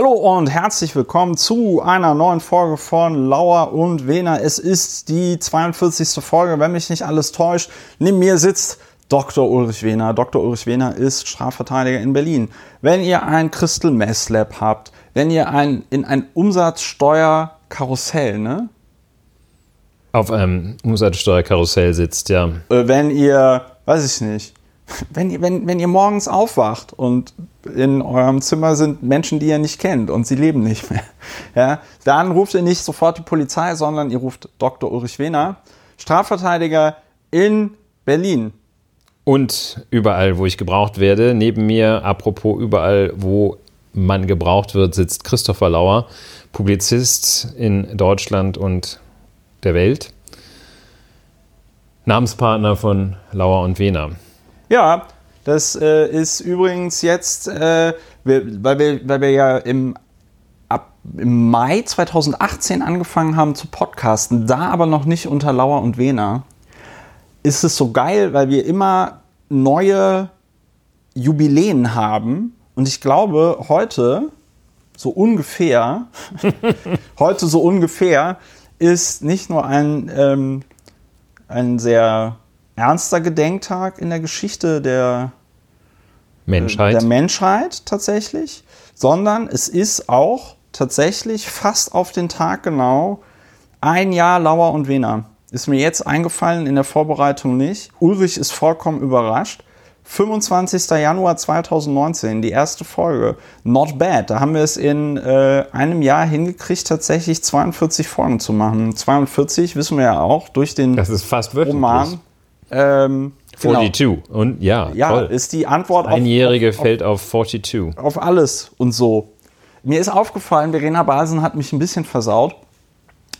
Hallo und herzlich willkommen zu einer neuen Folge von Lauer und Wehner. Es ist die 42. Folge, wenn mich nicht alles täuscht. Neben mir sitzt Dr. Ulrich Wehner. Dr. Ulrich Wehner ist Strafverteidiger in Berlin. Wenn ihr ein Crystal Meth Lab habt, wenn ihr in ein Umsatzsteuerkarussell, ne? Auf einem Umsatzsteuerkarussell sitzt, ja. Wenn ihr, weiß ich nicht, wenn ihr morgens aufwacht und in eurem Zimmer sind Menschen, die ihr nicht kennt und sie leben nicht mehr, ja, dann ruft ihr nicht sofort die Polizei, sondern ihr ruft Dr. Ulrich Wehner, Strafverteidiger in Berlin. Und überall, wo ich gebraucht werde, neben mir, apropos überall, wo man gebraucht wird, sitzt Christopher Lauer, Publizist in Deutschland und der Welt, Namenspartner von Lauer und Wehner. Ja, das ist übrigens jetzt, weil wir ja im Mai 2018 angefangen haben zu podcasten, da aber noch nicht unter Lauer und Wehner, ist es so geil, weil wir immer neue Jubiläen haben. Und ich glaube, heute so ungefähr, ist nicht nur ein sehr ernster Gedenktag in der Geschichte der Menschheit tatsächlich, sondern es ist auch tatsächlich fast auf den Tag genau ein Jahr Lauer und Wehner. Ist mir jetzt eingefallen, in der Vorbereitung nicht. Ulrich ist vollkommen überrascht. 25. Januar 2019, die erste Folge. Not bad. Da haben wir es in einem Jahr hingekriegt, tatsächlich 42 Folgen zu machen. 42 wissen wir ja auch durch den Roman. Das ist fast Roman. 42. Genau. Und ja voll. Ist die Antwort auf... Einjährige fällt auf 42. Auf alles und so. Mir ist aufgefallen, Verena Balsen hat mich ein bisschen versaut.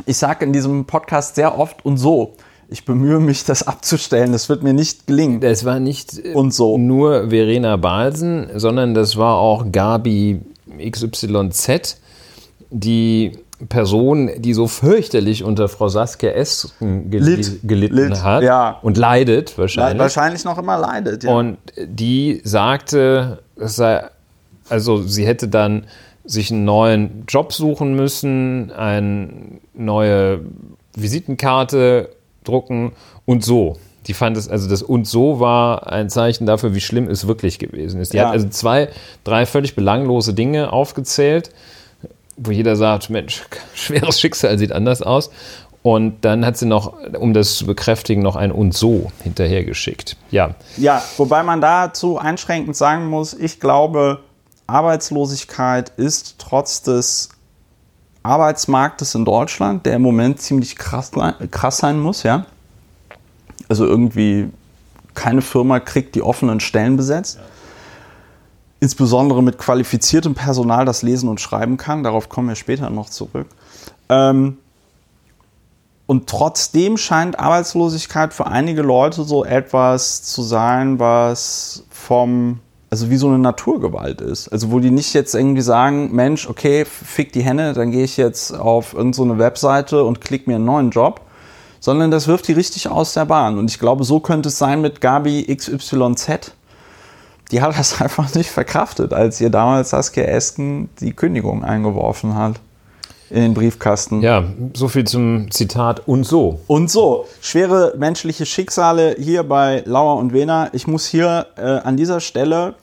Ich sage in diesem Podcast sehr oft und so. Ich bemühe mich, das abzustellen. Das wird mir nicht gelingen. Das war nicht und so nur Verena Balsen, sondern das war auch Gabi XYZ, die Person, die so fürchterlich unter Frau Saskia Esken gelitten hat, ja. Und leidet wahrscheinlich. Wahrscheinlich noch immer leidet, ja. Und die sagte, sie hätte dann sich einen neuen Job suchen müssen, eine neue Visitenkarte drucken und so. Die fand es, also das und so war ein Zeichen dafür, wie schlimm es wirklich gewesen ist. Die hat also 2, 3 völlig belanglose Dinge aufgezählt, wo jeder sagt, Mensch, schweres Schicksal, sieht anders aus. Und dann hat sie noch, um das zu bekräftigen, noch ein und so hinterhergeschickt. Ja. Ja, wobei man dazu einschränkend sagen muss, ich glaube, Arbeitslosigkeit ist trotz des Arbeitsmarktes in Deutschland, der im Moment ziemlich krass sein muss, ja. Also irgendwie keine Firma kriegt die offenen Stellen besetzt. Ja. Insbesondere mit qualifiziertem Personal, das lesen und schreiben kann. Darauf kommen wir später noch zurück. Und trotzdem scheint Arbeitslosigkeit für einige Leute so etwas zu sein, was also wie so eine Naturgewalt ist. Also wo die nicht jetzt irgendwie sagen, Mensch, okay, fick die Henne, dann gehe ich jetzt auf irgendeine Webseite und klick mir einen neuen Job, sondern das wirft die richtig aus der Bahn. Und ich glaube, so könnte es sein mit Gabi XYZ. Die hat das einfach nicht verkraftet, als ihr damals Saskia Esken die Kündigung eingeworfen hat in den Briefkasten. Ja, so viel zum Zitat und so. Und so. Schwere menschliche Schicksale hier bei Lauer und Wehner. Ich muss hier an dieser Stelle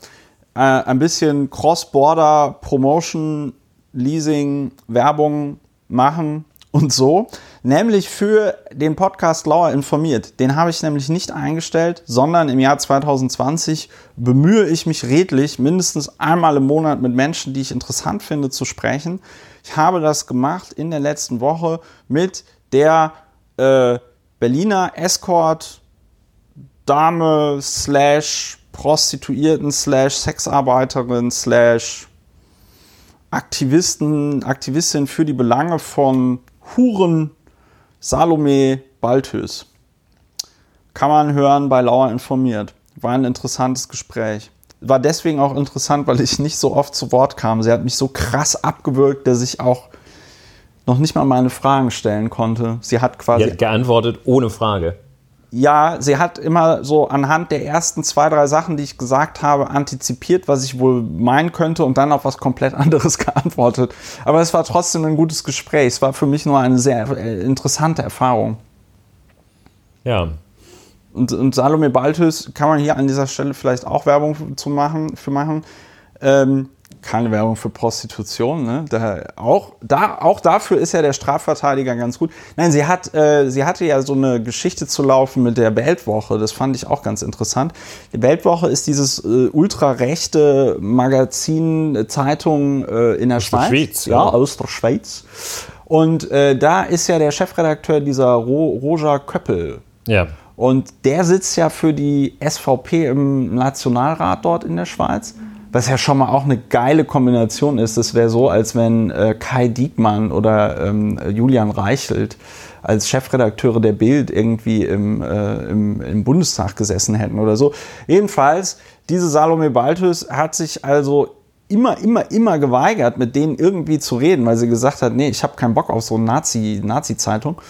ein bisschen Cross-Border Promotion, Leasing, Werbung machen und so. Nämlich für den Podcast Lauer informiert. Den habe ich nämlich nicht eingestellt, sondern im Jahr 2020 bemühe ich mich redlich, mindestens einmal im Monat mit Menschen, die ich interessant finde, zu sprechen. Ich habe das gemacht in der letzten Woche mit der Berliner Escort-Dame / Prostituierten / Sexarbeiterin / Aktivistin für die Belange von Huren, Salome Balthus. Kann man hören bei Lauer informiert. War ein interessantes Gespräch. War deswegen auch interessant, weil ich nicht so oft zu Wort kam. Sie hat mich so krass abgewürgt, dass ich auch noch nicht mal meine Fragen stellen konnte. Sie hat geantwortet ohne Frage. ja, sie hat immer so anhand der ersten 2, 3 Sachen, die ich gesagt habe, antizipiert, was ich wohl meinen könnte und dann auf was komplett anderes geantwortet. Aber es war trotzdem ein gutes Gespräch. Es war für mich nur eine sehr interessante Erfahrung. Ja. Und Salome Balthus kann man hier an dieser Stelle vielleicht auch Werbung machen. Keine Werbung für Prostitution, ne? Auch dafür ist ja der Strafverteidiger ganz gut. Nein, sie hatte ja so eine Geschichte zu laufen mit der Weltwoche. Das fand ich auch ganz interessant. Die Weltwoche ist dieses ultrarechte Magazin, Zeitung in der Schweiz. Ja, aus der Schweiz. Und da ist ja der Chefredakteur dieser Roger Köppel. Ja. Und der sitzt ja für die SVP im Nationalrat dort in der Schweiz. Was ja schon mal auch eine geile Kombination ist. Das wäre so, als wenn Kai Diekmann oder Julian Reichelt als Chefredakteure der Bild irgendwie im Bundestag gesessen hätten oder so. Jedenfalls, diese Salome Balthus hat sich also immer geweigert, mit denen irgendwie zu reden, weil sie gesagt hat, nee, ich habe keinen Bock auf so eine Nazi-Zeitung.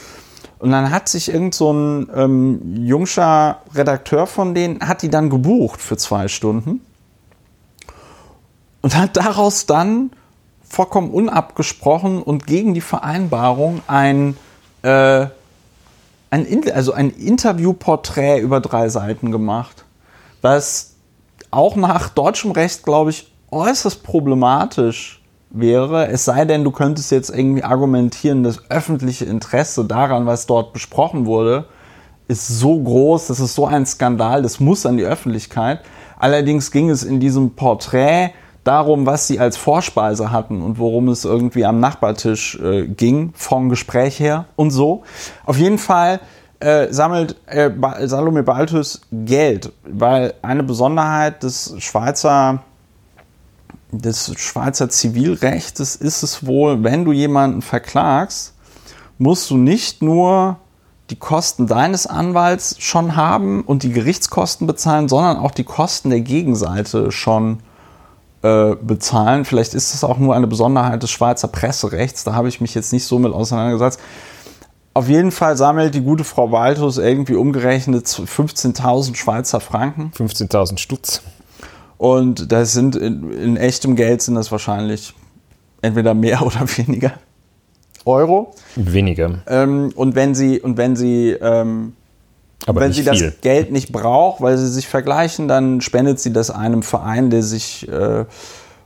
Und dann hat sich irgend so ein jungscher Redakteur von denen, hat die dann gebucht für 2 Stunden. Und hat daraus dann vollkommen unabgesprochen und gegen die Vereinbarung ein Interviewporträt über 3 Seiten gemacht, was auch nach deutschem Recht, glaube ich, äußerst problematisch wäre, es sei denn, du könntest jetzt irgendwie argumentieren, das öffentliche Interesse daran, was dort besprochen wurde, ist so groß, das ist so ein Skandal, das muss an die Öffentlichkeit. Allerdings ging es in diesem Porträt darum, was sie als Vorspeise hatten und worum es irgendwie am Nachbartisch ging, vom Gespräch her und so. Auf jeden Fall sammelt Salome Balthus Geld, weil eine Besonderheit des Schweizer Zivilrechts ist es wohl, wenn du jemanden verklagst, musst du nicht nur die Kosten deines Anwalts schon haben und die Gerichtskosten bezahlen, sondern auch die Kosten der Gegenseite schon bezahlen. Vielleicht ist das auch nur eine Besonderheit des Schweizer Presserechts. Da habe ich mich jetzt nicht so mit auseinandergesetzt. Auf jeden Fall sammelt die gute Frau Balthus irgendwie umgerechnet 15.000 Schweizer Franken. 15.000 Stutz. Und das sind in echtem Geld sind das wahrscheinlich entweder mehr oder weniger Euro. Weniger. Und wenn sie das Geld nicht braucht, weil sie sich vergleichen, dann spendet sie das einem Verein, der sich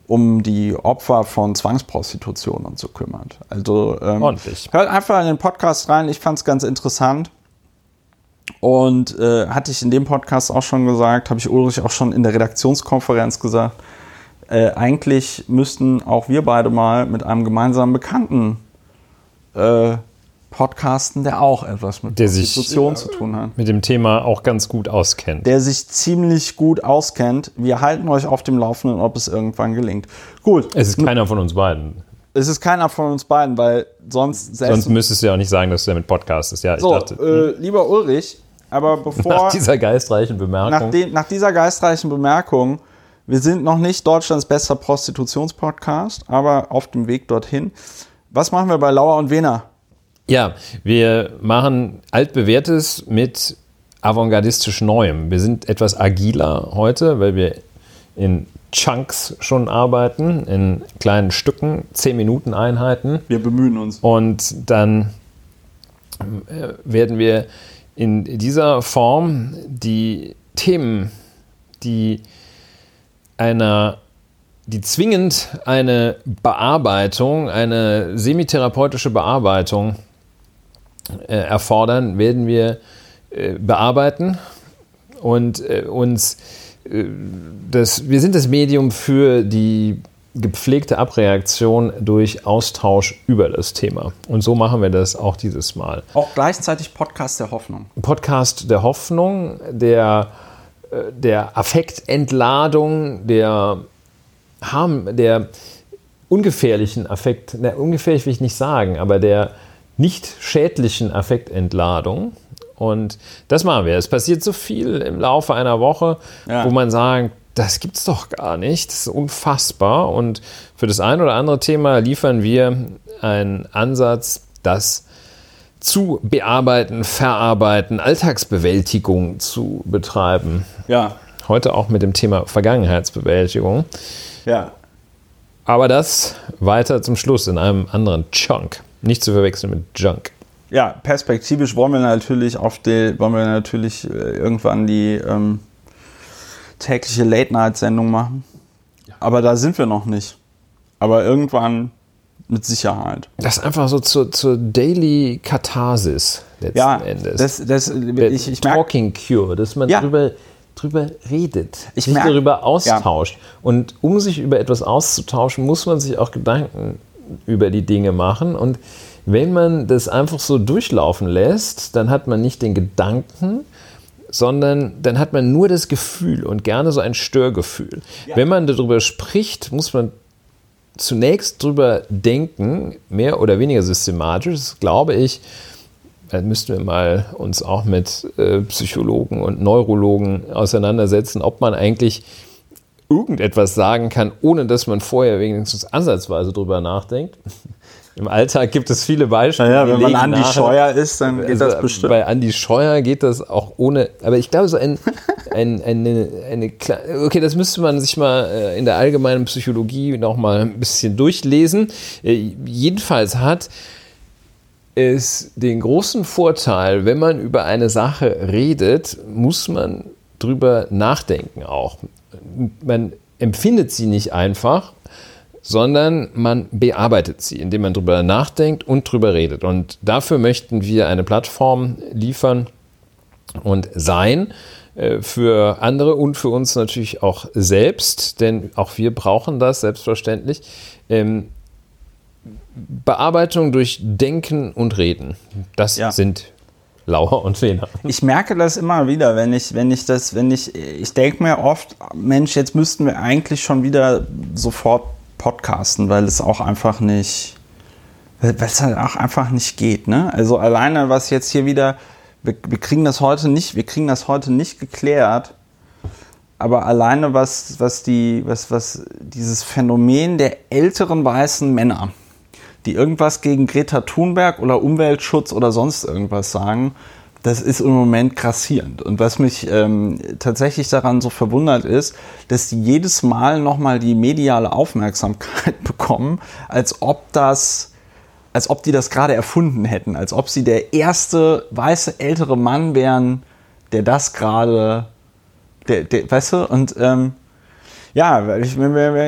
um die Opfer von Zwangsprostitution und so kümmert. Also hört einfach in den Podcast rein. Ich fand es ganz interessant. Und hatte ich in dem Podcast auch schon gesagt, habe ich Ulrich auch schon in der Redaktionskonferenz gesagt, eigentlich müssten auch wir beide mal mit einem gemeinsamen Bekannten podcasten, der auch etwas mit der Prostitution zu tun hat. Mit dem Thema auch ganz gut auskennt. Der sich ziemlich gut auskennt. Wir halten euch auf dem Laufenden, ob es irgendwann gelingt. Gut. Es ist keiner von uns beiden. Es ist keiner von uns beiden, weil sonst müsstest du ja auch nicht sagen, dass du damit podcastest. Ja, lieber Ulrich, aber bevor... Nach dieser geistreichen Bemerkung, wir sind noch nicht Deutschlands bester Prostitutionspodcast, aber auf dem Weg dorthin. Was machen wir bei Lauer und Wehner? Ja, wir machen altbewährtes mit avantgardistisch Neuem. Wir sind etwas agiler heute, weil wir in Chunks schon arbeiten, in kleinen Stücken, 10-Minuten-Einheiten. Wir bemühen uns. Und dann werden wir in dieser Form die Themen, die zwingend eine Bearbeitung, eine semitherapeutische Bearbeitung erfordern, werden wir bearbeiten und wir sind das Medium für die gepflegte Abreaktion durch Austausch über das Thema. Und so machen wir das auch dieses Mal. Auch gleichzeitig Podcast der Hoffnung. Podcast der Hoffnung, der Affektentladung, der ungefährlichen Affekt, ungefährlich will ich nicht sagen, aber der nicht schädlichen Affektentladung. Und das machen wir. Es passiert so viel im Laufe einer Woche, wo man sagt, das gibt's doch gar nicht. Das ist unfassbar. Und für das ein oder andere Thema liefern wir einen Ansatz, das zu bearbeiten, verarbeiten, Alltagsbewältigung zu betreiben. Ja. Heute auch mit dem Thema Vergangenheitsbewältigung. Ja. Aber das weiter zum Schluss in einem anderen Chunk. Nicht zu verwechseln mit Junk. Ja, perspektivisch wollen wir natürlich irgendwann die tägliche Late-Night-Sendung machen. Aber da sind wir noch nicht. Aber irgendwann mit Sicherheit. Das ist einfach so zur Daily Katharsis letzten Endes. Ich merke, Talking Cure, dass man drüber redet, sich darüber austauscht. Ja. Und um sich über etwas auszutauschen, muss man sich auch Gedanken über die Dinge machen. Und wenn man das einfach so durchlaufen lässt, dann hat man nicht den Gedanken, sondern dann hat man nur das Gefühl und gerne so ein Störgefühl. Ja. Wenn man darüber spricht, muss man zunächst drüber denken, mehr oder weniger systematisch. Das glaube ich, dann müssten wir mal uns auch mit Psychologen und Neurologen auseinandersetzen, ob man eigentlich irgendetwas sagen kann, ohne dass man vorher wenigstens ansatzweise drüber nachdenkt. Im Alltag gibt es viele Beispiele. Ja, wenn man Andi Scheuer ist, dann geht das bestimmt. Bei Andi Scheuer geht das auch ohne. Aber ich glaube, so eine okay, das müsste man sich mal in der allgemeinen Psychologie noch mal ein bisschen durchlesen. Jedenfalls hat es den großen Vorteil, wenn man über eine Sache redet, muss man drüber nachdenken auch. Man empfindet sie nicht einfach, sondern man bearbeitet sie, indem man drüber nachdenkt und drüber redet. Und dafür möchten wir eine Plattform liefern und sein für andere und für uns natürlich auch selbst, denn auch wir brauchen das selbstverständlich. Bearbeitung durch Denken und Reden, das sind Lauer und Wehner. Ich merke das immer wieder, wenn ich denke mir oft, Mensch, jetzt müssten wir eigentlich schon wieder sofort podcasten, weil es auch einfach nicht, geht. Ne? Also alleine, was jetzt hier wieder, wir kriegen das heute nicht geklärt, aber alleine was dieses Phänomen der älteren weißen Männer, die irgendwas gegen Greta Thunberg oder Umweltschutz oder sonst irgendwas sagen, das ist im Moment grassierend. Und was mich tatsächlich daran so verwundert ist, dass die jedes Mal nochmal die mediale Aufmerksamkeit bekommen, als ob die das gerade erfunden hätten, als ob sie der erste weiße ältere Mann wären, der das gerade, weißt du, und mir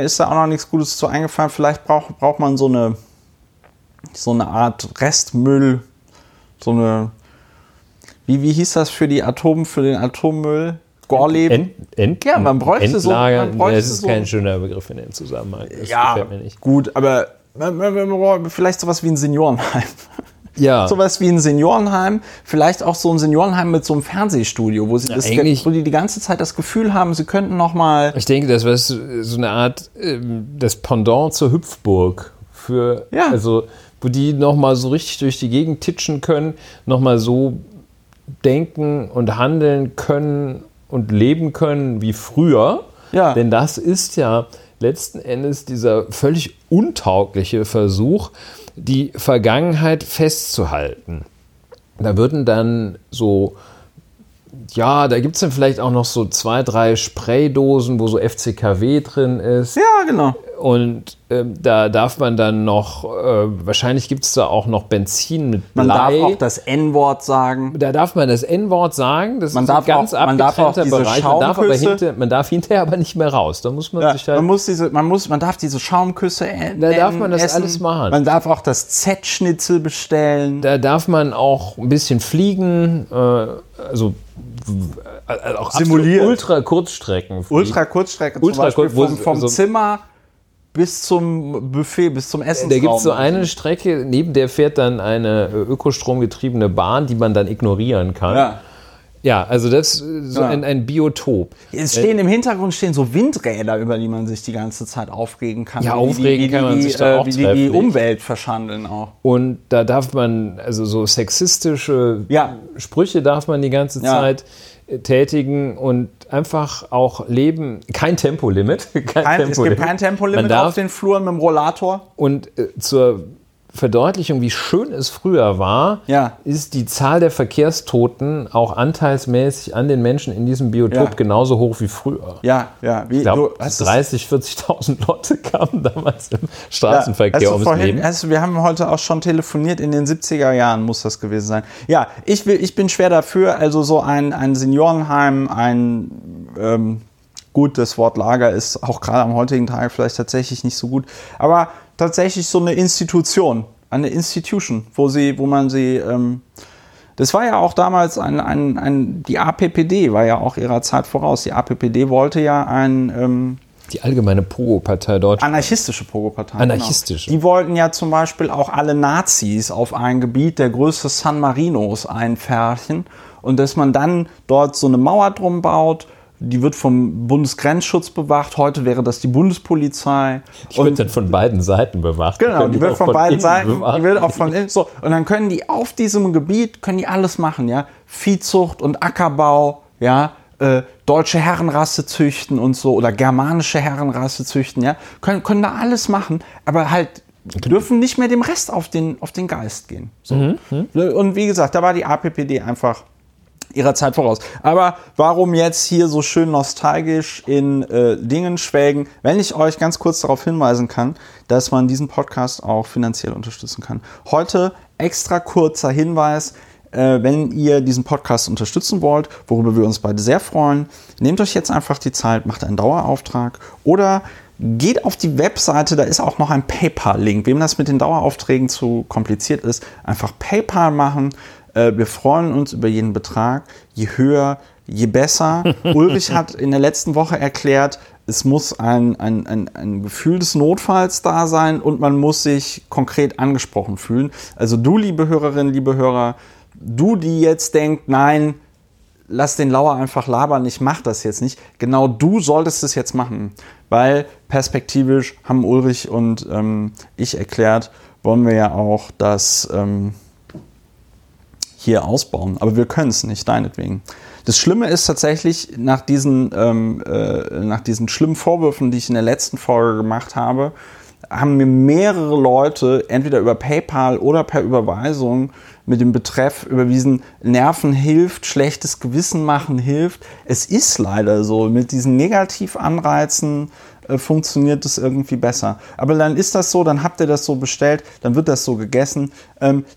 ist da auch noch nichts Gutes zu eingefallen. Vielleicht braucht man so eine Art Restmüll, so eine, wie hieß das für die Atommüll? Gorleben? Man bräuchte Endlager, das ist kein schöner Begriff in dem Zusammenhang. Das gefällt mir nicht. Gut, aber vielleicht sowas wie ein Seniorenheim. Ja. Sowas wie ein Seniorenheim, vielleicht auch so ein Seniorenheim mit so einem Fernsehstudio, wo sie die ganze Zeit das Gefühl haben, sie könnten noch mal... Ich denke, das wäre so eine Art, das Pendant zur Hüpfburg für... Ja. Also, wo die noch mal so richtig durch die Gegend titschen können, noch mal so denken und handeln können und leben können wie früher. Ja. Denn das ist ja letzten Endes dieser völlig untaugliche Versuch, die Vergangenheit festzuhalten. Da würden dann so, da gibt es dann vielleicht auch noch so 2, 3 Spraydosen, wo so FCKW drin ist. Ja, genau. Und da darf man dann noch, wahrscheinlich gibt es da auch noch Benzin mit Blei. Man darf auch das N-Wort sagen. Da darf man das N-Wort sagen, das man ist darf ein ganz auch, man darf auch diese Bereich. Man darf hinterher aber nicht mehr raus. Da muss man sich halt... Man darf diese Schaumküsse essen. Da darf man das alles machen. Man darf auch das Z-Schnitzel bestellen. Da darf man auch ein bisschen fliegen, auch simuliert. Ultra-Kurzstrecken. Vom Zimmer... bis zum Buffet, bis zum Essensraum. Da gibt es so eine Strecke, neben der fährt dann eine ökostromgetriebene Bahn, die man dann ignorieren kann. Ja, also das ist so ein Biotop. Es stehen im Hintergrund so Windräder, über die man sich die ganze Zeit aufregen kann. Ja, wie die Umwelt verschandeln auch. Und da darf man, also so sexistische Sprüche darf man die ganze Zeit tätigen und einfach auch leben. Kein Tempolimit. Es gibt kein Tempolimit auf den Fluren mit dem Rollator. Und zur Verdeutlichung, wie schön es früher war, ja, ist die Zahl der Verkehrstoten auch anteilsmäßig an den Menschen in diesem Biotop genauso hoch wie früher. Ja, ja. Wie, ich glaube, 30.000, 40.000 Leute kamen damals im Straßenverkehr ums Leben. Wir haben heute auch schon telefoniert, in den 70er Jahren muss das gewesen sein. Ja, ich bin schwer dafür, also so ein Seniorenheim, gut, das Wort Lager ist auch gerade am heutigen Tag vielleicht tatsächlich nicht so gut, aber tatsächlich so eine Institution, eine Institution, wo man sie, das war ja auch damals die APPD war ja auch ihrer Zeit voraus. Die APPD wollte ja die allgemeine Pogo-Partei Deutschland. Anarchistische Pogo-Partei. Anarchistische. Genau. Die wollten ja zum Beispiel auch alle Nazis auf ein Gebiet der Größe San Marinos einpferchen und dass man dann dort so eine Mauer drum baut. Die wird vom Bundesgrenzschutz bewacht. Heute wäre das die Bundespolizei. Die wird dann von beiden Seiten bewacht. Genau, die wird von beiden Seiten bewacht. Die wird auch von innen. So, und dann können die auf diesem Gebiet alles machen, ja, Viehzucht und Ackerbau, ja, deutsche Herrenrasse züchten und so oder germanische Herrenrasse züchten, ja, können da alles machen, aber halt dürfen nicht mehr dem Rest auf den Geist gehen. So. Und wie gesagt, da war die APPD einfach ihrer Zeit voraus. Aber warum jetzt hier so schön nostalgisch in Dingen schwelgen, wenn ich euch ganz kurz darauf hinweisen kann, dass man diesen Podcast auch finanziell unterstützen kann. Heute extra kurzer Hinweis, wenn ihr diesen Podcast unterstützen wollt, worüber wir uns beide sehr freuen, nehmt euch jetzt einfach die Zeit, macht einen Dauerauftrag oder geht auf die Webseite, da ist auch noch ein PayPal-Link. Wem das mit den Daueraufträgen zu kompliziert ist, einfach PayPal machen. Wir freuen uns über jeden Betrag. Je höher, je besser. Ulrich hat in der letzten Woche erklärt, es muss ein Gefühl des Notfalls da sein und man muss sich konkret angesprochen fühlen. Also du, liebe Hörerinnen, liebe Hörer, du, die jetzt denkt, nein, lass den Lauer einfach labern, ich mach das jetzt nicht. Genau, du solltest es jetzt machen. Weil perspektivisch haben Ulrich und ich erklärt, wollen wir ja auch, dass... hier ausbauen, aber wir können es nicht, deinetwegen. Das Schlimme ist tatsächlich, nach diesen schlimmen Vorwürfen, die ich in der letzten Folge gemacht habe, haben mir mehrere Leute entweder über PayPal oder per Überweisung mit dem Betreff überwiesen, Nerven hilft, schlechtes Gewissen machen hilft. Es ist leider so, mit diesen Negativanreizen funktioniert es irgendwie besser. Aber dann ist das so, dann habt ihr das so bestellt, dann wird das so gegessen.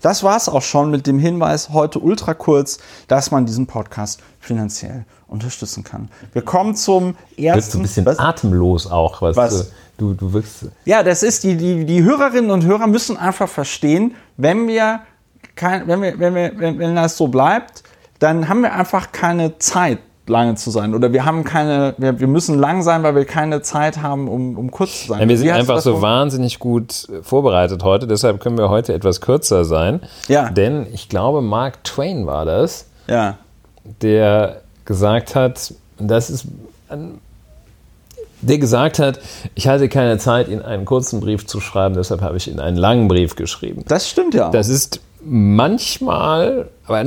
Das war's auch schon mit dem Hinweis, heute ultra kurz, dass man diesen Podcast finanziell unterstützen kann. Wir kommen zum ersten... Wirst du ein bisschen atemlos auch, was? Du wirkst... Ja, das ist, die Hörerinnen und Hörer müssen einfach verstehen, wenn das so bleibt, dann haben wir einfach keine Zeit, lange zu sein. Oder wir müssen lang sein, weil wir keine Zeit haben, um kurz zu sein. Ja, wir sind einfach so wahnsinnig gut vorbereitet heute, deshalb können wir heute etwas kürzer sein. Ja. Denn ich glaube, Mark Twain war das, ja, der gesagt hat, ich hatte keine Zeit, Ihnen einen kurzen Brief zu schreiben, deshalb habe ich Ihnen einen langen Brief geschrieben. Das stimmt ja auch. Das ist manchmal, aber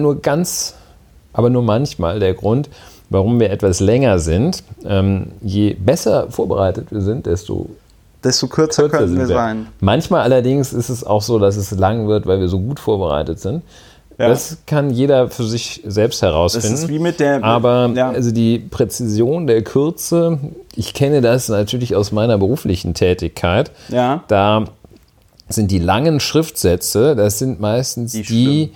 nur manchmal der Grund, warum wir etwas länger sind. Je besser vorbereitet wir sind, desto kürzer können wir sein. Manchmal allerdings ist es auch so, dass es lang wird, weil wir so gut vorbereitet sind. Ja. Das kann jeder für sich selbst herausfinden. Das ist wie mit der... Aber ja, also die Präzision der Kürze, ich kenne das natürlich aus meiner beruflichen Tätigkeit. Ja. Da sind die langen Schriftsätze, das sind meistens die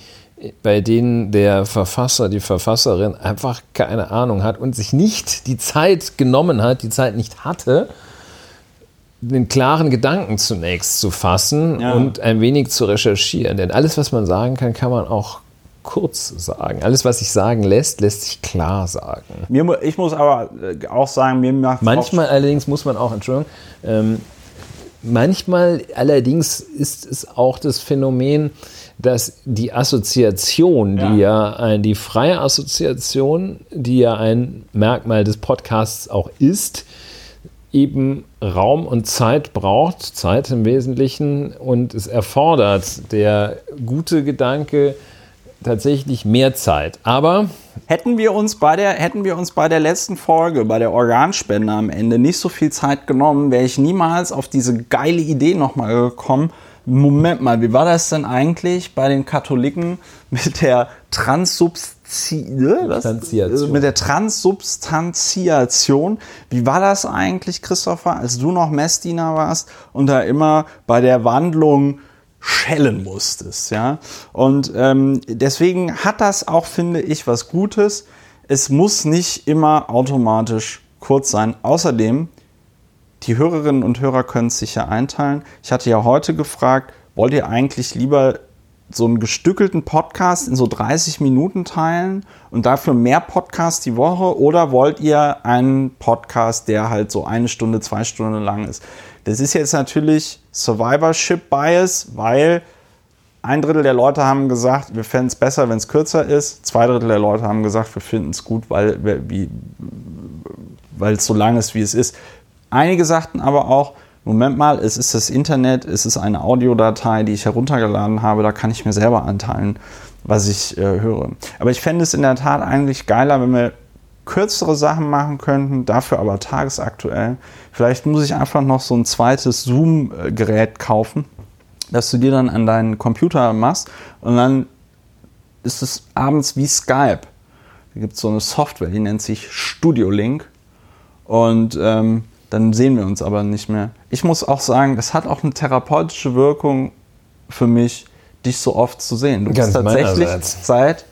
bei denen der Verfasser, die Verfasserin einfach keine Ahnung hat und sich nicht die Zeit genommen hat, die Zeit nicht hatte, den klaren Gedanken zunächst zu fassen, ja, und ein wenig zu recherchieren. Denn alles, was man sagen kann, kann man auch kurz sagen. Alles, was sich sagen lässt, lässt sich klar sagen. Ich muss aber auch sagen, mir macht manchmal allerdings muss man auch, Entschuldigung, manchmal allerdings ist es auch das Phänomen, dass die Assoziation, die freie Assoziation, die ja ein Merkmal des Podcasts auch ist, eben Raum und Zeit braucht, Zeit im Wesentlichen, und es erfordert der gute Gedanke tatsächlich mehr Zeit. Aber hätten wir uns bei der letzten Folge, bei der Organspende am Ende, nicht so viel Zeit genommen, wäre ich niemals auf diese geile Idee nochmal gekommen. Moment mal, wie war das denn eigentlich bei den Katholiken mit der Transsubstantiation? Wie war das eigentlich, Christopher, als du noch Messdiener warst und da immer bei der Wandlung schellen musstest, ja? Und deswegen hat das auch, finde ich, was Gutes. Es muss nicht immer automatisch kurz sein. Außerdem, die Hörerinnen und Hörer können es sicher einteilen. Ich hatte ja heute gefragt, wollt ihr eigentlich lieber so einen gestückelten Podcast in so 30 Minuten teilen und dafür mehr Podcasts die Woche, oder wollt ihr einen Podcast, der halt so 1 Stunde, 2 Stunden lang ist? Das ist jetzt natürlich Survivorship-Bias, weil 1/3 der Leute haben gesagt, wir fänden es besser, wenn es kürzer ist. 2/3 der Leute haben gesagt, wir finden es gut, weil es so lang ist, wie es ist. Einige sagten aber auch, Moment mal, es ist das Internet, es ist eine Audiodatei, die ich heruntergeladen habe, da kann ich mir selber anteilen, was ich höre. Aber ich fände es in der Tat eigentlich geiler, wenn wir kürzere Sachen machen könnten, dafür aber tagesaktuell. Vielleicht muss ich einfach noch so ein zweites Zoom-Gerät kaufen, das du dir dann an deinen Computer machst, und dann ist es abends wie Skype. Da gibt es so eine Software, die nennt sich Studio Link, und dann sehen wir uns aber nicht mehr. Ich muss auch sagen, es hat auch eine therapeutische Wirkung für mich, dich so oft zu sehen. Du bist tatsächlich seit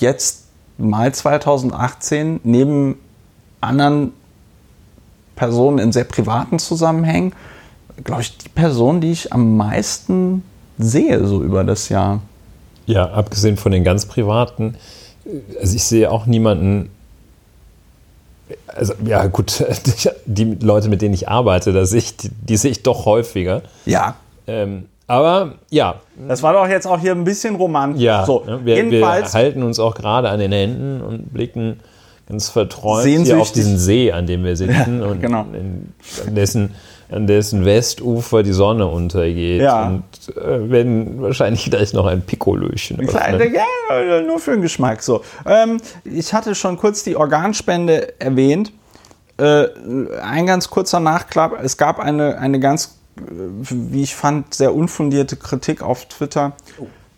jetzt Mai 2018 neben anderen Personen in sehr privaten Zusammenhängen, glaube ich, die Person, die ich am meisten sehe, so über das Jahr. Ja, abgesehen von den ganz privaten. Also ich sehe auch niemanden, also ja gut, die Leute, mit denen ich arbeite, die sehe ich doch häufiger. Ja. Aber ja. Das war doch jetzt auch hier ein bisschen romantisch. Ja, so, wir halten uns auch gerade an den Händen und blicken ganz verträumt hier auf diesen See, an dem wir sitzen, ja, und genau, an dessen Westufer die Sonne untergeht. Ja. Und werden wahrscheinlich gleich noch ein Piccolöchen. Ja, nur für den Geschmack. So. Ich hatte schon kurz die Organspende erwähnt. Ein ganz kurzer Nachklapp. Es gab eine ganz, wie ich fand, sehr unfundierte Kritik auf Twitter,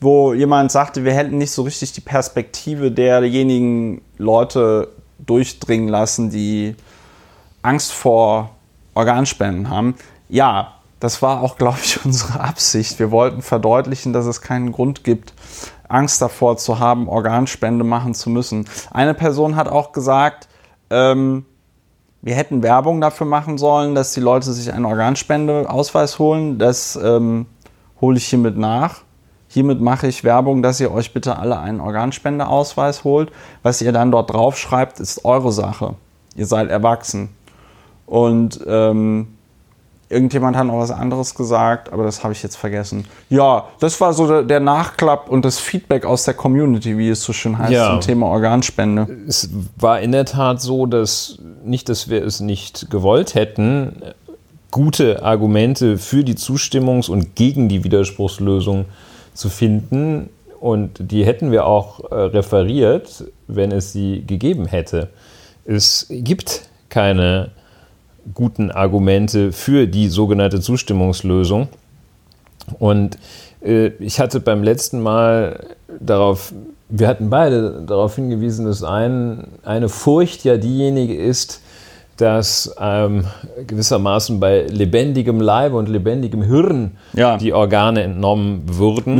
wo jemand sagte, wir hätten nicht so richtig die Perspektive derjenigen Leute durchdringen lassen, die Angst vor Organspenden haben. Ja, das war auch, glaube ich, unsere Absicht. Wir wollten verdeutlichen, dass es keinen Grund gibt, Angst davor zu haben, Organspende machen zu müssen. Eine Person hat auch gesagt, wir hätten Werbung dafür machen sollen, dass die Leute sich einen Organspendeausweis holen. Das hole ich hiermit nach. Hiermit mache ich Werbung, dass ihr euch bitte alle einen Organspendeausweis holt. Was ihr dann dort draufschreibt, ist eure Sache. Ihr seid erwachsen. Und irgendjemand hat noch was anderes gesagt, aber das habe ich jetzt vergessen. Ja, das war so der Nachklapp und das Feedback aus der Community, wie es so schön heißt, ja, zum Thema Organspende. Es war in der Tat so, dass nicht, dass wir es nicht gewollt hätten, gute Argumente für die Zustimmungs- und gegen die Widerspruchslösung zu finden. Und die hätten wir auch referiert, wenn es sie gegeben hätte. Es gibt keine guten Argumente für die sogenannte Zustimmungslösung. Und ich hatte beim letzten Mal darauf, wir hatten beide darauf hingewiesen, dass eine Furcht ja diejenige ist, dass gewissermaßen bei lebendigem Leibe und lebendigem Hirn die Organe entnommen würden.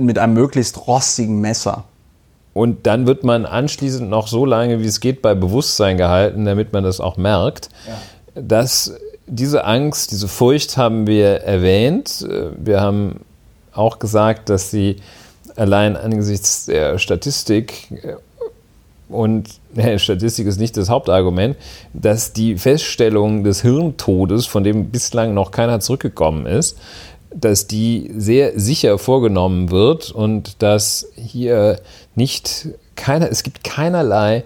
Mit einem möglichst rostigen Messer. Und dann wird man anschließend noch so lange, wie es geht, bei Bewusstsein gehalten, damit man das auch merkt. Ja. Dass diese Angst, diese Furcht haben wir erwähnt. Wir haben auch gesagt, dass sie allein angesichts der Statistik, und Statistik ist nicht das Hauptargument, dass die Feststellung des Hirntodes, von dem bislang noch keiner zurückgekommen ist, dass die sehr sicher vorgenommen wird und dass hier es gibt keinerlei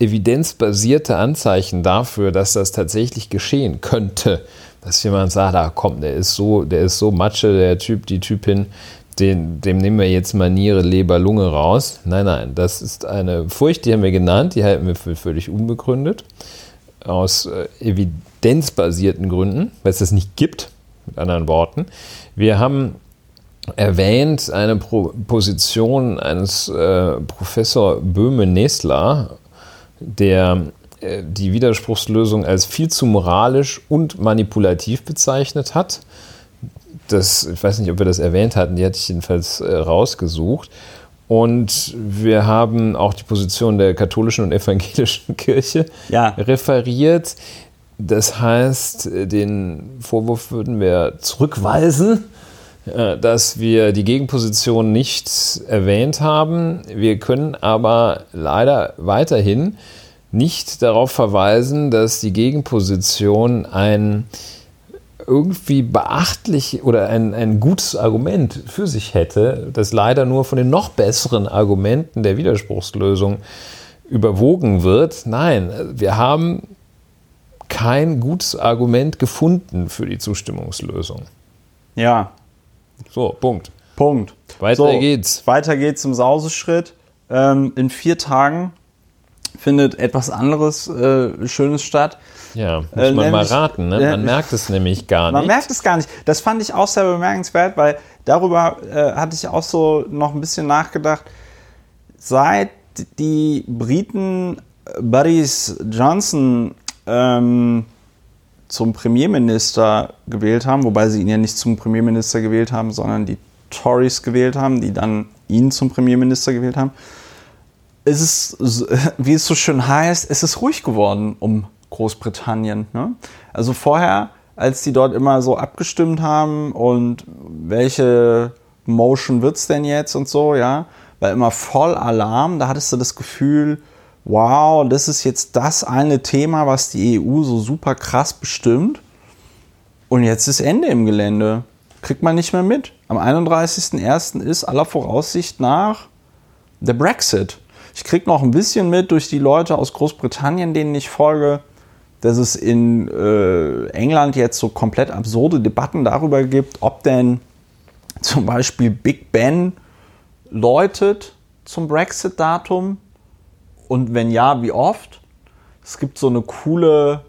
evidenzbasierte Anzeichen dafür, dass das tatsächlich geschehen könnte. Dass jemand sagt, der ist so Matsche, der Typ, die Typin, dem nehmen wir jetzt mal Niere, Leber, Lunge raus. Nein, das ist eine Furcht, die haben wir genannt, die halten wir für völlig unbegründet, aus evidenzbasierten Gründen, weil es das nicht gibt, mit anderen Worten. Wir haben erwähnt eine Position eines Professor Böhme-Nestler, der die Widerspruchslösung als viel zu moralisch und manipulativ bezeichnet hat. Das, ich weiß nicht, ob wir das erwähnt hatten, die hatte ich jedenfalls rausgesucht. Und wir haben auch die Position der katholischen und evangelischen Kirche referiert. Das heißt, den Vorwurf würden wir zurückweisen, dass wir die Gegenposition nicht erwähnt haben. Wir können aber leider weiterhin nicht darauf verweisen, dass die Gegenposition ein irgendwie beachtlich oder ein gutes Argument für sich hätte, das leider nur von den noch besseren Argumenten der Widerspruchslösung überwogen wird. Nein, wir haben kein gutes Argument gefunden für die Zustimmungslösung. Ja. So, Punkt. Weiter geht's. Weiter geht's im Sauseschritt. In 4 Tagen findet etwas anderes Schönes statt. Ja, muss man nämlich, mal raten, ne? Man merkt es nämlich gar nicht. Man merkt es gar nicht. Das fand ich auch sehr bemerkenswert, weil darüber hatte ich auch so noch ein bisschen nachgedacht. Seit die Briten Boris Johnson zum Premierminister gewählt haben, wobei sie ihn ja nicht zum Premierminister gewählt haben, sondern die Tories gewählt haben, die dann ihn zum Premierminister gewählt haben, es ist, wie es so schön heißt, es ist ruhig geworden um Großbritannien. Ne? Also vorher, als die dort immer so abgestimmt haben und welche Motion wird's denn jetzt und so, ja, war immer voll Alarm. Da hattest du das Gefühl, wow, das ist jetzt das eine Thema, was die EU so super krass bestimmt. Und jetzt ist Ende im Gelände. Kriegt man nicht mehr mit. Am 31.01. ist aller Voraussicht nach der Brexit. Ich kriege noch ein bisschen mit durch die Leute aus Großbritannien, denen ich folge, dass es in England jetzt so komplett absurde Debatten darüber gibt, ob denn zum Beispiel Big Ben läutet zum Brexit-Datum und wenn ja, wie oft. Es gibt so eine coole,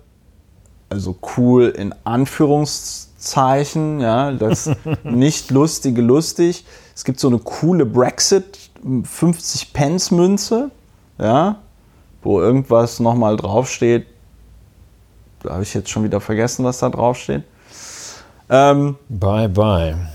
also cool in Anführungszeichen, ja, das nicht lustige lustig. Es gibt so eine coole Brexit 50 Pence Münze, ja, wo irgendwas nochmal draufsteht. Da habe ich jetzt schon wieder vergessen, was da draufsteht. Bye, bye. Bye,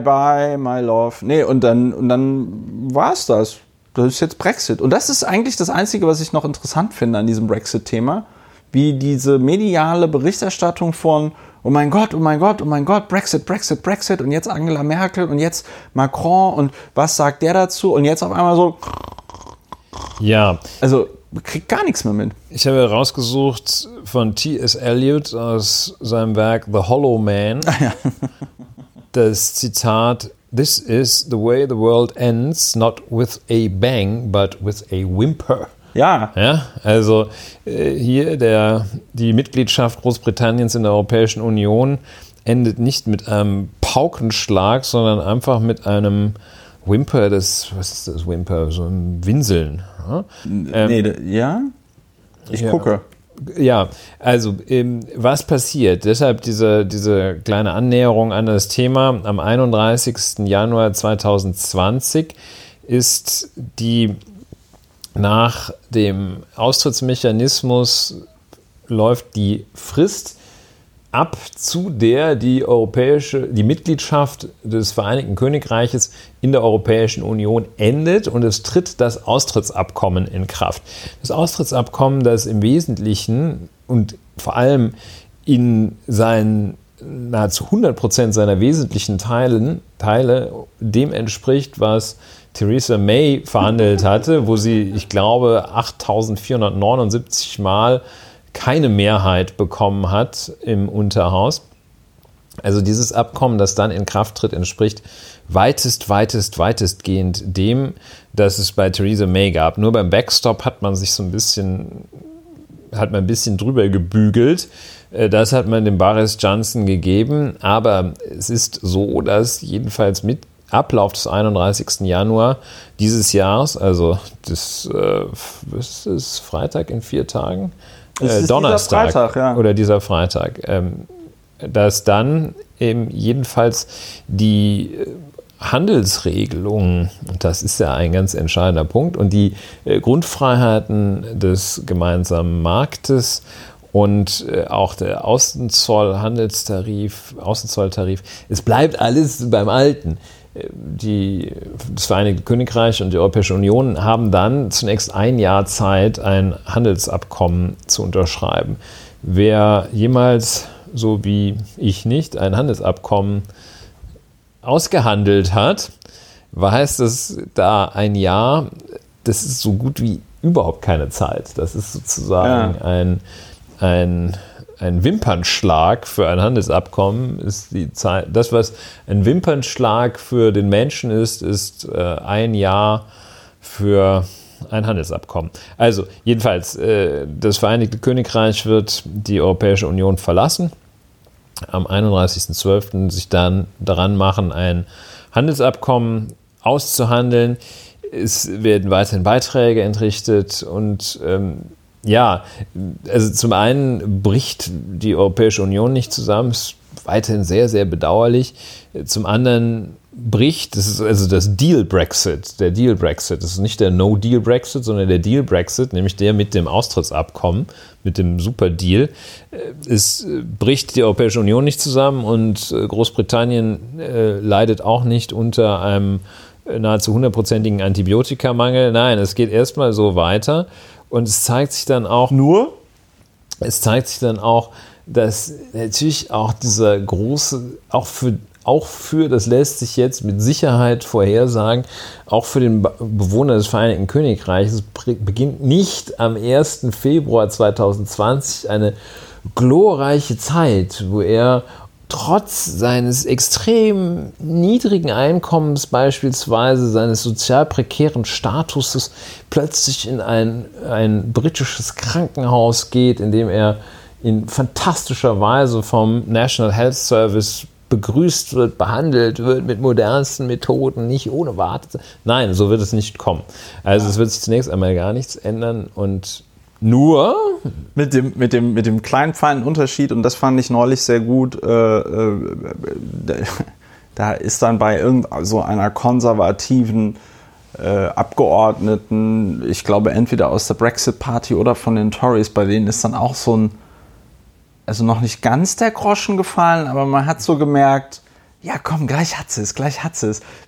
bye, my love. Nee, und dann war es das. Das ist jetzt Brexit. Und das ist eigentlich das Einzige, was ich noch interessant finde an diesem Brexit-Thema. Wie diese mediale Berichterstattung von oh mein Gott, oh mein Gott, oh mein Gott, Brexit, Brexit, Brexit und jetzt Angela Merkel und jetzt Macron und was sagt der dazu und jetzt auf einmal so. Ja. Also kriegt gar nichts mehr mit. Ich habe rausgesucht von T.S. Eliot aus seinem Werk The Hollow Man das Zitat: "This is the way the world ends, not with a bang, but with a whimper." Ja, also hier die Mitgliedschaft Großbritanniens in der Europäischen Union endet nicht mit einem Paukenschlag, sondern einfach mit einem Whimper, was ist das Whimper, so ein Winseln. Ja? Gucke. Ja, also was passiert? Deshalb diese kleine Annäherung an das Thema. Am 31. Januar 2020 ist die nach dem Austrittsmechanismus läuft die Frist ab, zu der die Mitgliedschaft des Vereinigten Königreiches in der Europäischen Union endet und es tritt das Austrittsabkommen in Kraft. Das Austrittsabkommen, das im Wesentlichen und vor allem in seinen nahezu 100% seiner wesentlichen Teile dem entspricht, was Theresa May verhandelt hatte, wo sie, ich glaube, 8.479 Mal keine Mehrheit bekommen hat im Unterhaus. Also dieses Abkommen, das dann in Kraft tritt, entspricht weitestgehend dem, das es bei Theresa May gab. Nur beim Backstop hat man ein bisschen drüber gebügelt. Das hat man dem Boris Johnson gegeben, aber es ist so, dass jedenfalls mit Ablauf des 31. Januar dieses Jahres, also das ist Freitag in 4 Tagen, Donnerstag dieser Freitag, ja. Oder dieser Freitag, dass dann eben jedenfalls die Handelsregelungen, das ist ja ein ganz entscheidender Punkt, und die Grundfreiheiten des gemeinsamen Marktes und auch der Außenzolltarif, es bleibt alles beim Alten. Das Vereinigte Königreich und die Europäische Union haben dann zunächst 1 Jahr Zeit, ein Handelsabkommen zu unterschreiben. Wer jemals, so wie ich nicht, ein Handelsabkommen ausgehandelt hat, weiß, dass da 1 Jahr, das ist so gut wie überhaupt keine Zeit. Das ist sozusagen ein Wimpernschlag für ein Handelsabkommen ist die Zeit. Das, was ein Wimpernschlag für den Menschen ist, ist 1 Jahr für ein Handelsabkommen. Also jedenfalls, das Vereinigte Königreich wird die Europäische Union verlassen, am 31.12. sich dann daran machen, ein Handelsabkommen auszuhandeln. Es werden weiterhin Beiträge entrichtet und also zum einen bricht die Europäische Union nicht zusammen, ist weiterhin sehr, sehr bedauerlich. Zum anderen bricht, das ist also das Deal-Brexit, der Deal-Brexit, das ist nicht der No-Deal-Brexit, sondern der Deal-Brexit, nämlich der mit dem Austrittsabkommen, mit dem Super-Deal. Es bricht die Europäische Union nicht zusammen und Großbritannien leidet auch nicht unter einem nahezu 100-prozentigen Antibiotikamangel. Nein, es geht erstmal so weiter. Und es zeigt sich dann auch, dass natürlich auch dieser große, auch für, das lässt sich jetzt mit Sicherheit vorhersagen, auch für den Bewohner des Vereinigten Königreichs beginnt nicht am 1. Februar 2020 eine glorreiche Zeit, wo er trotz seines extrem niedrigen Einkommens beispielsweise, seines sozial prekären Statuses, plötzlich in ein britisches Krankenhaus geht, in dem er in fantastischer Weise vom National Health Service begrüßt wird, behandelt wird mit modernsten Methoden, nicht ohne Wartezeit. Nein, so wird es nicht kommen. Also es wird sich zunächst einmal gar nichts ändern und nur mit dem kleinen feinen Unterschied, und das fand ich neulich sehr gut, da ist dann bei einer konservativen Abgeordneten, ich glaube entweder aus der Brexit-Party oder von den Tories, bei denen ist dann auch so ein, also noch nicht ganz der Groschen gefallen, aber man hat so gemerkt, ja komm, gleich hat sie es.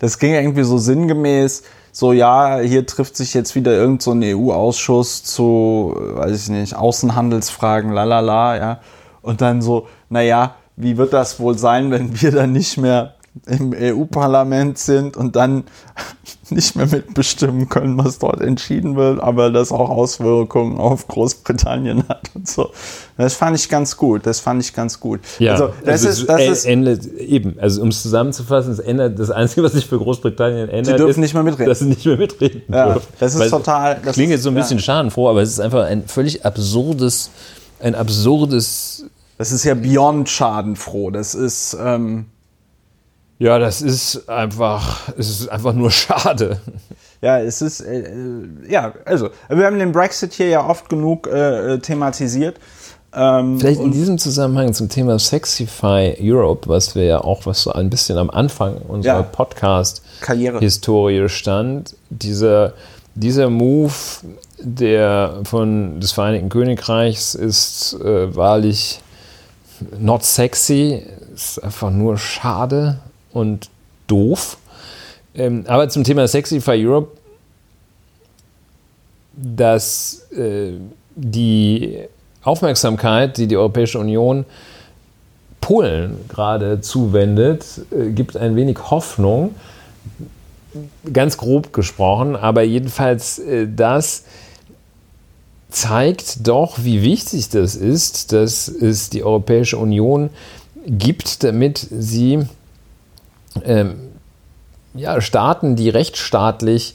Das ging irgendwie so sinngemäß, so, ja, hier trifft sich jetzt wieder irgend so ein EU-Ausschuss zu, weiß ich nicht, Außenhandelsfragen, lalala, ja. Und dann so, naja, wie wird das wohl sein, wenn wir dann nicht mehr im EU-Parlament sind und dann nicht mehr mitbestimmen können, was dort entschieden wird, aber das auch Auswirkungen auf Großbritannien hat und so. Das fand ich ganz gut. Ja, also, um es zusammenzufassen, das Einzige, was sich für Großbritannien ändert, ist, dass sie nicht mehr mitreden dürfen. Das ist total... Das klingt jetzt so ein bisschen schadenfroh, aber es ist einfach ein völlig absurdes... Das ist ja beyond schadenfroh. Das ist... Ja, es ist einfach nur schade. Ja, es ist, wir haben den Brexit hier ja oft genug thematisiert. Vielleicht in diesem Zusammenhang zum Thema Sexify Europe, was wir ja auch, was so ein bisschen am Anfang unserer Podcast-Karriere-Historie stand, dieser Move des Vereinigten Königreichs ist wahrlich not sexy, ist einfach nur schade und doof. Aber zum Thema Sexify Europe, dass die Aufmerksamkeit, die die Europäische Union Polen gerade zuwendet, gibt ein wenig Hoffnung, ganz grob gesprochen, aber jedenfalls das zeigt doch, wie wichtig das ist, dass es die Europäische Union gibt, damit sie Staaten, die rechtsstaatlich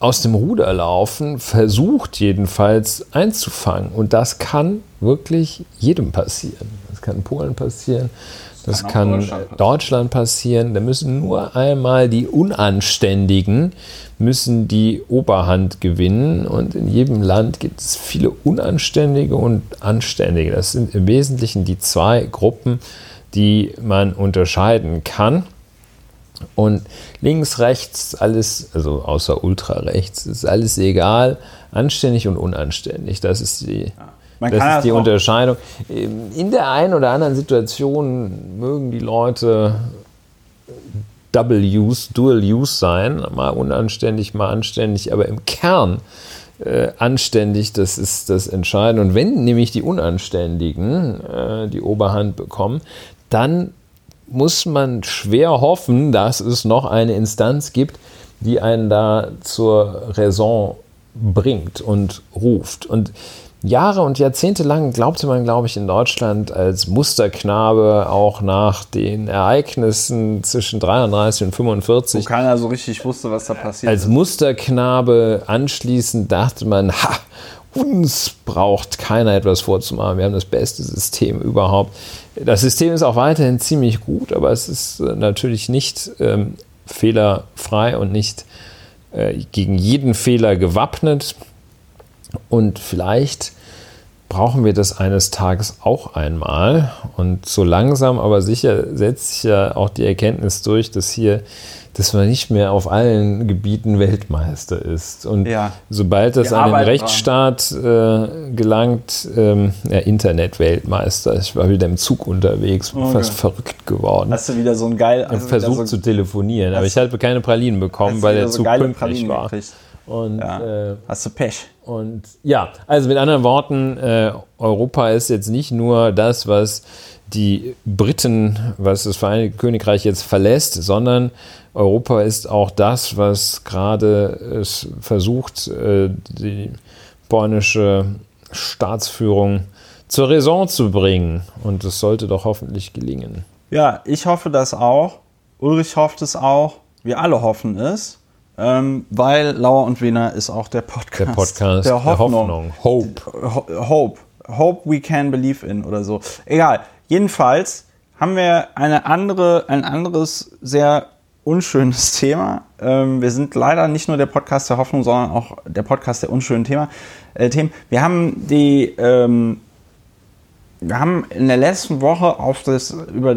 aus dem Ruder laufen, versucht jedenfalls einzufangen. Und das kann wirklich jedem passieren. Das kann Polen passieren, Das kann in Deutschland passieren. Da müssen nur einmal die Unanständigen müssen die Oberhand gewinnen. Und in jedem Land gibt es viele Unanständige und Anständige. Das sind im Wesentlichen die zwei Gruppen, die man unterscheiden kann. Und links, rechts, alles, also außer ultrarechts, ist alles egal. Anständig und unanständig, das ist die... Das ist die Unterscheidung. In der einen oder anderen Situation mögen die Leute Dual Use sein, mal unanständig, mal anständig, aber im Kern anständig, das ist das Entscheidende. Und wenn nämlich die Unanständigen die Oberhand bekommen, dann muss man schwer hoffen, dass es noch eine Instanz gibt, die einen da zur Raison bringt und ruft. Und Jahre und Jahrzehnte lang glaubte man, glaube ich, in Deutschland als Musterknabe auch nach den Ereignissen zwischen 33 und 45. Wo keiner so richtig wusste, was da passiert ist. Als Musterknabe anschließend dachte man, uns braucht keiner etwas vorzumachen. Wir haben das beste System überhaupt. Das System ist auch weiterhin ziemlich gut, aber es ist natürlich nicht fehlerfrei und nicht gegen jeden Fehler gewappnet. Und vielleicht brauchen wir das eines Tages auch einmal. Und so langsam, aber sicher setzt sich ja auch die Erkenntnis durch, dass man nicht mehr auf allen Gebieten Weltmeister ist. Und sobald das an den Rechtsstaat gelangt, Internet-Weltmeister. Ich war wieder im Zug unterwegs, bin fast verrückt geworden. Hast du wieder so einen geilen... Ich versucht zu telefonieren, aber ich habe keine Pralinen bekommen, weil der Zug pünktlich war. Und, hast du Pech. Und ja, also mit anderen Worten, Europa ist jetzt nicht nur das, was die Briten, was das Vereinigte Königreich jetzt verlässt, sondern Europa ist auch das, was gerade es versucht, die polnische Staatsführung zur Raison zu bringen. Und das sollte doch hoffentlich gelingen. Ja, ich hoffe das auch. Ulrich hofft es auch. Wir alle hoffen es. Weil Lauer und Wehner ist auch der Podcast der Hoffnung. Hope. Hope we can believe in oder so. Egal. Jedenfalls haben wir ein anderes sehr unschönes Thema. Wir sind leider nicht nur der Podcast der Hoffnung, sondern auch der Podcast der unschönen Themen. Wir haben wir haben in der letzten Woche über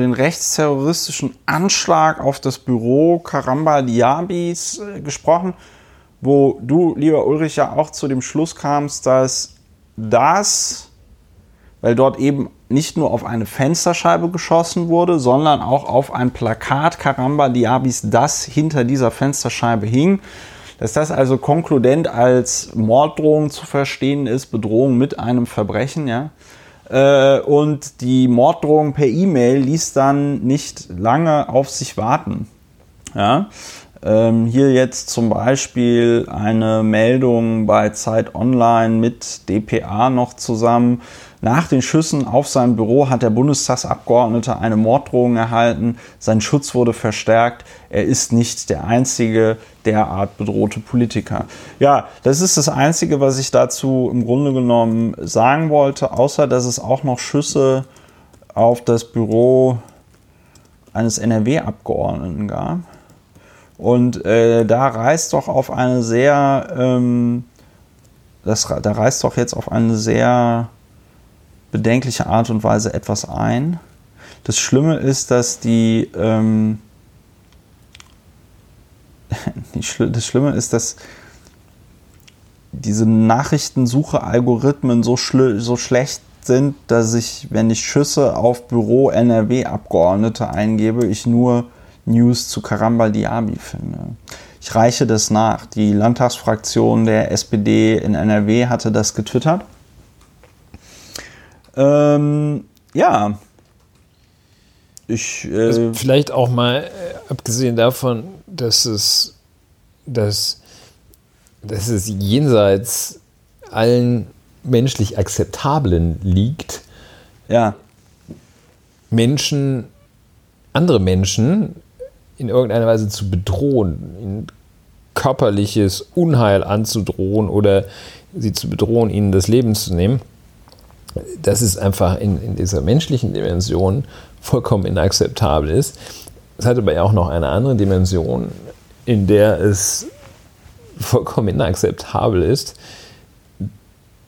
den rechtsterroristischen Anschlag auf das Büro Karamba Diabys gesprochen, wo du, lieber Ulrich, ja auch zu dem Schluss kamst, dass weil dort eben nicht nur auf eine Fensterscheibe geschossen wurde, sondern auch auf ein Plakat Karamba Diabys, das hinter dieser Fensterscheibe hing, dass das also konkludent als Morddrohung zu verstehen ist, Bedrohung mit einem Verbrechen, ja. Und die Morddrohung per E-Mail ließ dann nicht lange auf sich warten. Ja? Hier jetzt zum Beispiel eine Meldung bei Zeit Online mit dpa noch zusammen. Nach den Schüssen auf sein Büro hat der Bundestagsabgeordnete eine Morddrohung erhalten. Sein Schutz wurde verstärkt. Er ist nicht der einzige derart bedrohte Politiker. Ja, das ist das Einzige, was ich dazu im Grunde genommen sagen wollte, außer dass es auch noch Schüsse auf das Büro eines NRW-Abgeordneten gab. Und da reißt doch jetzt auf eine sehr bedenkliche Art und Weise etwas ein. Das Schlimme ist, dass dass diese Nachrichtensuche-Algorithmen so schlecht sind, dass ich, wenn ich Schüsse auf Büro-NRW-Abgeordnete eingebe, ich nur News zu Karamba Diaby finde. Ich reiche das nach. Die Landtagsfraktion der SPD in NRW hatte das getwittert. Also vielleicht auch mal abgesehen davon, dass es jenseits allen menschlich Akzeptablen liegt, ja, andere Menschen in irgendeiner Weise zu bedrohen, ihnen körperliches Unheil anzudrohen oder sie zu bedrohen, ihnen das Leben zu nehmen. dass es einfach in dieser menschlichen Dimension vollkommen inakzeptabel ist. Es hat aber ja auch noch eine andere Dimension, in der es vollkommen inakzeptabel ist,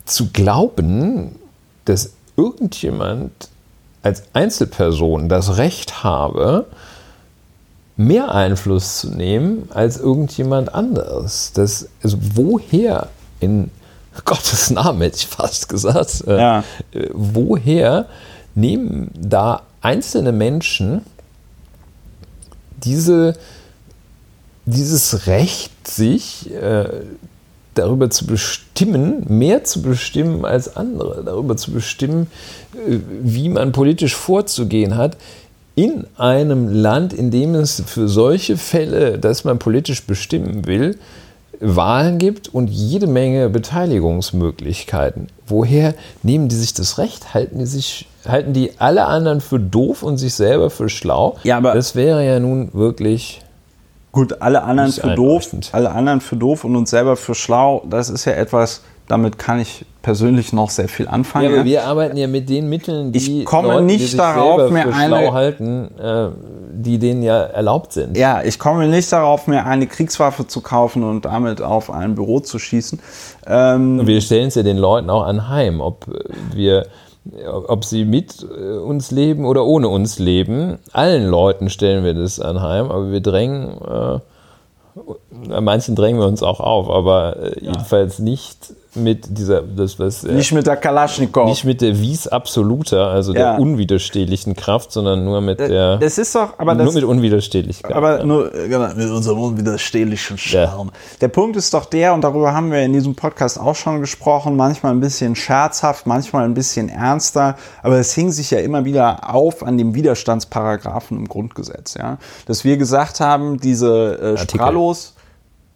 zu glauben, dass irgendjemand als Einzelperson das Recht habe, mehr Einfluss zu nehmen als irgendjemand anderes. Das, also woher in Gottes Namen, hätte ich fast gesagt, ja. Woher nehmen da einzelne Menschen dieses Recht, sich darüber zu bestimmen, mehr zu bestimmen als andere, darüber zu bestimmen, wie man politisch vorzugehen hat, in einem Land, in dem es für solche Fälle, dass man politisch bestimmen will, Wahlen gibt und jede Menge Beteiligungsmöglichkeiten. Woher nehmen die sich das Recht? Halten die alle anderen für doof und sich selber für schlau? Ja, aber das wäre ja nun wirklich... Gut, alle anderen für doof und uns selber für schlau, das ist ja etwas, damit kann ich persönlich noch sehr viel anfangen. Ja, aber wir arbeiten ja mit den Mitteln, die die denen ja erlaubt sind. Ja, ich komme nicht darauf, mir eine Kriegswaffe zu kaufen und damit auf ein Büro zu schießen. Und wir stellen es ja den Leuten auch anheim, ob sie mit uns leben oder ohne uns leben. Allen Leuten stellen wir das anheim, aber wir drängen, an manchen drängen wir uns auch auf, aber jedenfalls nicht mit dieser, nicht mit der Kalaschnikow. Nicht mit der Vis Absoluta, also der unwiderstehlichen Kraft, sondern nur mit der. Das ist doch, aber nur mit Unwiderstehlichkeit. Aber nur mit unserem unwiderstehlichen Charme. Ja. Der Punkt ist doch der, und darüber haben wir in diesem Podcast auch schon gesprochen, manchmal ein bisschen scherzhaft, manchmal ein bisschen ernster, aber es hing sich ja immer wieder auf an dem Widerstandsparagraphen im Grundgesetz, ja. Dass wir gesagt haben, diese Strahlos.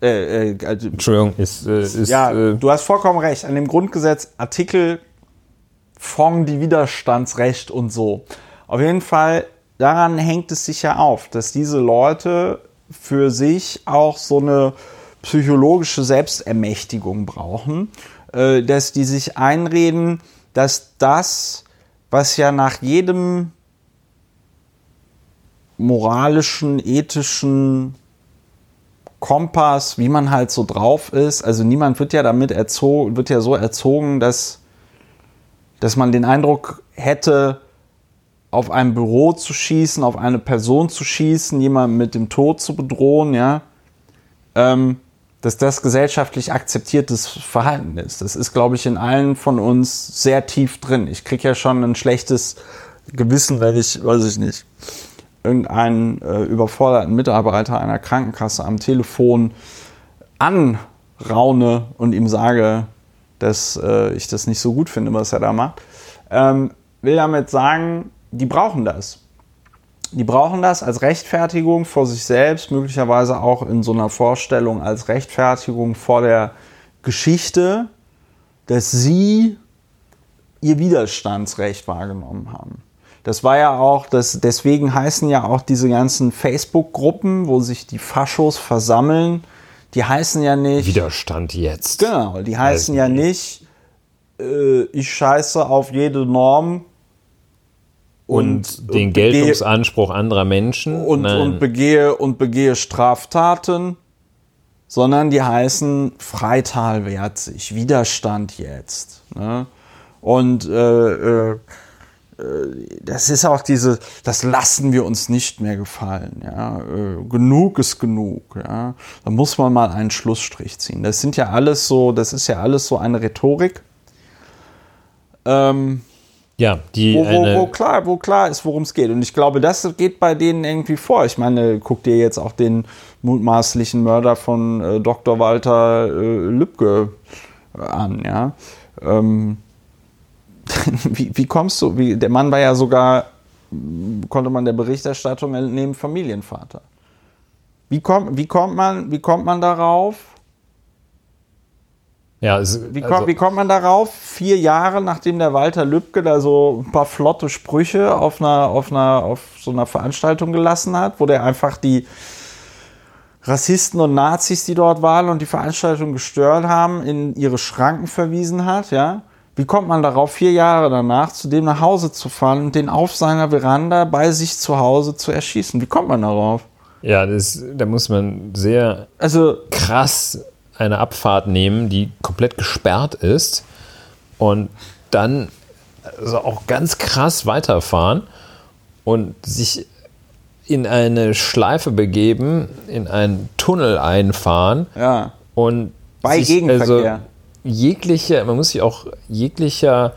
Entschuldigung, du hast vollkommen recht. An dem Grundgesetz Artikel Fonds die Widerstandsrecht und so. Auf jeden Fall, daran hängt es sich ja auf, dass diese Leute für sich auch so eine psychologische Selbstermächtigung brauchen, dass die sich einreden, dass das, was ja nach jedem moralischen, ethischen Kompass, wie man halt so drauf ist. Also niemand wird ja so erzogen, dass man den Eindruck hätte, auf ein Büro zu schießen, auf eine Person zu schießen, jemanden mit dem Tod zu bedrohen, ja, dass das gesellschaftlich akzeptiertes Verhalten ist. Das ist, glaube ich, in allen von uns sehr tief drin. Ich kriege ja schon ein schlechtes Gewissen, wenn ich, weiß ich nicht, irgendeinen überforderten Mitarbeiter einer Krankenkasse am Telefon anraune und ihm sage, dass ich das nicht so gut finde, was er da macht, will damit sagen, die brauchen das. Die brauchen das als Rechtfertigung vor sich selbst, möglicherweise auch in so einer Vorstellung als Rechtfertigung vor der Geschichte, dass sie ihr Widerstandsrecht wahrgenommen haben. Das war ja auch, deswegen heißen ja auch diese ganzen Facebook-Gruppen, wo sich die Faschos versammeln, die heißen ja nicht... Widerstand jetzt. Genau, die heißen ja nicht, ich scheiße auf jede Norm. Und den Geltungsanspruch anderer Menschen. Und begehe Straftaten, sondern die heißen Freital wehrt sich, Widerstand jetzt. Ne? Und... das ist auch diese, das lassen wir uns nicht mehr gefallen. Ja? Genug ist genug. Ja? Da muss man mal einen Schlussstrich ziehen. Das ist ja alles so eine Rhetorik. Wo klar ist, worum es geht. Und ich glaube, das geht bei denen irgendwie vor. Ich meine, guck dir jetzt auch den mutmaßlichen Mörder von Dr. Walter Lübcke an. Ja. Wie kommst du? Der Mann war ja sogar, konnte man der Berichterstattung entnehmen, Familienvater. Wie kommt man darauf? Ja, wie kommt man darauf, 4 Jahre nachdem der Walter Lübcke da so ein paar flotte Sprüche auf so einer Veranstaltung gelassen hat, wo der einfach die Rassisten und Nazis, die dort waren und die Veranstaltung gestört haben, in ihre Schranken verwiesen hat, ja? Wie kommt man darauf, 4 Jahre danach zu dem nach Hause zu fahren und den auf seiner Veranda bei sich zu Hause zu erschießen? Wie kommt man darauf? Ja, da muss man sehr krass eine Abfahrt nehmen, die komplett gesperrt ist und dann auch ganz krass weiterfahren und sich in eine Schleife begeben, in einen Tunnel einfahren. Ja. Und bei Gegenverkehr. Also man muss sich auch jeglicher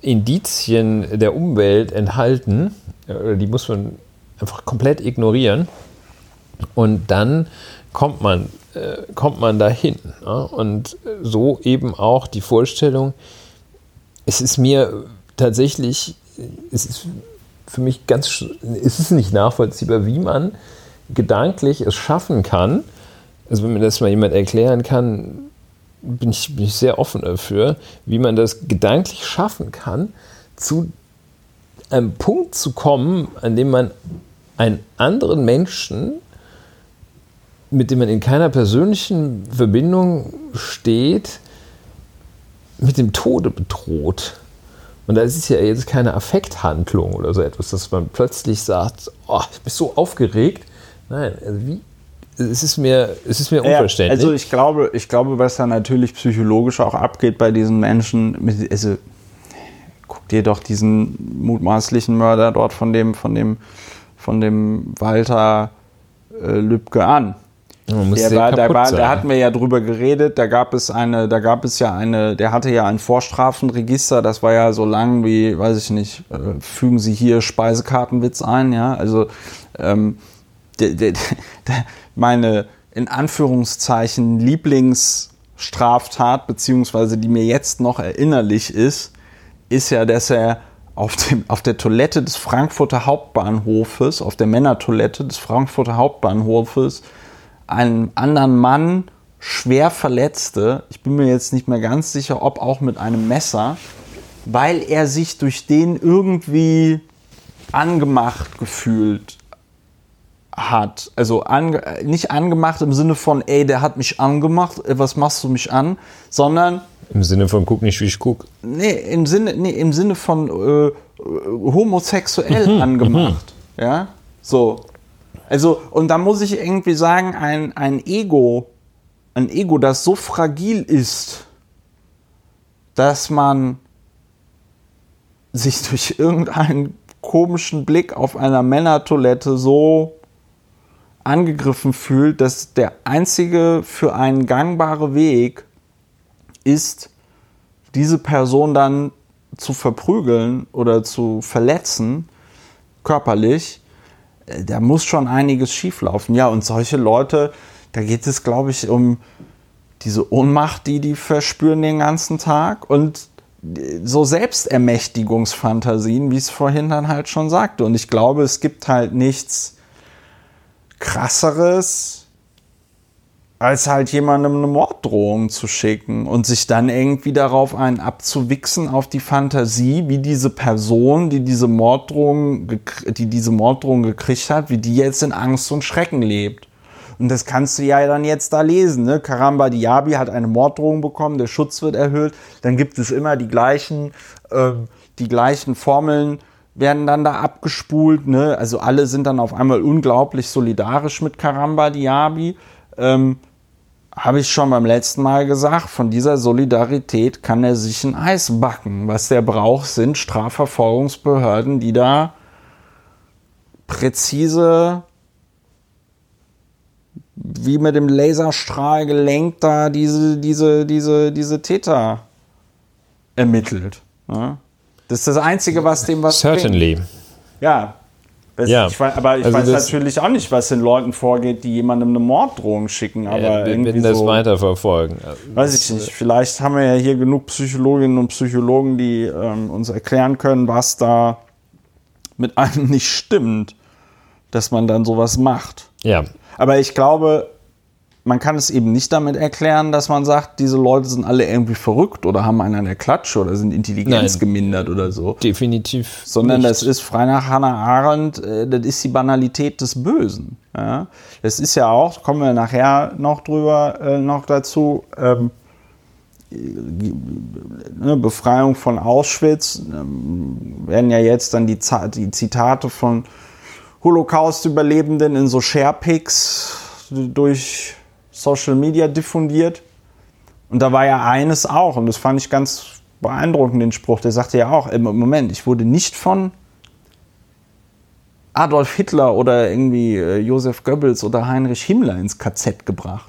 Indizien der Umwelt enthalten. Die muss man einfach komplett ignorieren. Und dann kommt man dahin. Ne? Und so eben auch die Vorstellung, es ist nicht nachvollziehbar, wie man gedanklich es schaffen kann. Also wenn mir das mal jemand erklären kann, bin ich sehr offen dafür, wie man das gedanklich schaffen kann, zu einem Punkt zu kommen, an dem man einen anderen Menschen, mit dem man in keiner persönlichen Verbindung steht, mit dem Tode bedroht. Und da ist es ja jetzt keine Affekthandlung oder so etwas, dass man plötzlich sagt, oh, ich bin so aufgeregt. Nein, also wie? Es ist mir unverständlich. Also ich glaube, was da natürlich psychologisch auch abgeht bei diesen Menschen, also guck dir doch diesen mutmaßlichen Mörder dort von dem Walter Lübcke an. Da hatten wir ja drüber geredet, der hatte ja ein Vorstrafenregister, das war ja so lang wie, weiß ich nicht, fügen Sie hier Speisekartenwitz ein, ja, also meine in Anführungszeichen Lieblingsstraftat, beziehungsweise die mir jetzt noch erinnerlich ist ja, dass er auf der Toilette des Frankfurter Hauptbahnhofes, auf der Männertoilette des Frankfurter Hauptbahnhofes, einen anderen Mann schwer verletzte, ich bin mir jetzt nicht mehr ganz sicher, ob auch mit einem Messer, weil er sich durch den irgendwie angemacht gefühlt hat. Also nicht angemacht im Sinne von, ey, der hat mich angemacht, was machst du mich an, sondern im Sinne von, guck nicht, wie ich guck. Nee, im Sinne von homosexuell angemacht. Ja, so. Also, und da muss ich irgendwie sagen, ein Ego, das so fragil ist, dass man sich durch irgendeinen komischen Blick auf einer Männertoilette so angegriffen fühlt, dass der einzige für einen gangbare Weg ist, diese Person dann zu verprügeln oder zu verletzen, körperlich. Da muss schon einiges schieflaufen. Ja, und solche Leute, da geht es, glaube ich, um diese Ohnmacht, die verspüren den ganzen Tag und so Selbstermächtigungsfantasien, wie ich es vorhin dann halt schon sagte. Und ich glaube, es gibt halt nichts Krasseres, als halt jemandem eine Morddrohung zu schicken und sich dann irgendwie darauf einen abzuwichsen, auf die Fantasie, wie diese Person, die diese Morddrohung gekriegt hat, wie die jetzt in Angst und Schrecken lebt. Und das kannst du ja dann jetzt da lesen, ne? Karamba Diaby hat eine Morddrohung bekommen, der Schutz wird erhöht, dann gibt es immer die gleichen Formeln, werden dann da abgespult, ne? Also alle sind dann auf einmal unglaublich solidarisch mit Karamba Diaby. Habe ich schon beim letzten Mal gesagt, von dieser Solidarität kann er sich ein Eis backen. Was der braucht, sind Strafverfolgungsbehörden, die da präzise, wie mit dem Laserstrahl gelenkt, da diese Täter ermittelt. Ja? Das ist das Einzige, was dem was Certainly. Bringt. Ja. Ja. Ich weiß natürlich auch nicht, was den Leuten vorgeht, die jemandem eine Morddrohung schicken. Aber ja, wenn das so weiterverfolgen. Weiß ich nicht. Vielleicht haben wir ja hier genug Psychologinnen und Psychologen, die uns erklären können, was da mit einem nicht stimmt, dass man dann sowas macht. Ja. Aber ich glaube, man kann es eben nicht damit erklären, dass man sagt, diese Leute sind alle irgendwie verrückt oder haben einen an der Klatsche oder sind intelligenzgemindert oder so. Definitiv. Sondern nicht. Das ist frei nach Hannah Arendt, das ist die Banalität des Bösen. Ja? Das ist ja auch, kommen wir nachher noch dazu, Befreiung von Auschwitz, werden ja jetzt dann die Zitate von Holocaust-Überlebenden in so Sharepics durch Social Media diffundiert. Und da war ja eines auch, und das fand ich ganz beeindruckend, den Spruch, der sagte ja auch, im Moment, ich wurde nicht von Adolf Hitler oder irgendwie Josef Goebbels oder Heinrich Himmler ins KZ gebracht.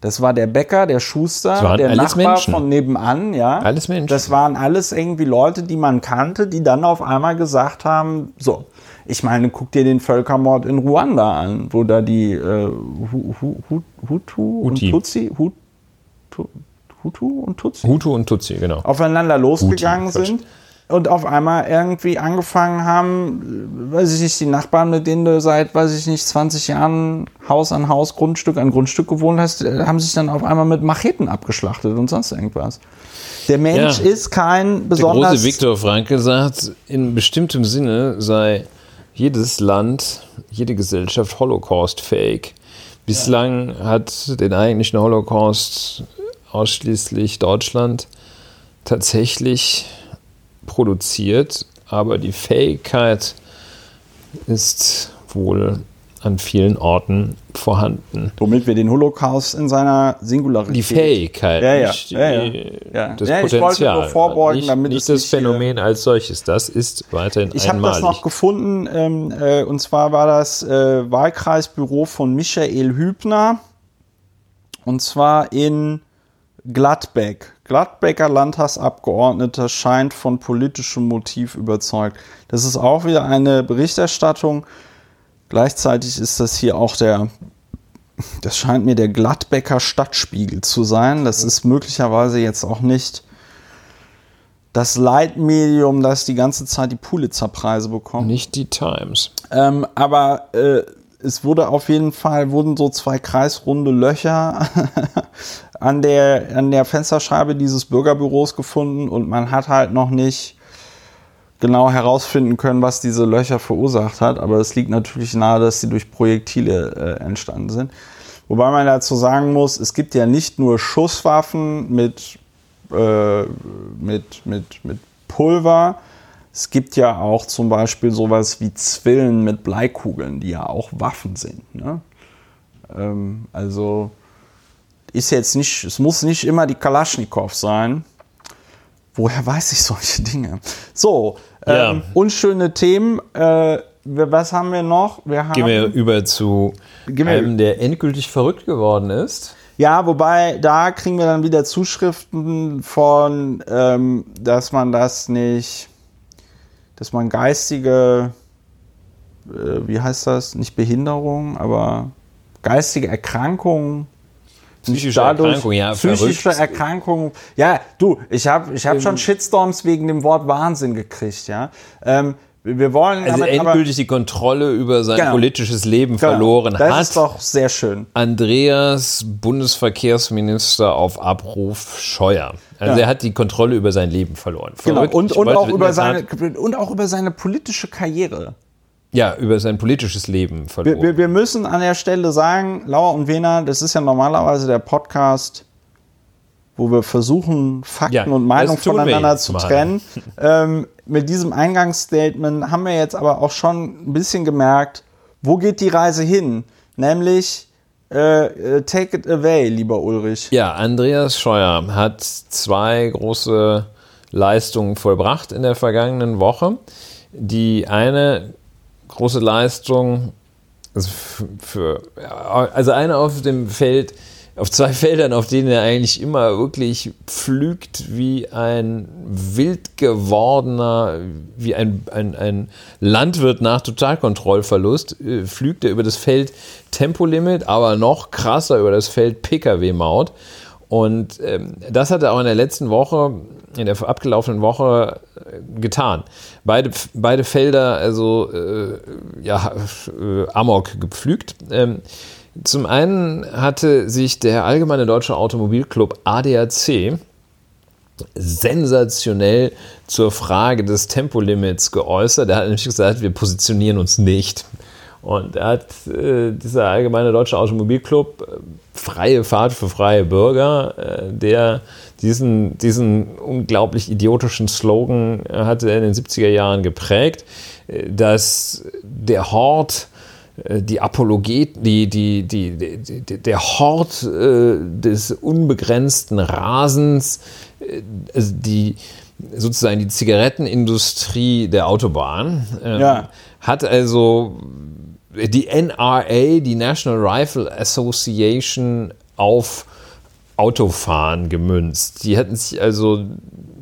Das war der Bäcker, der Schuster, der Nachbar von nebenan. Ja. Alles Menschen. Das waren alles irgendwie Leute, die man kannte, die dann auf einmal gesagt haben, so, ich meine, guck dir den Völkermord in Ruanda an, wo da die Hutu und Tutsi, genau. Aufeinander losgegangen sind. Und auf einmal irgendwie angefangen haben, weiß ich nicht, die Nachbarn, mit denen du seit, 20 Jahren Haus an Haus, Grundstück an Grundstück gewohnt hast, haben sich dann auf einmal mit Macheten abgeschlachtet und sonst irgendwas. Der Mensch ist kein besonders... Der große Viktor Frankl sagt, in bestimmtem Sinne sei jedes Land, jede Gesellschaft Holocaust-fähig. Bislang hat den eigentlichen Holocaust ausschließlich Deutschland tatsächlich produziert, aber die Fähigkeit ist wohl an vielen Orten vorhanden. Womit wir den Holocaust in seiner Singularität... Die Fähigkeit, nicht das Potenzial. Ich wollte nur vorbeugen, nicht, damit nicht es das Phänomen als solches, das ist weiterhin einmalig. Ich habe das noch gefunden, und zwar war das Wahlkreisbüro von Michael Hübner, und zwar in Gladbeck. Gladbecker Landtagsabgeordneter scheint von politischem Motiv überzeugt. Das ist auch wieder eine Berichterstattung. Gleichzeitig ist das hier auch das scheint mir der Gladbecker Stadtspiegel zu sein. Das ist möglicherweise jetzt auch nicht das Leitmedium, das die ganze Zeit die Pulitzer-Preise bekommt. Nicht die Times. Es wurde auf jeden Fall, wurden so zwei kreisrunde Löcher an der Fensterscheibe dieses Bürgerbüros gefunden und man hat halt noch nicht genau herausfinden können, was diese Löcher verursacht hat, aber es liegt natürlich nahe, dass sie durch Projektile entstanden sind. Wobei man dazu sagen muss, es gibt ja nicht nur Schusswaffen mit Pulver. Es gibt ja auch zum Beispiel sowas wie Zwillen mit Bleikugeln, die ja auch Waffen sind. Ne? Also ist jetzt nicht, es muss nicht immer die Kalaschnikow sein. Woher weiß ich solche Dinge? So, unschöne Themen. Was haben wir noch? Gehen wir über zu einem, der endgültig verrückt geworden ist. Ja, wobei, da kriegen wir dann wieder Zuschriften von, dass man das nicht... dass man geistige, nicht Behinderung, aber geistige Erkrankungen, psychische Erkrankungen. Ja, du, ich hab schon Shitstorms wegen dem Wort Wahnsinn gekriegt, ja. Wir wollen also endgültig die Kontrolle über sein politisches Leben verloren hat. Das ist doch sehr schön. Andreas, Bundesverkehrsminister auf Abruf, Scheuer. Also er hat die Kontrolle über sein Leben verloren. Verrückt. Genau. Und auch über seine politische Karriere. Ja, über sein politisches Leben verloren. Wir müssen an der Stelle sagen, Lauer und Wehner, das ist ja normalerweise der Podcast, wo wir versuchen, Fakten und Meinung voneinander zu trennen. Mit diesem Eingangsstatement haben wir jetzt aber auch schon ein bisschen gemerkt, wo geht die Reise hin? Nämlich, take it away, lieber Ulrich. Ja, Andreas Scheuer hat zwei große Leistungen vollbracht in der vergangenen Woche. Die eine große Leistung, eine auf zwei Feldern, auf denen er eigentlich immer wirklich pflügt wie ein wild gewordener, wie ein Landwirt nach Totalkontrollverlust, pflügt er über das Feld Tempolimit, aber noch krasser über das Feld Pkw-Maut. Und das hat er auch in der letzten Woche, in der abgelaufenen Woche getan. Beide Felder amok gepflügt. Zum einen hatte sich der Allgemeine Deutsche Automobilclub ADAC sensationell zur Frage des Tempolimits geäußert. Er hat nämlich gesagt, wir positionieren uns nicht. Und er hat, dieser allgemeine deutsche Automobilclub, freie Fahrt für freie Bürger, der diesen unglaublich idiotischen Slogan hatte in den 70er Jahren geprägt, dass der Hort, die Apologeten, der Hort des unbegrenzten Rasens, die sozusagen die Zigarettenindustrie der Autobahn, hat also die NRA, die National Rifle Association, auf Autofahren gemünzt. Die hätten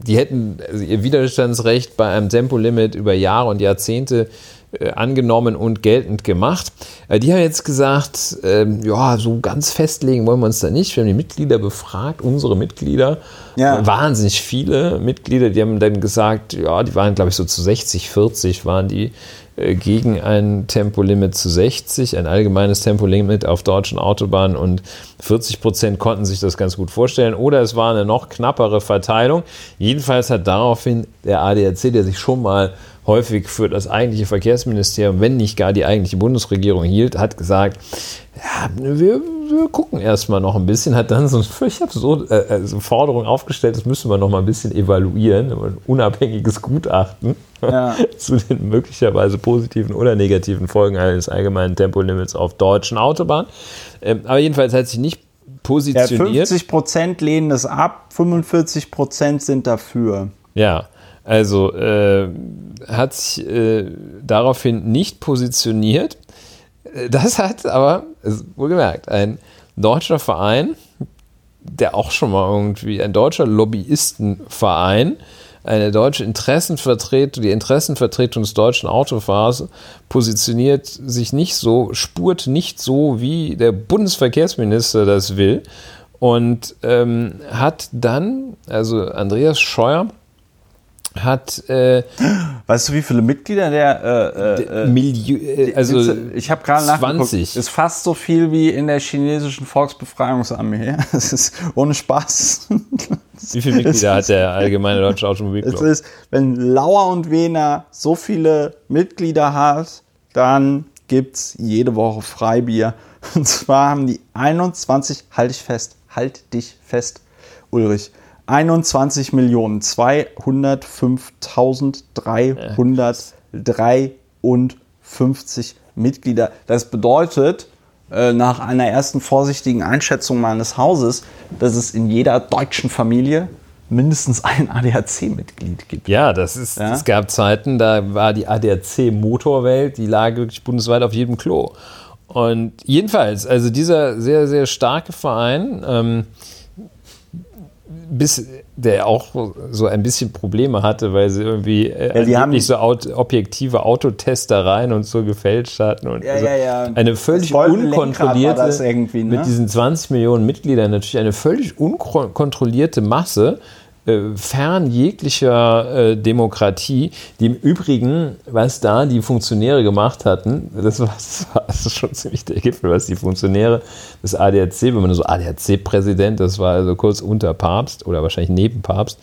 ihr Widerstandsrecht bei einem Tempolimit über Jahre und Jahrzehnte angenommen und geltend gemacht. Die haben jetzt gesagt, so ganz festlegen wollen wir uns da nicht. Wir haben die Mitglieder befragt, unsere Mitglieder, wahnsinnig viele Mitglieder, die haben dann gesagt, die waren, glaube ich, so zu 60-40 waren die gegen ein Tempolimit zu 60, ein allgemeines Tempolimit auf deutschen Autobahnen, und 40% konnten sich das ganz gut vorstellen. Oder es war eine noch knappere Verteilung. Jedenfalls hat daraufhin der ADAC, der sich schon mal häufig für das eigentliche Verkehrsministerium, wenn nicht gar die eigentliche Bundesregierung hielt, hat gesagt, wir gucken erstmal noch ein bisschen, hat dann so eine völlig absurde Forderung aufgestellt, das müssen wir noch mal ein bisschen evaluieren, ein unabhängiges Gutachten zu den möglicherweise positiven oder negativen Folgen eines allgemeinen Tempolimits auf deutschen Autobahnen. Aber jedenfalls hat sich nicht positioniert. Ja, 50% lehnen das ab, 45% sind dafür. Ja, also hat sich daraufhin nicht positioniert. Das hat aber, wohlgemerkt, ein deutscher Verein, der auch schon mal irgendwie, ein deutscher Lobbyistenverein, eine deutsche Interessenvertretung, die Interessenvertretung des deutschen Autofahrers, positioniert sich nicht so, spurt nicht so, wie der Bundesverkehrsminister das will, und hat dann, also Andreas Scheuer, hat weißt du, wie viele Mitglieder der also ich habe gerade nachgeguckt, ist fast so viel wie in der chinesischen Volksbefreiungsarmee. Ja? Das ist ohne Spaß. Wie viele Mitglieder hat der allgemeine deutsche Automobilclub? Es ist, wenn Lauer und Wehner so viele Mitglieder hat, dann gibt's jede Woche Freibier. Und zwar haben die 21, halt dich fest, Ulrich, 21.205.353 Mitglieder. Das bedeutet, nach einer ersten vorsichtigen Einschätzung meines Hauses, dass es in jeder deutschen Familie mindestens ein ADAC-Mitglied gibt. Ja, es gab Zeiten, da war die ADAC-Motorwelt, die lag wirklich bundesweit auf jedem Klo. Und jedenfalls, also dieser sehr, sehr starke Verein, bis der auch so ein bisschen Probleme hatte, weil sie irgendwie nicht so objektive Autotestereien und so gefälscht hatten. Und eine völlig unkontrollierte, ne? Mit diesen 20 Millionen Mitgliedern natürlich eine völlig unkontrollierte Masse, fern jeglicher Demokratie, die im Übrigen, was da die Funktionäre gemacht hatten, das war schon ziemlich der Gipfel, was die Funktionäre des ADAC, wenn man so ADAC-Präsident, das war also kurz unter Papst oder wahrscheinlich neben Papst,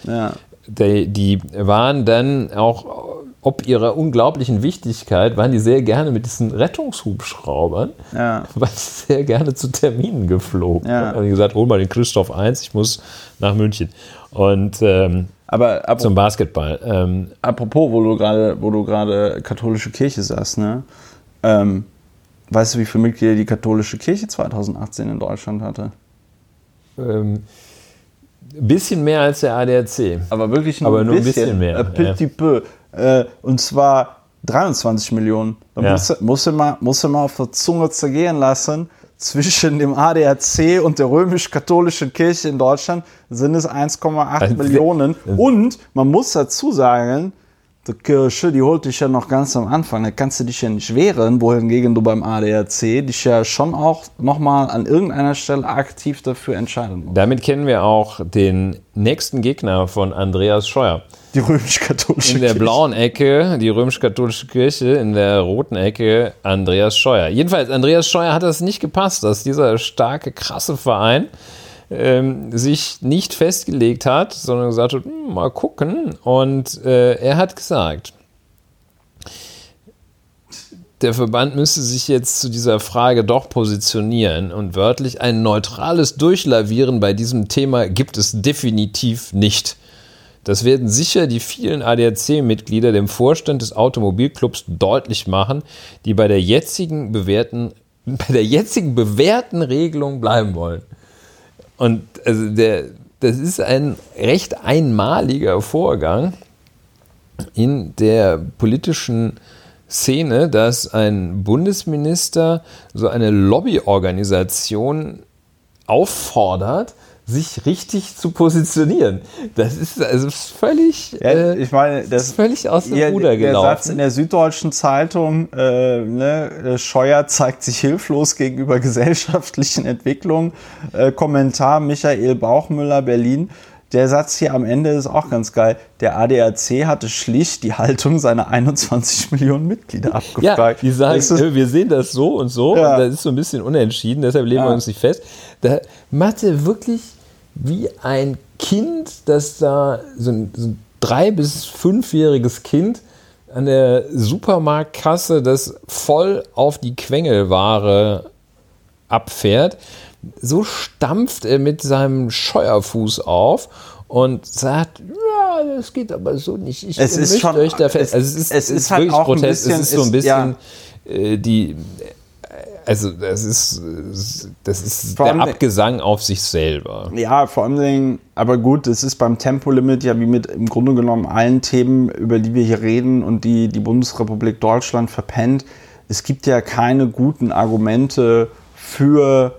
die waren dann auch, ob ihrer unglaublichen Wichtigkeit, waren die sehr gerne mit diesen Rettungshubschraubern, waren sehr gerne zu Terminen geflogen. Ja. Haben gesagt, hol mal den Christoph 1, ich muss nach München. Und aber zum Basketball. Apropos, wo du gerade katholische Kirche sagst, ne? Weißt du, wie viele Mitglieder die katholische Kirche 2018 in Deutschland hatte? Bisschen mehr als der ADAC. Aber wirklich nur ein bisschen mehr. Petit peu. Und zwar 23 Millionen. Da musst du mal auf der Zunge zergehen lassen. Zwischen dem ADAC und der römisch-katholischen Kirche in Deutschland sind es 1,8 Millionen. Und man muss dazu sagen, die Kirche, die holt dich ja noch ganz am Anfang. Da kannst du dich ja nicht wehren, wohingegen du beim ADAC dich ja schon auch nochmal an irgendeiner Stelle aktiv dafür entscheiden musst. Damit kennen wir auch den nächsten Gegner von Andreas Scheuer. Die römisch-katholische Kirche. In der blauen Ecke, die römisch-katholische Kirche, in der roten Ecke Andreas Scheuer. Jedenfalls, Andreas Scheuer hat das nicht gepasst, dass dieser starke, krasse Verein sich nicht festgelegt hat, sondern gesagt hat, mal gucken. Und er hat gesagt, Der Verband müsste sich jetzt zu dieser Frage doch positionieren und wörtlich ein neutrales Durchlavieren bei diesem Thema gibt es definitiv nicht. Das werden sicher die vielen ADAC-Mitglieder dem Vorstand des Automobilclubs deutlich machen, die bei der jetzigen bewährten Regelung bleiben wollen. Und also das ist ein recht einmaliger Vorgang in der politischen Szene, dass ein Bundesminister so eine Lobbyorganisation auffordert, sich richtig zu positionieren. Das ist also völlig, ich meine, das ist völlig aus dem Ruder gelaufen. Der Satz in der Süddeutschen Zeitung, Scheuer zeigt sich hilflos gegenüber gesellschaftlichen Entwicklungen. Kommentar Michael Bauchmüller, Berlin. Der Satz hier am Ende ist auch ganz geil. Der ADAC hatte schlicht die Haltung seiner 21 Millionen Mitglieder abgefragt. Ja, die sagen, wir sehen das so und so. Ja. Und das ist so ein bisschen unentschieden, deshalb legen wir uns nicht fest. Da Mathe wirklich wie ein Kind, das da so ein 3- bis 5-jähriges Kind an der Supermarktkasse, das voll auf die Quengelware abfährt. So stampft er mit seinem Scheuerfuß auf und sagt, ja, das geht aber so nicht. Ich möchte euch da fest. Es ist halt wirklich auch Protest. Ein bisschen, es ist so ein bisschen das ist der Abgesang auf sich selber. Ja, vor allem, aber gut, es ist beim Tempolimit ja wie mit im Grunde genommen allen Themen, über die wir hier reden und die Bundesrepublik Deutschland verpennt. Es gibt ja keine guten Argumente für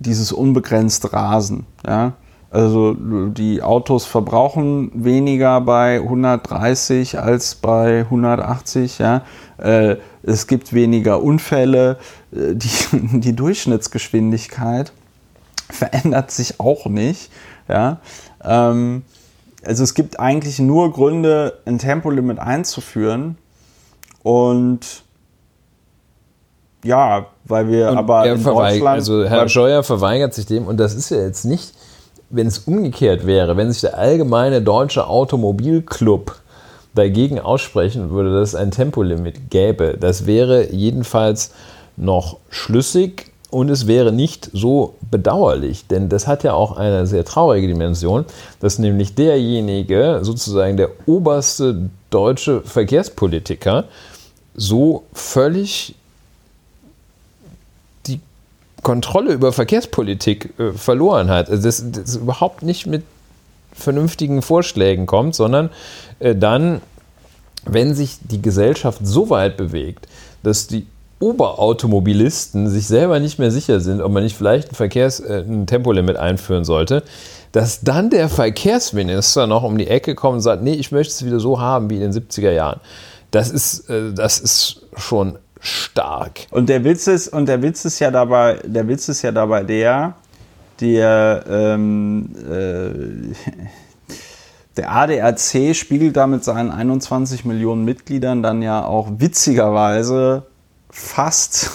dieses unbegrenzte Rasen. Ja? Also die Autos verbrauchen weniger bei 130 als bei 180. Ja? Es gibt weniger Unfälle. Die Durchschnittsgeschwindigkeit verändert sich auch nicht. Ja? Also es gibt eigentlich nur Gründe, ein Tempolimit einzuführen. Und ja, weil wir und aber in Deutschland... Also Herr Scheuer verweigert sich dem, und das ist ja jetzt nicht, wenn es umgekehrt wäre, wenn sich der allgemeine deutsche Automobilclub dagegen aussprechen würde, dass es ein Tempolimit gäbe. Das wäre jedenfalls noch schlüssig und es wäre nicht so bedauerlich, denn das hat ja auch eine sehr traurige Dimension, dass nämlich derjenige, sozusagen der oberste deutsche Verkehrspolitiker, so völlig Kontrolle über Verkehrspolitik verloren hat, also das überhaupt nicht mit vernünftigen Vorschlägen kommt, sondern dann, wenn sich die Gesellschaft so weit bewegt, dass die Oberautomobilisten sich selber nicht mehr sicher sind, ob man nicht vielleicht ein Tempolimit einführen sollte, dass dann der Verkehrsminister noch um die Ecke kommt und sagt, nee, ich möchte es wieder so haben wie in den 70er Jahren. Das ist schon stark. Und der Witz ist ja dabei der ADAC spiegelt damit seinen 21 Millionen Mitgliedern dann ja auch witzigerweise fast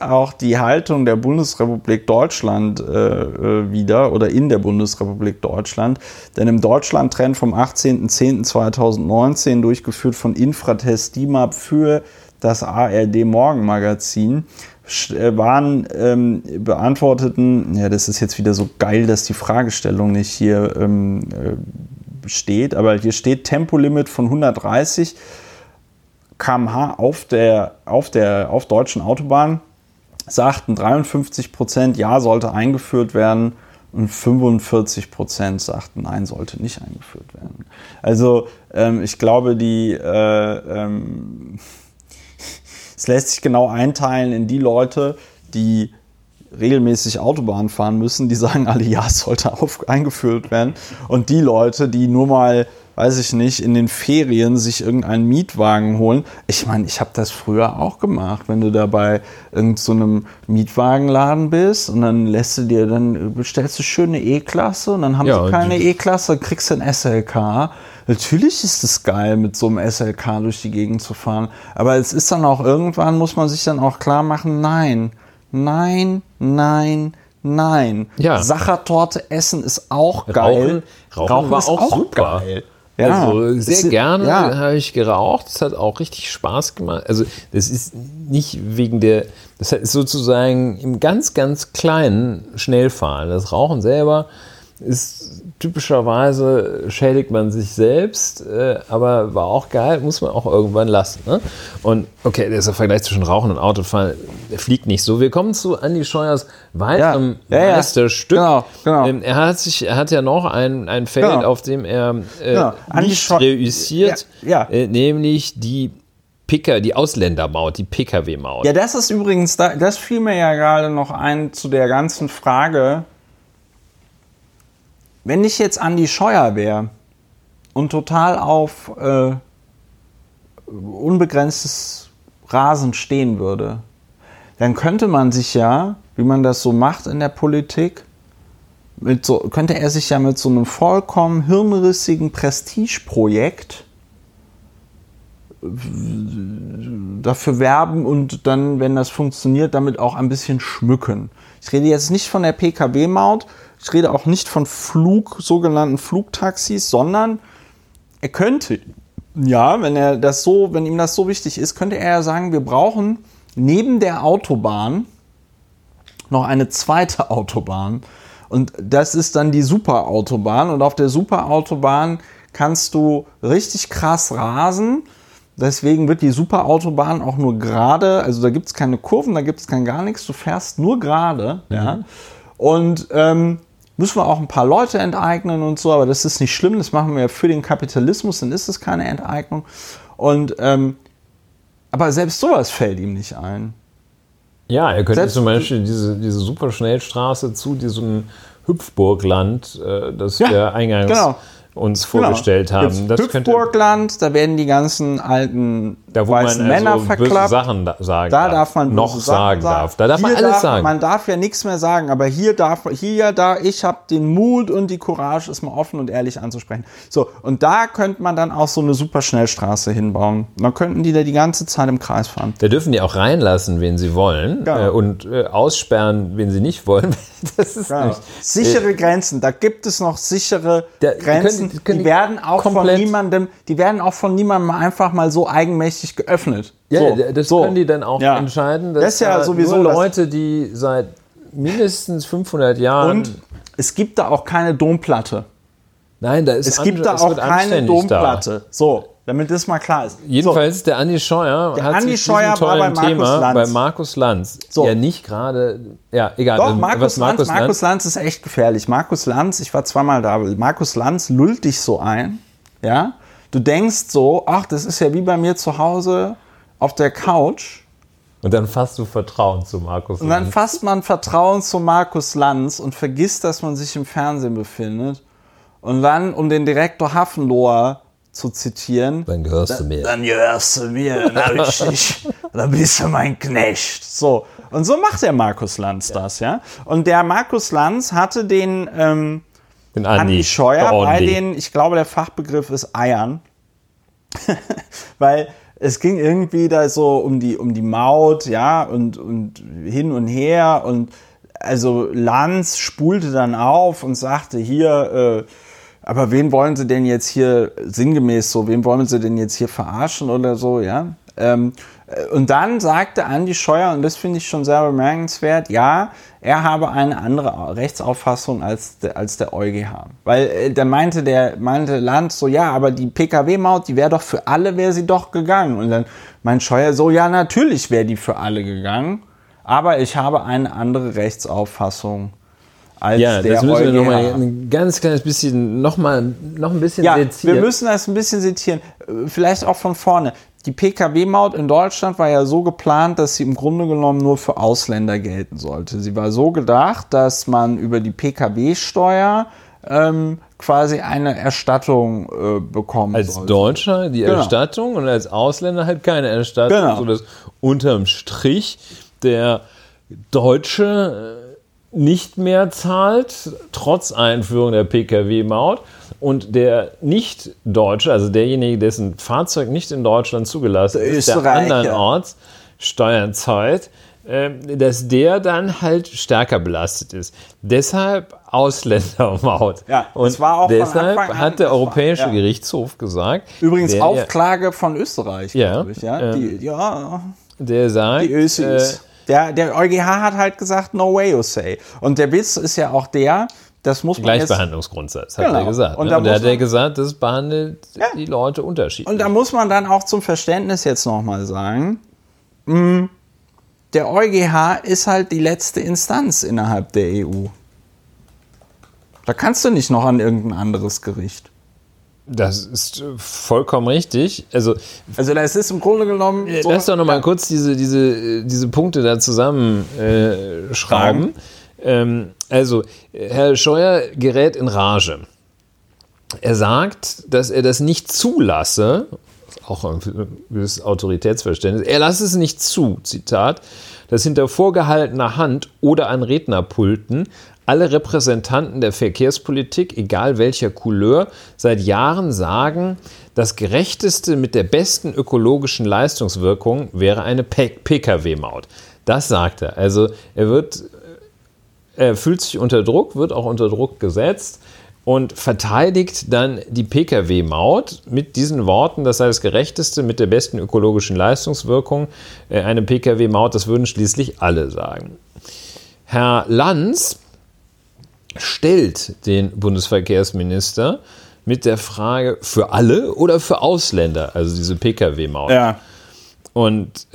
auch die Haltung der Bundesrepublik Deutschland wieder oder in der Bundesrepublik Deutschland. Denn im Deutschland-Trend vom 18.10.2019, durchgeführt von Infratest DIMAP für das ARD Morgenmagazin, beantworteten, ja, das ist jetzt wieder so geil, dass die Fragestellung nicht hier steht, aber hier steht Tempolimit von 130 km/h auf deutschen Autobahnen, sagten 53%, ja, sollte eingeführt werden, und 45% sagten, nein, sollte nicht eingeführt werden. Also ich glaube, es lässt sich genau einteilen in die Leute, die regelmäßig Autobahn fahren müssen, die sagen alle, ja, es sollte eingeführt werden, und die Leute, die nur mal, weiß ich nicht, in den Ferien sich irgendeinen Mietwagen holen. Ich meine, ich habe das früher auch gemacht, wenn du da bei irgendeinem Mietwagenladen bist und dann bestellst du schöne E-Klasse und dann haben sie keine E-Klasse, kriegst du ein SLK. Natürlich ist es geil, mit so einem SLK durch die Gegend zu fahren, aber es ist dann auch irgendwann, muss man sich dann auch klar machen, nein. Ja. Sachertorte essen ist auch geil. Rauchen ist auch super. Geil. Ja, also sehr gerne habe ich geraucht. Es hat auch richtig Spaß gemacht. Also das ist nicht wegen der, das ist sozusagen im ganz, ganz kleinen Schnellfahren. Das Rauchen selber ist typischerweise, schädigt man sich selbst, aber war auch geil, muss man auch irgendwann lassen. Ne? Und okay, der Vergleich zwischen Rauchen und Autofahren, der fliegt nicht so. Wir kommen zu Andi Scheuers weiterem Meisterstück. Ja. Genau, genau. Er hat ja noch ein Feld, auf dem er nicht reüssiert, nämlich die Ausländermaut, die Pkw-Maut. Ja, das ist übrigens, das fiel mir ja gerade noch ein zu der ganzen Frage. Wenn ich jetzt Andi Scheuer wäre und total auf unbegrenztes Rasen stehen würde, dann könnte man sich ja, wie man das so macht in der Politik, könnte er sich ja mit so einem vollkommen hirnrissigen Prestigeprojekt dafür werben und dann, wenn das funktioniert, damit auch ein bisschen schmücken. Ich rede jetzt nicht von der Pkw-Maut, ich rede auch nicht von sogenannten Flugtaxis, sondern er könnte, ja, wenn ihm das so wichtig ist, könnte er ja sagen, wir brauchen neben der Autobahn noch eine zweite Autobahn. Und das ist dann die Superautobahn. Und auf der Superautobahn kannst du richtig krass rasen. Deswegen wird die Superautobahn auch nur gerade, also da gibt es keine Kurven, da gibt es kein gar nichts. Du fährst nur gerade, ja. Und müssen wir auch ein paar Leute enteignen und so, aber das ist nicht schlimm, das machen wir ja für den Kapitalismus, dann ist es keine Enteignung. Und aber selbst sowas fällt ihm nicht ein. Ja, er könnte zum Beispiel diese Superschnellstraße zu diesem Hüpfburgland, das wir eingangs uns vorgestellt haben. Das Hüpfburgland, da werden die ganzen alten weißen Männer verklappt. Da darf man alles sagen. Man darf ja nichts mehr sagen, aber ich habe den Mut und die Courage, es mal offen und ehrlich anzusprechen. So, und da könnte man dann auch so eine Superschnellstraße hinbauen. Dann könnten die da die ganze Zeit im Kreis fahren. Da dürfen die auch reinlassen, wen sie wollen und aussperren, wen sie nicht wollen. Das ist nicht. Sichere Grenzen, da gibt es noch sichere Grenzen. Die werden auch von niemandem einfach mal so eigenmächtig geöffnet. Ja, das können die dann auch entscheiden. Das ist ja sowieso nur Leute, die seit mindestens 500 Jahren... Und es gibt da auch keine Domplatte. Nein, es gibt da auch keine Domplatte. So, damit das mal klar ist. Jedenfalls ist der Andi Scheuer bei Markus Lanz. So. Ja, nicht gerade... Ja, egal. Doch, Markus Lanz ist echt gefährlich. Markus Lanz, ich war zweimal da, Markus Lanz lullt dich so ein, ja. Du denkst so, ach, das ist ja wie bei mir zu Hause auf der Couch. Und dann fasst du Vertrauen zu Markus Lanz. Und dann fasst man Vertrauen zu Markus Lanz und vergisst, dass man sich im Fernsehen befindet. Und dann, um den Direktor Hafenloher zu zitieren... Dann gehörst du mir. Dann gehörst du mir, richtig. Dann bist du mein Knecht. So. Und so macht der Markus Lanz das, ja. Und der Markus Lanz hatte den Andi Scheuer bei den, ich glaube, der Fachbegriff ist Eiern. Weil es ging irgendwie da so um die Maut, ja, und hin und her. Und also Lanz spulte dann auf und sagte hier, aber wen wollen sie denn jetzt hier verarschen oder so, ja. Und dann sagte Andi Scheuer, und das finde ich schon sehr bemerkenswert, ja, er habe eine andere Rechtsauffassung als der EuGH. Weil da meinte Lanz so, ja, aber die Pkw-Maut, die wäre doch für alle, wäre sie doch gegangen. Und dann meint Scheuer so, ja, natürlich wäre die für alle gegangen, aber ich habe eine andere Rechtsauffassung. Das müssen wir nochmal ein ganz kleines bisschen, noch ein bisschen sezieren. Wir müssen das ein bisschen sezieren, vielleicht auch von vorne. Die Pkw-Maut in Deutschland war ja so geplant, dass sie im Grunde genommen nur für Ausländer gelten sollte. Sie war so gedacht, dass man über die Pkw-Steuer quasi eine Erstattung bekommen sollte. Als Deutscher die Erstattung und als Ausländer halt keine Erstattung. Genau. Sodass unterm Strich der Deutsche nicht mehr zahlt, trotz Einführung der Pkw-Maut. Und der Nicht-Deutsche, also derjenige, dessen Fahrzeug nicht in Deutschland zugelassen ist, der andernorts Steuern zahlt, dass der dann halt stärker belastet ist. Deshalb Ausländermaut. Ja, und war auch deshalb hat der Europäische Gerichtshof gesagt. Übrigens der, Aufklage von Österreich, glaube ich. Ja, der sagt, die Ösis. Der EuGH hat halt gesagt, no way you say. Und der Witz ist ja auch der, das muss man Gleichbehandlungsgrundsatz, hat er gesagt. Und da hat er gesagt, das behandelt die Leute unterschiedlich. Und da muss man dann auch zum Verständnis jetzt nochmal sagen, der EuGH ist halt die letzte Instanz innerhalb der EU. Da kannst du nicht noch an irgendein anderes Gericht. Das ist vollkommen richtig. Also das ist im Grunde genommen... So, lass doch nochmal kurz diese Punkte da zusammenschreiben. Also, Herr Scheuer gerät in Rage. Er sagt, dass er das nicht zulasse... auch ein gewisses Autoritätsverständnis. Er lasse es nicht zu, Zitat, dass hinter vorgehaltener Hand oder an Rednerpulten alle Repräsentanten der Verkehrspolitik, egal welcher Couleur, seit Jahren sagen, das Gerechteste mit der besten ökologischen Leistungswirkung wäre eine Pkw-Maut. Das sagt er. Also er fühlt sich unter Druck, wird auch unter Druck gesetzt. Und verteidigt dann die Pkw-Maut mit diesen Worten, das sei das Gerechteste mit der besten ökologischen Leistungswirkung. Eine Pkw-Maut, das würden schließlich alle sagen. Herr Lanz stellt den Bundesverkehrsminister mit der Frage, für alle oder für Ausländer, also diese Pkw-Maut. Ja. Und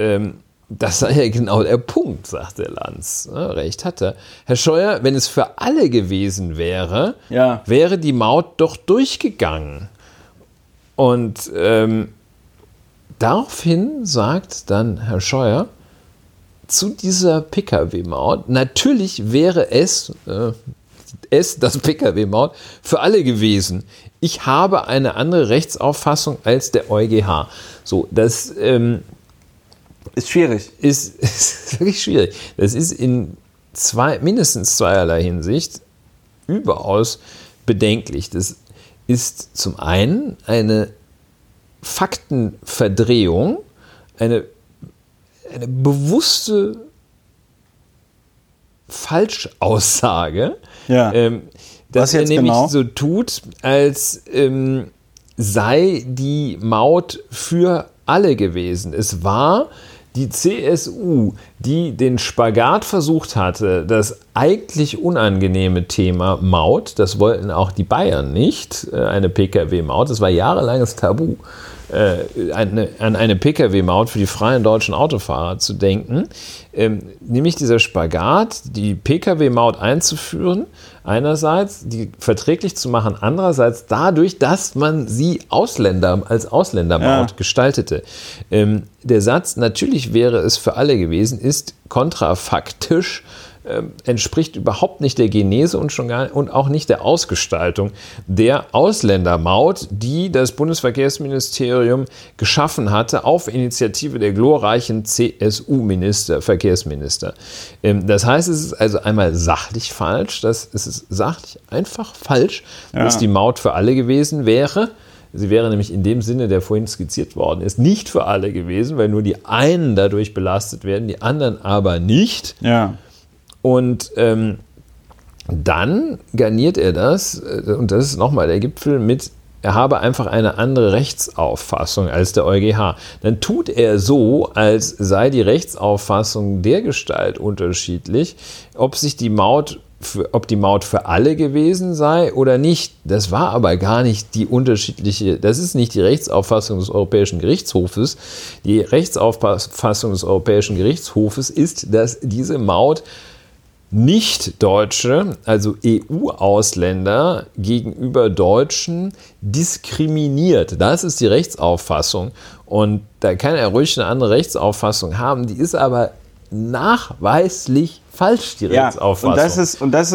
das sei ja genau der Punkt, sagt der Lanz. Ja, recht hat er. Herr Scheuer, wenn es für alle gewesen wäre, wäre die Maut doch durchgegangen. Und daraufhin sagt dann Herr Scheuer zu dieser Pkw-Maut, natürlich wäre es das Pkw-Maut, für alle gewesen. Ich habe eine andere Rechtsauffassung als der EuGH. So, das... ist schwierig. Ist wirklich schwierig. Das ist in mindestens zweierlei Hinsicht überaus bedenklich. Das ist zum einen eine Faktenverdrehung, eine bewusste Falschaussage, dass er nämlich so tut, als sei die Maut für alle gewesen. Es war... die CSU, die den Spagat versucht hatte, das eigentlich unangenehme Thema Maut, das wollten auch die Bayern nicht, eine Pkw-Maut, das war jahrelanges Tabu, an eine Pkw-Maut für die freien deutschen Autofahrer zu denken, nämlich dieser Spagat, die Pkw-Maut einzuführen, einerseits die verträglich zu machen, andererseits dadurch, dass man sie als Ausländermaut gestaltete. Der Satz, natürlich wäre es für alle gewesen, ist kontrafaktisch, entspricht überhaupt nicht der Genese und auch nicht der Ausgestaltung der Ausländermaut, die das Bundesverkehrsministerium geschaffen hatte auf Initiative der glorreichen CSU-Verkehrsminister. Das heißt, es ist also einmal sachlich falsch, es ist sachlich einfach falsch, dass die Maut für alle gewesen wäre. Sie wäre nämlich in dem Sinne, der vorhin skizziert worden ist, nicht für alle gewesen, weil nur die einen dadurch belastet werden, die anderen aber nicht. Ja. Und dann garniert er das, und das ist nochmal der Gipfel, mit, er habe einfach eine andere Rechtsauffassung als der EuGH. Dann tut er so, als sei die Rechtsauffassung dergestalt unterschiedlich, ob die Maut für alle gewesen sei oder nicht. Das war aber gar nicht die unterschiedliche, das ist nicht die Rechtsauffassung des Europäischen Gerichtshofes. Die Rechtsauffassung des Europäischen Gerichtshofes ist, dass diese Maut Nicht-Deutsche, also EU-Ausländer gegenüber Deutschen diskriminiert. Das ist die Rechtsauffassung. Und da kann er ruhig eine andere Rechtsauffassung haben. Die ist aber nachweislich Falschstaatsrechtsaufassung. Und das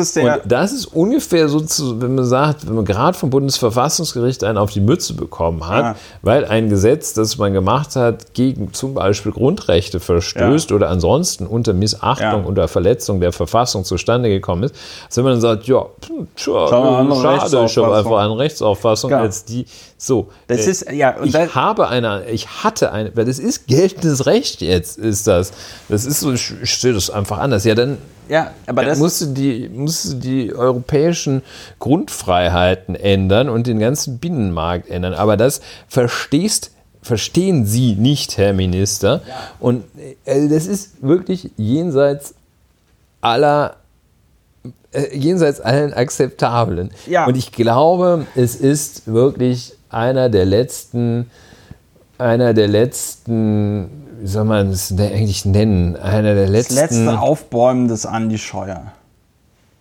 ist ungefähr so, wenn man sagt, wenn man gerade vom Bundesverfassungsgericht einen auf die Mütze bekommen hat, ja, weil ein Gesetz, das man gemacht hat, gegen zum Beispiel Grundrechte verstößt, ja, oder ansonsten unter Missachtung, ja, oder Verletzung der Verfassung zustande gekommen ist, dass wenn man dann sagt, ja, schade, ich habe einfach eine Rechtsauffassung, ja, als die. So, das ist, ja, und ich hatte eine, weil das ist geltendes Recht jetzt, ist das. Das ist so, ich sehe das einfach anders. Ja, dann, ja, aber dann musst du die europäischen Grundfreiheiten ändern und den ganzen Binnenmarkt ändern. Aber das verstehen Sie nicht, Herr Minister. Ja. Und das ist wirklich jenseits allen Akzeptablen. Ja. Und ich glaube, es ist wirklich einer der letzten, wie soll man es eigentlich nennen? Das letzte Aufbäumen des Andi Scheuer.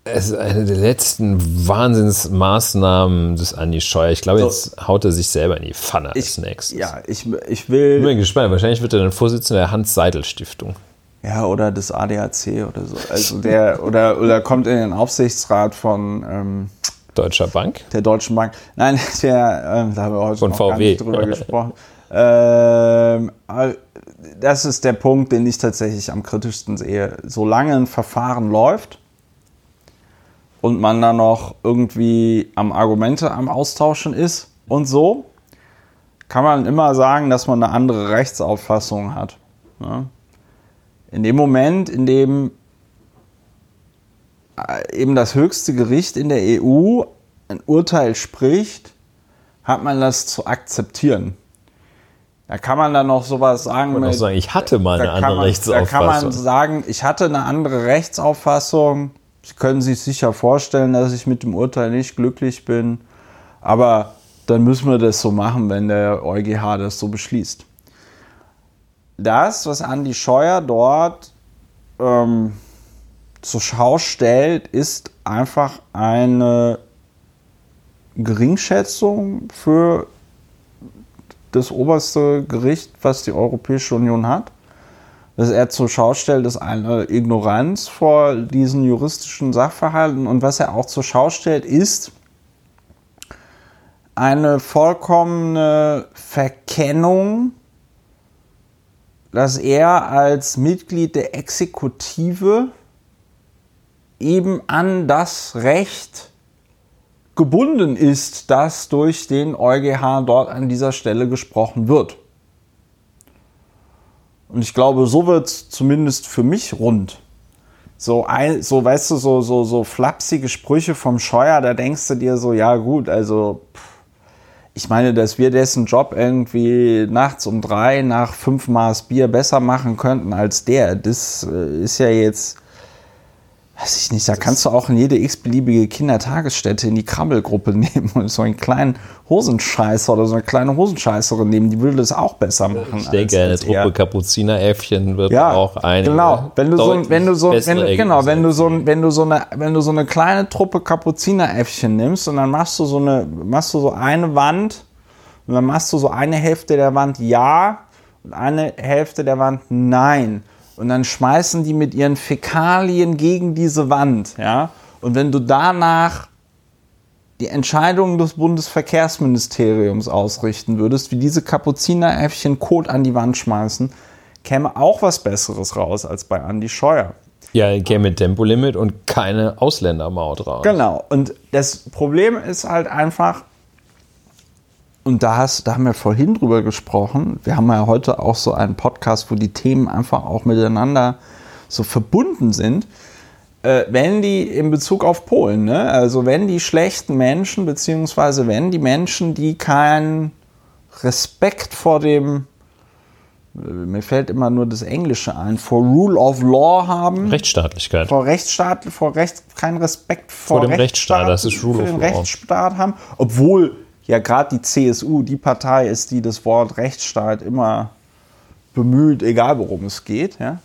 Es ist eine der letzten Wahnsinnsmaßnahmen des Andi Scheuer. Ich glaube, jetzt haut er sich selber in die Pfanne als nächstes. Ja, ich bin gespannt. Wahrscheinlich wird er dann Vorsitzender der Hans-Seidel-Stiftung. Ja, oder des ADAC oder so. Also oder kommt in den Aufsichtsrat von Deutscher Bank? Der Deutschen Bank. Nein, da haben wir heute von noch VW. Gar nicht drüber gesprochen. Das ist der Punkt, den ich tatsächlich am kritischsten sehe. Solange ein Verfahren läuft und man dann noch irgendwie am Argumente am Austauschen ist und so, kann man immer sagen, dass man eine andere Rechtsauffassung hat. Ne? In dem Moment, in dem eben das höchste Gericht in der EU ein Urteil spricht, hat man das zu akzeptieren. Da kann man dann noch sowas sagen. Ich hatte mal eine andere Rechtsauffassung. Da kann man sagen, ich hatte eine andere Rechtsauffassung. Sie können sich sicher vorstellen, dass ich mit dem Urteil nicht glücklich bin. Aber dann müssen wir das so machen, wenn der EuGH das so beschließt. Das, was Andi Scheuer dort zur Schau stellt, ist einfach eine Geringschätzung für das oberste Gericht, was die Europäische Union hat. Was er zur Schau stellt, ist eine Ignoranz vor diesen juristischen Sachverhalten. Und was er auch zur Schau stellt, ist eine vollkommene Verkennung, dass er als Mitglied der Exekutive eben an das Recht gebunden ist, das durch den EuGH dort an dieser Stelle gesprochen wird. Und ich glaube, so wird es zumindest für mich rund. So flapsige Sprüche vom Scheuer, da denkst du dir so, ja gut, also... Ich meine, dass wir dessen Job irgendwie nachts um 3 nach 5 Maß Bier besser machen könnten als der, das ist ja jetzt, weiß ich nicht, da kannst du auch in jede x-beliebige Kindertagesstätte in die Krabbelgruppe nehmen und so einen kleinen Hosenscheißer oder so eine kleine Hosenscheißerin nehmen, die würde das auch besser machen. Ich denke, eine Truppe Kapuzineräffchen wird auch eine. Genau, wenn du so eine kleine Truppe Kapuzineräffchen nimmst und dann machst du so eine Wand und dann machst du so eine Hälfte der Wand ja und eine Hälfte der Wand nein und dann schmeißen die mit ihren Fäkalien gegen diese Wand, ja? Und wenn du danach die Entscheidungen des Bundesverkehrsministeriums ausrichten würdest, wie diese Kapuzineräffchen Kot an die Wand schmeißen, käme auch was Besseres raus als bei Andi Scheuer. Ja, käme Tempolimit und keine Ausländermaut raus. Genau, und das Problem ist halt einfach, und da haben wir vorhin drüber gesprochen, wir haben ja heute auch so einen Podcast, wo die Themen einfach auch miteinander so verbunden sind, wenn die in Bezug auf Polen, ne? Also wenn die schlechten Menschen, beziehungsweise wenn die Menschen, die keinen Respekt vor dem, mir fällt immer nur das Englische ein, vor Rule of Law haben. Rechtsstaatlichkeit. Kein Respekt vor dem Rechtsstaat, das ist Rule of Law. Rechtsstaat haben, obwohl ja gerade die CSU, die Partei ist, die das Wort Rechtsstaat immer bemüht, egal worum es geht, ja.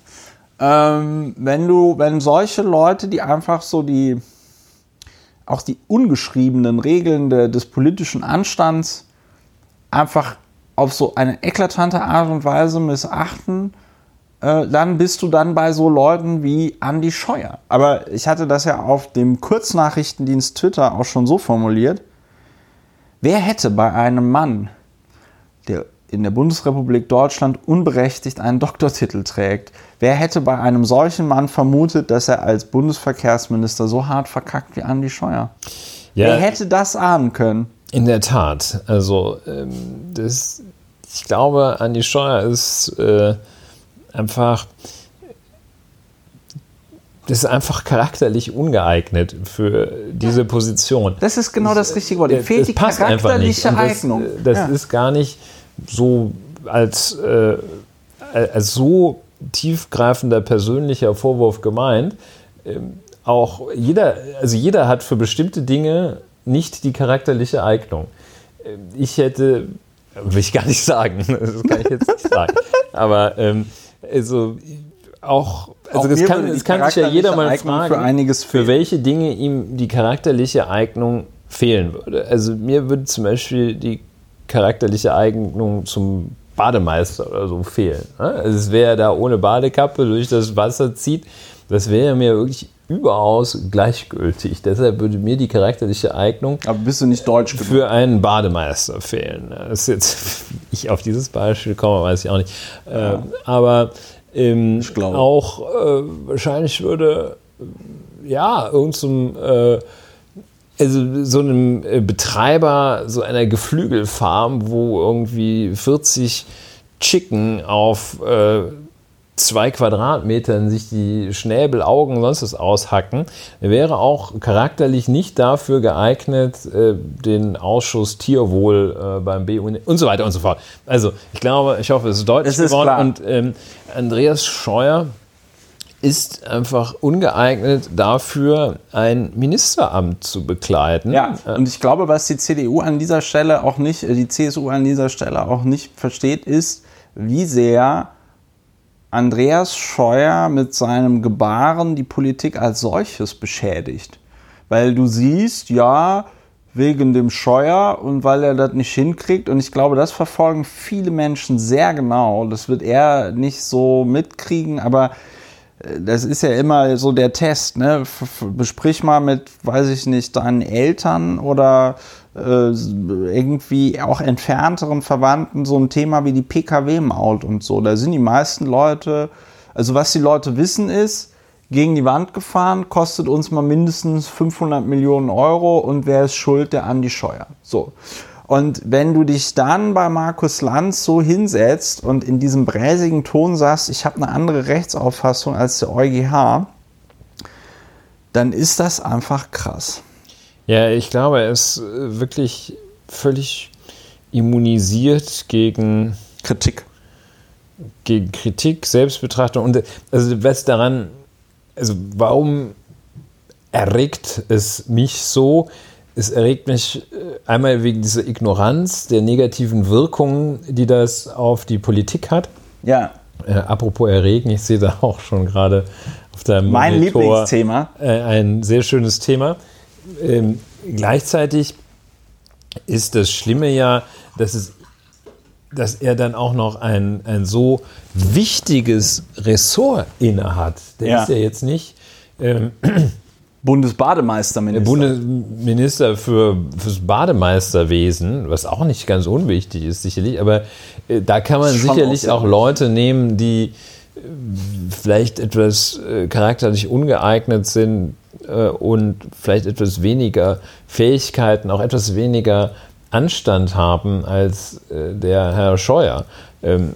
Wenn solche Leute, die einfach so auch die ungeschriebenen Regeln des politischen Anstands einfach auf so eine eklatante Art und Weise missachten, dann bist du dann bei so Leuten wie Andy Scheuer. Aber ich hatte das ja auf dem Kurznachrichtendienst Twitter auch schon so formuliert. Wer hätte bei einem Mann, der in der Bundesrepublik Deutschland unberechtigt einen Doktortitel trägt, wer hätte bei einem solchen Mann vermutet, dass er als Bundesverkehrsminister so hart verkackt wie Andy Scheuer? Ja, wer hätte das ahnen können? In der Tat. Also, ich glaube, Andy Scheuer ist einfach charakterlich ungeeignet für diese Position. Das ist genau das richtige Wort. Ihm fehlt die charakterliche Eignung. Das ist gar nicht so als so tiefgreifender persönlicher Vorwurf gemeint. Auch jeder hat für bestimmte Dinge nicht die charakterliche Eignung. Ich hätte, will ich gar nicht sagen, das kann ich jetzt nicht sagen, aber das kann sich ja jeder mal fragen, für welche Dinge ihm die charakterliche Eignung fehlen würde. Also mir würde zum Beispiel die charakterliche Eignung zum Bademeister oder so fehlen. Also wer ja da ohne Badekappe durch das Wasser zieht, das wäre mir wirklich überaus gleichgültig. Deshalb würde mir die charakterliche Eignung für einen Bademeister fehlen. Dass jetzt ich auf dieses Beispiel komme, weiß ich auch nicht. Ja. Aber auch wahrscheinlich würde so einem Betreiber so einer Geflügelfarm, wo irgendwie 40 Chicken auf 2 Quadratmetern sich die Schnäbel, Augen, sonst was aushacken, wäre auch charakterlich nicht dafür geeignet, den Ausschuss Tierwohl beim BUND und so weiter und so fort. Also ich glaube, ich hoffe, es ist deutlich geworden. Klar. Und Andreas Scheuer ist einfach ungeeignet dafür, ein Ministeramt zu bekleiden. Ja, und ich glaube, was die CSU an dieser Stelle auch nicht versteht, ist, wie sehr Andreas Scheuer mit seinem Gebaren die Politik als solches beschädigt. Weil du siehst, ja, wegen dem Scheuer und weil er das nicht hinkriegt. Und ich glaube, das verfolgen viele Menschen sehr genau. Das wird er nicht so mitkriegen, aber das ist ja immer so der Test, ne? Besprich mal mit, weiß ich nicht, deinen Eltern oder irgendwie auch entfernteren Verwandten so ein Thema wie die PKW-Maut und so. Da sind die meisten Leute, also was die Leute wissen ist, gegen die Wand gefahren, kostet uns mal mindestens 500 Millionen Euro und wer ist schuld? Der Andi Scheuer. So. Und wenn du dich dann bei Markus Lanz so hinsetzt und in diesem bräsigen Ton sagst, ich habe eine andere Rechtsauffassung als der EuGH, dann ist das einfach krass. Ja, ich glaube, er ist wirklich völlig immunisiert gegen Kritik. Gegen Kritik, Selbstbetrachtung. Und warum erregt es mich so? Es erregt mich einmal wegen dieser Ignoranz, der negativen Wirkungen, die das auf die Politik hat. Ja. Apropos erregen, ich sehe da auch schon gerade auf deinem Monitor Lieblingsthema. Ein sehr schönes Thema. Gleichzeitig ist das Schlimme ja, dass er dann auch noch ein so wichtiges Ressort innehat. Der ist ja jetzt nicht Bundesbademeisterminister. Bundesminister fürs Bademeisterwesen, was auch nicht ganz unwichtig ist, sicherlich. Aber da kann man sicherlich auch Leute nehmen, die vielleicht etwas charakterlich ungeeignet sind und vielleicht etwas weniger Fähigkeiten, auch etwas weniger Anstand haben als der Herr Scheuer.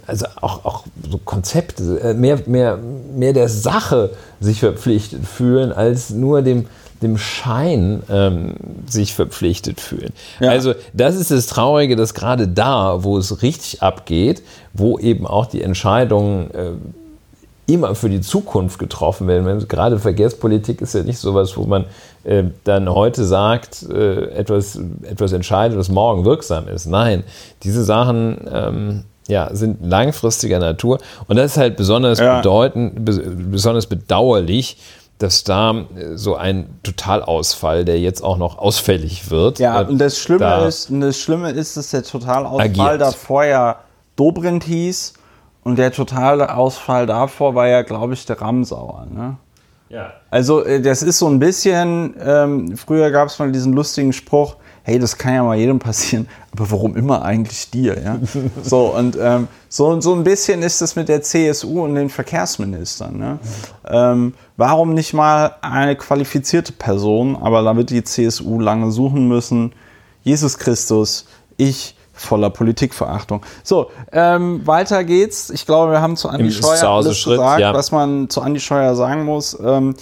Also auch so Konzepte, mehr der Sache sich verpflichtet fühlen, als nur dem Schein sich verpflichtet fühlen. Ja. Also das ist das Traurige, dass gerade da, wo es richtig abgeht, wo eben auch die Entscheidungen immer für die Zukunft getroffen werden. Gerade Verkehrspolitik ist ja nicht sowas, wo man dann heute sagt, etwas entscheidet, was morgen wirksam ist. Nein, diese Sachen sind langfristiger Natur. Und das ist halt besonders besonders bedauerlich, dass da so ein Totalausfall, der jetzt auch noch ausfällig wird. Ja, und das Schlimme ist, dass der Totalausfall da vorher Dobrindt hieß Und der totale Ausfall davor war ja, glaube ich, der Ramsauer, ne? Ja. Also das ist so ein bisschen, früher gab es mal diesen lustigen Spruch, hey, das kann ja mal jedem passieren, aber warum immer eigentlich dir? Ja? So, und so ein bisschen ist das mit der CSU und den Verkehrsministern. Ne? Warum nicht mal eine qualifizierte Person, aber da wird die CSU lange suchen müssen. Jesus Christus, ich voller Politikverachtung. So, weiter geht's. Ich glaube, wir haben zu Andi Scheuer alles gesagt, ja, was man zu Andi Scheuer sagen muss. Ich kann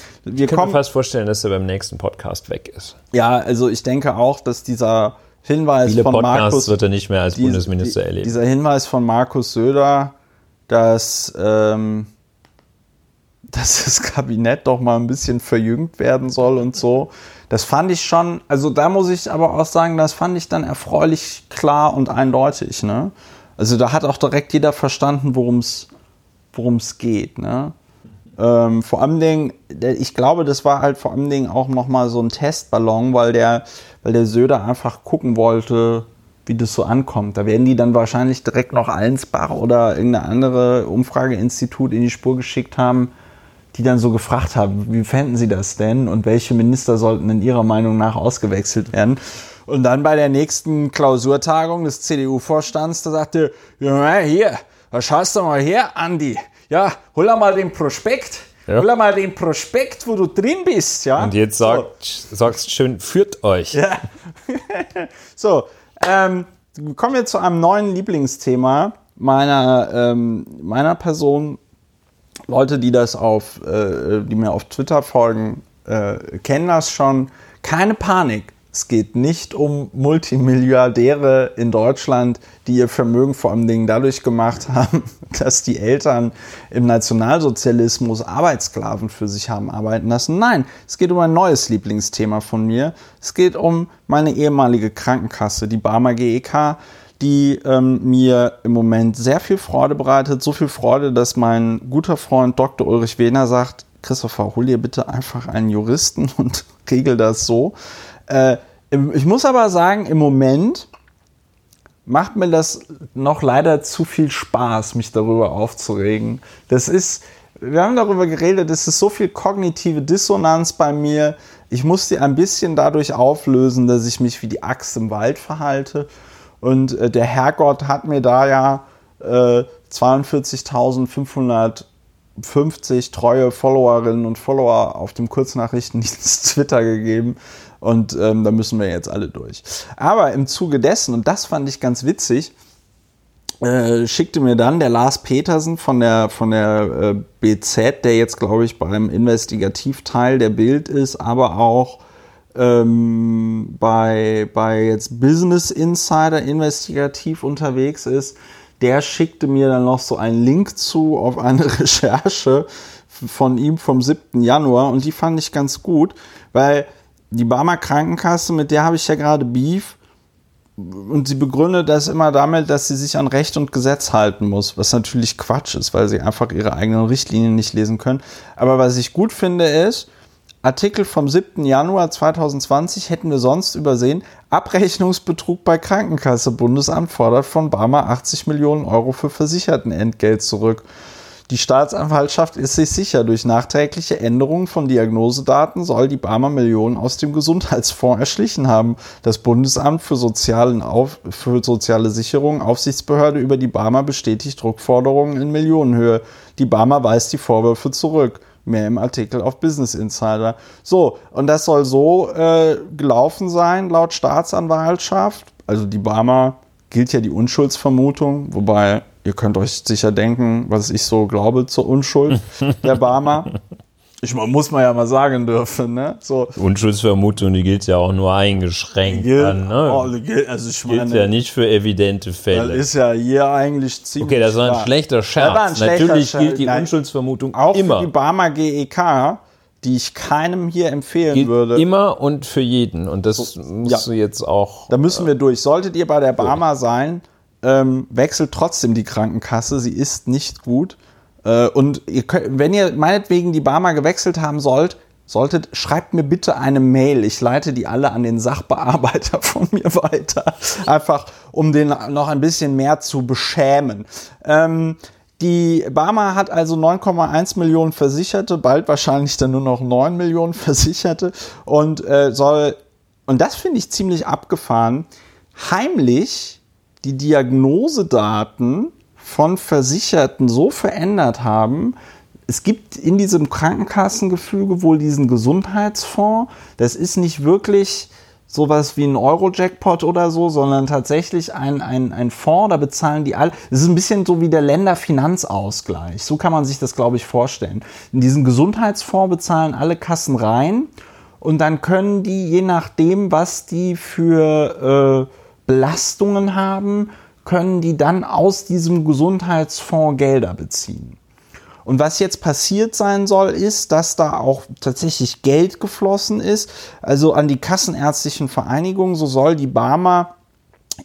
mir fast vorstellen, dass er beim nächsten Podcast weg ist. Ja, also ich denke auch, dass dieser Hinweis von Podcasts Markus... wird er nicht mehr als Bundesminister erleben. Dieser Hinweis von Markus Söder, dass das Kabinett doch mal ein bisschen verjüngt werden soll und so... Das fand ich schon, also da muss ich aber auch sagen, das fand ich dann erfreulich klar und eindeutig, ne? Also da hat auch direkt jeder verstanden, worum's geht, ne? Vor allem Dingen, ich glaube, das war halt vor allem Dingen auch nochmal so ein Testballon, weil der Söder einfach gucken wollte, wie das so ankommt. Da werden die dann wahrscheinlich direkt noch Allensbach oder irgendeine andere Umfrageinstitut in die Spur geschickt haben, die dann so gefragt haben, wie fänden sie das denn und welche Minister sollten in ihrer Meinung nach ausgewechselt werden. Und dann bei der nächsten Klausurtagung des CDU-Vorstands, da sagte, ja, hier, da schaust du mal her, Andi, ja, hol mal den Prospekt, wo du drin bist, ja. Und jetzt sagst schön, führt euch. Ja. So, kommen wir zu einem neuen Lieblingsthema meiner Person. Leute, die die mir auf Twitter folgen, kennen das schon. Keine Panik. Es geht nicht um Multimilliardäre in Deutschland, die ihr Vermögen vor allen Dingen dadurch gemacht haben, dass die Eltern im Nationalsozialismus Arbeitssklaven für sich haben arbeiten lassen. Nein, es geht um ein neues Lieblingsthema von mir. Es geht um meine ehemalige Krankenkasse, die Barmer GEK, die mir im Moment sehr viel Freude bereitet. So viel Freude, dass mein guter Freund Dr. Ulrich Wehner sagt, Christopher, hol dir bitte einfach einen Juristen und regel das so. Ich muss aber sagen, im Moment macht mir das noch leider zu viel Spaß, mich darüber aufzuregen. Wir haben darüber geredet, es ist so viel kognitive Dissonanz bei mir. Ich muss die ein bisschen dadurch auflösen, dass ich mich wie die Axt im Wald verhalte. Und der Herrgott hat mir da ja 42.550 treue Followerinnen und Follower auf dem Kurznachrichtendienst Twitter gegeben. Und da müssen wir jetzt alle durch. Aber im Zuge dessen, und das fand ich ganz witzig, schickte mir dann der Lars Petersen von der BZ, der jetzt, glaube ich, beim Investigativteil der Bild ist, aber auch bei jetzt Business Insider investigativ unterwegs ist, der schickte mir dann noch so einen Link zu auf eine Recherche von ihm vom 7. Januar und die fand ich ganz gut, weil die Barmer Krankenkasse, mit der habe ich ja gerade Beef und sie begründet das immer damit, dass sie sich an Recht und Gesetz halten muss, was natürlich Quatsch ist, weil sie einfach ihre eigenen Richtlinien nicht lesen können. Aber was ich gut finde ist, Artikel vom 7. Januar 2020 hätten wir sonst übersehen. Abrechnungsbetrug bei Krankenkasse. Bundesamt fordert von Barmer 80 Millionen Euro für Versichertenentgelt zurück. Die Staatsanwaltschaft ist sich sicher, durch nachträgliche Änderungen von Diagnosedaten soll die Barmer Millionen aus dem Gesundheitsfonds erschlichen haben. Das Bundesamt für soziale Sicherung, Aufsichtsbehörde über die Barmer, bestätigt Rückforderungen in Millionenhöhe. Die Barmer weist die Vorwürfe zurück. Mehr im Artikel auf Business Insider. So, und das soll so gelaufen sein, laut Staatsanwaltschaft. Also die Barmer gilt ja die Unschuldsvermutung, wobei ihr könnt euch sicher denken, was ich so glaube zur Unschuld der Barmer. Muss man ja mal sagen dürfen, ne? So. Unschuldsvermutung, die gilt ja auch nur eingeschränkt. Gilt ja nicht für evidente Fälle. Das ist ja hier eigentlich ziemlich. Okay, das war ein schlechter Scherz. Gilt die Unschuldsvermutung auch immer. Auch für die Barmer GEK, die ich keinem hier empfehlen würde. Immer und für jeden. Und das musst du jetzt auch. Da müssen wir durch. Solltet ihr bei der Barmer sein, wechselt trotzdem die Krankenkasse. Sie ist nicht gut. Und wenn ihr meinetwegen die Barmer gewechselt haben solltet, schreibt mir bitte eine Mail. Ich leite die alle an den Sachbearbeiter von mir weiter. Einfach, um den noch ein bisschen mehr zu beschämen. Die Barmer hat also 9,1 Millionen Versicherte, bald wahrscheinlich dann nur noch 9 Millionen Versicherte und soll, und das finde ich ziemlich abgefahren, heimlich die Diagnosedaten von Versicherten so verändert haben. Es gibt in diesem Krankenkassengefüge wohl diesen Gesundheitsfonds. Das ist nicht wirklich sowas wie ein Euro-Jackpot oder so, sondern tatsächlich ein Fonds, da bezahlen die alle. Das ist ein bisschen so wie der Länderfinanzausgleich. So kann man sich das, glaube ich, vorstellen. In diesen Gesundheitsfonds bezahlen alle Kassen rein und dann können die, je nachdem, was die für Belastungen haben, können die dann aus diesem Gesundheitsfonds Gelder beziehen. Und was jetzt passiert sein soll, ist, dass da auch tatsächlich Geld geflossen ist. Also an die kassenärztlichen Vereinigungen, so soll die Barmer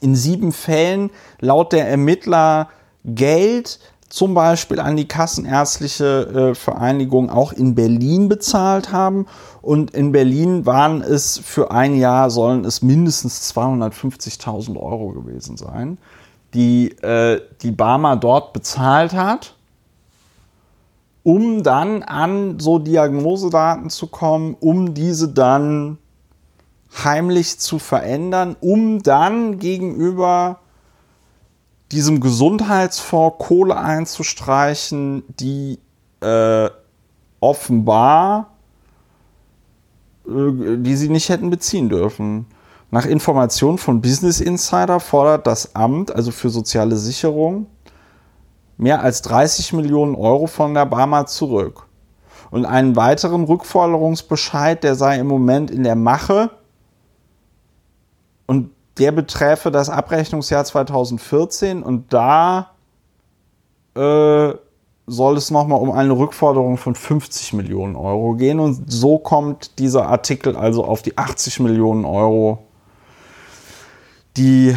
in 7 Fällen laut der Ermittler Geld zum Beispiel an die kassenärztliche Vereinigung auch in Berlin bezahlt haben. Und in Berlin waren es für ein Jahr, sollen es mindestens 250.000 Euro gewesen sein, die Barmer dort bezahlt hat, um dann an so Diagnosedaten zu kommen, um diese dann heimlich zu verändern, um dann gegenüber diesem Gesundheitsfonds Kohle einzustreichen, die offenbar, die sie nicht hätten beziehen dürfen. Nach Informationen von Business Insider fordert das Amt, also für soziale Sicherung, mehr als 30 Millionen Euro von der Barmer zurück. Und einen weiteren Rückforderungsbescheid, der sei im Moment in der Mache und der beträfe das Abrechnungsjahr 2014 und da soll es nochmal um eine Rückforderung von 50 Millionen Euro gehen und so kommt dieser Artikel also auf die 80 Millionen Euro, die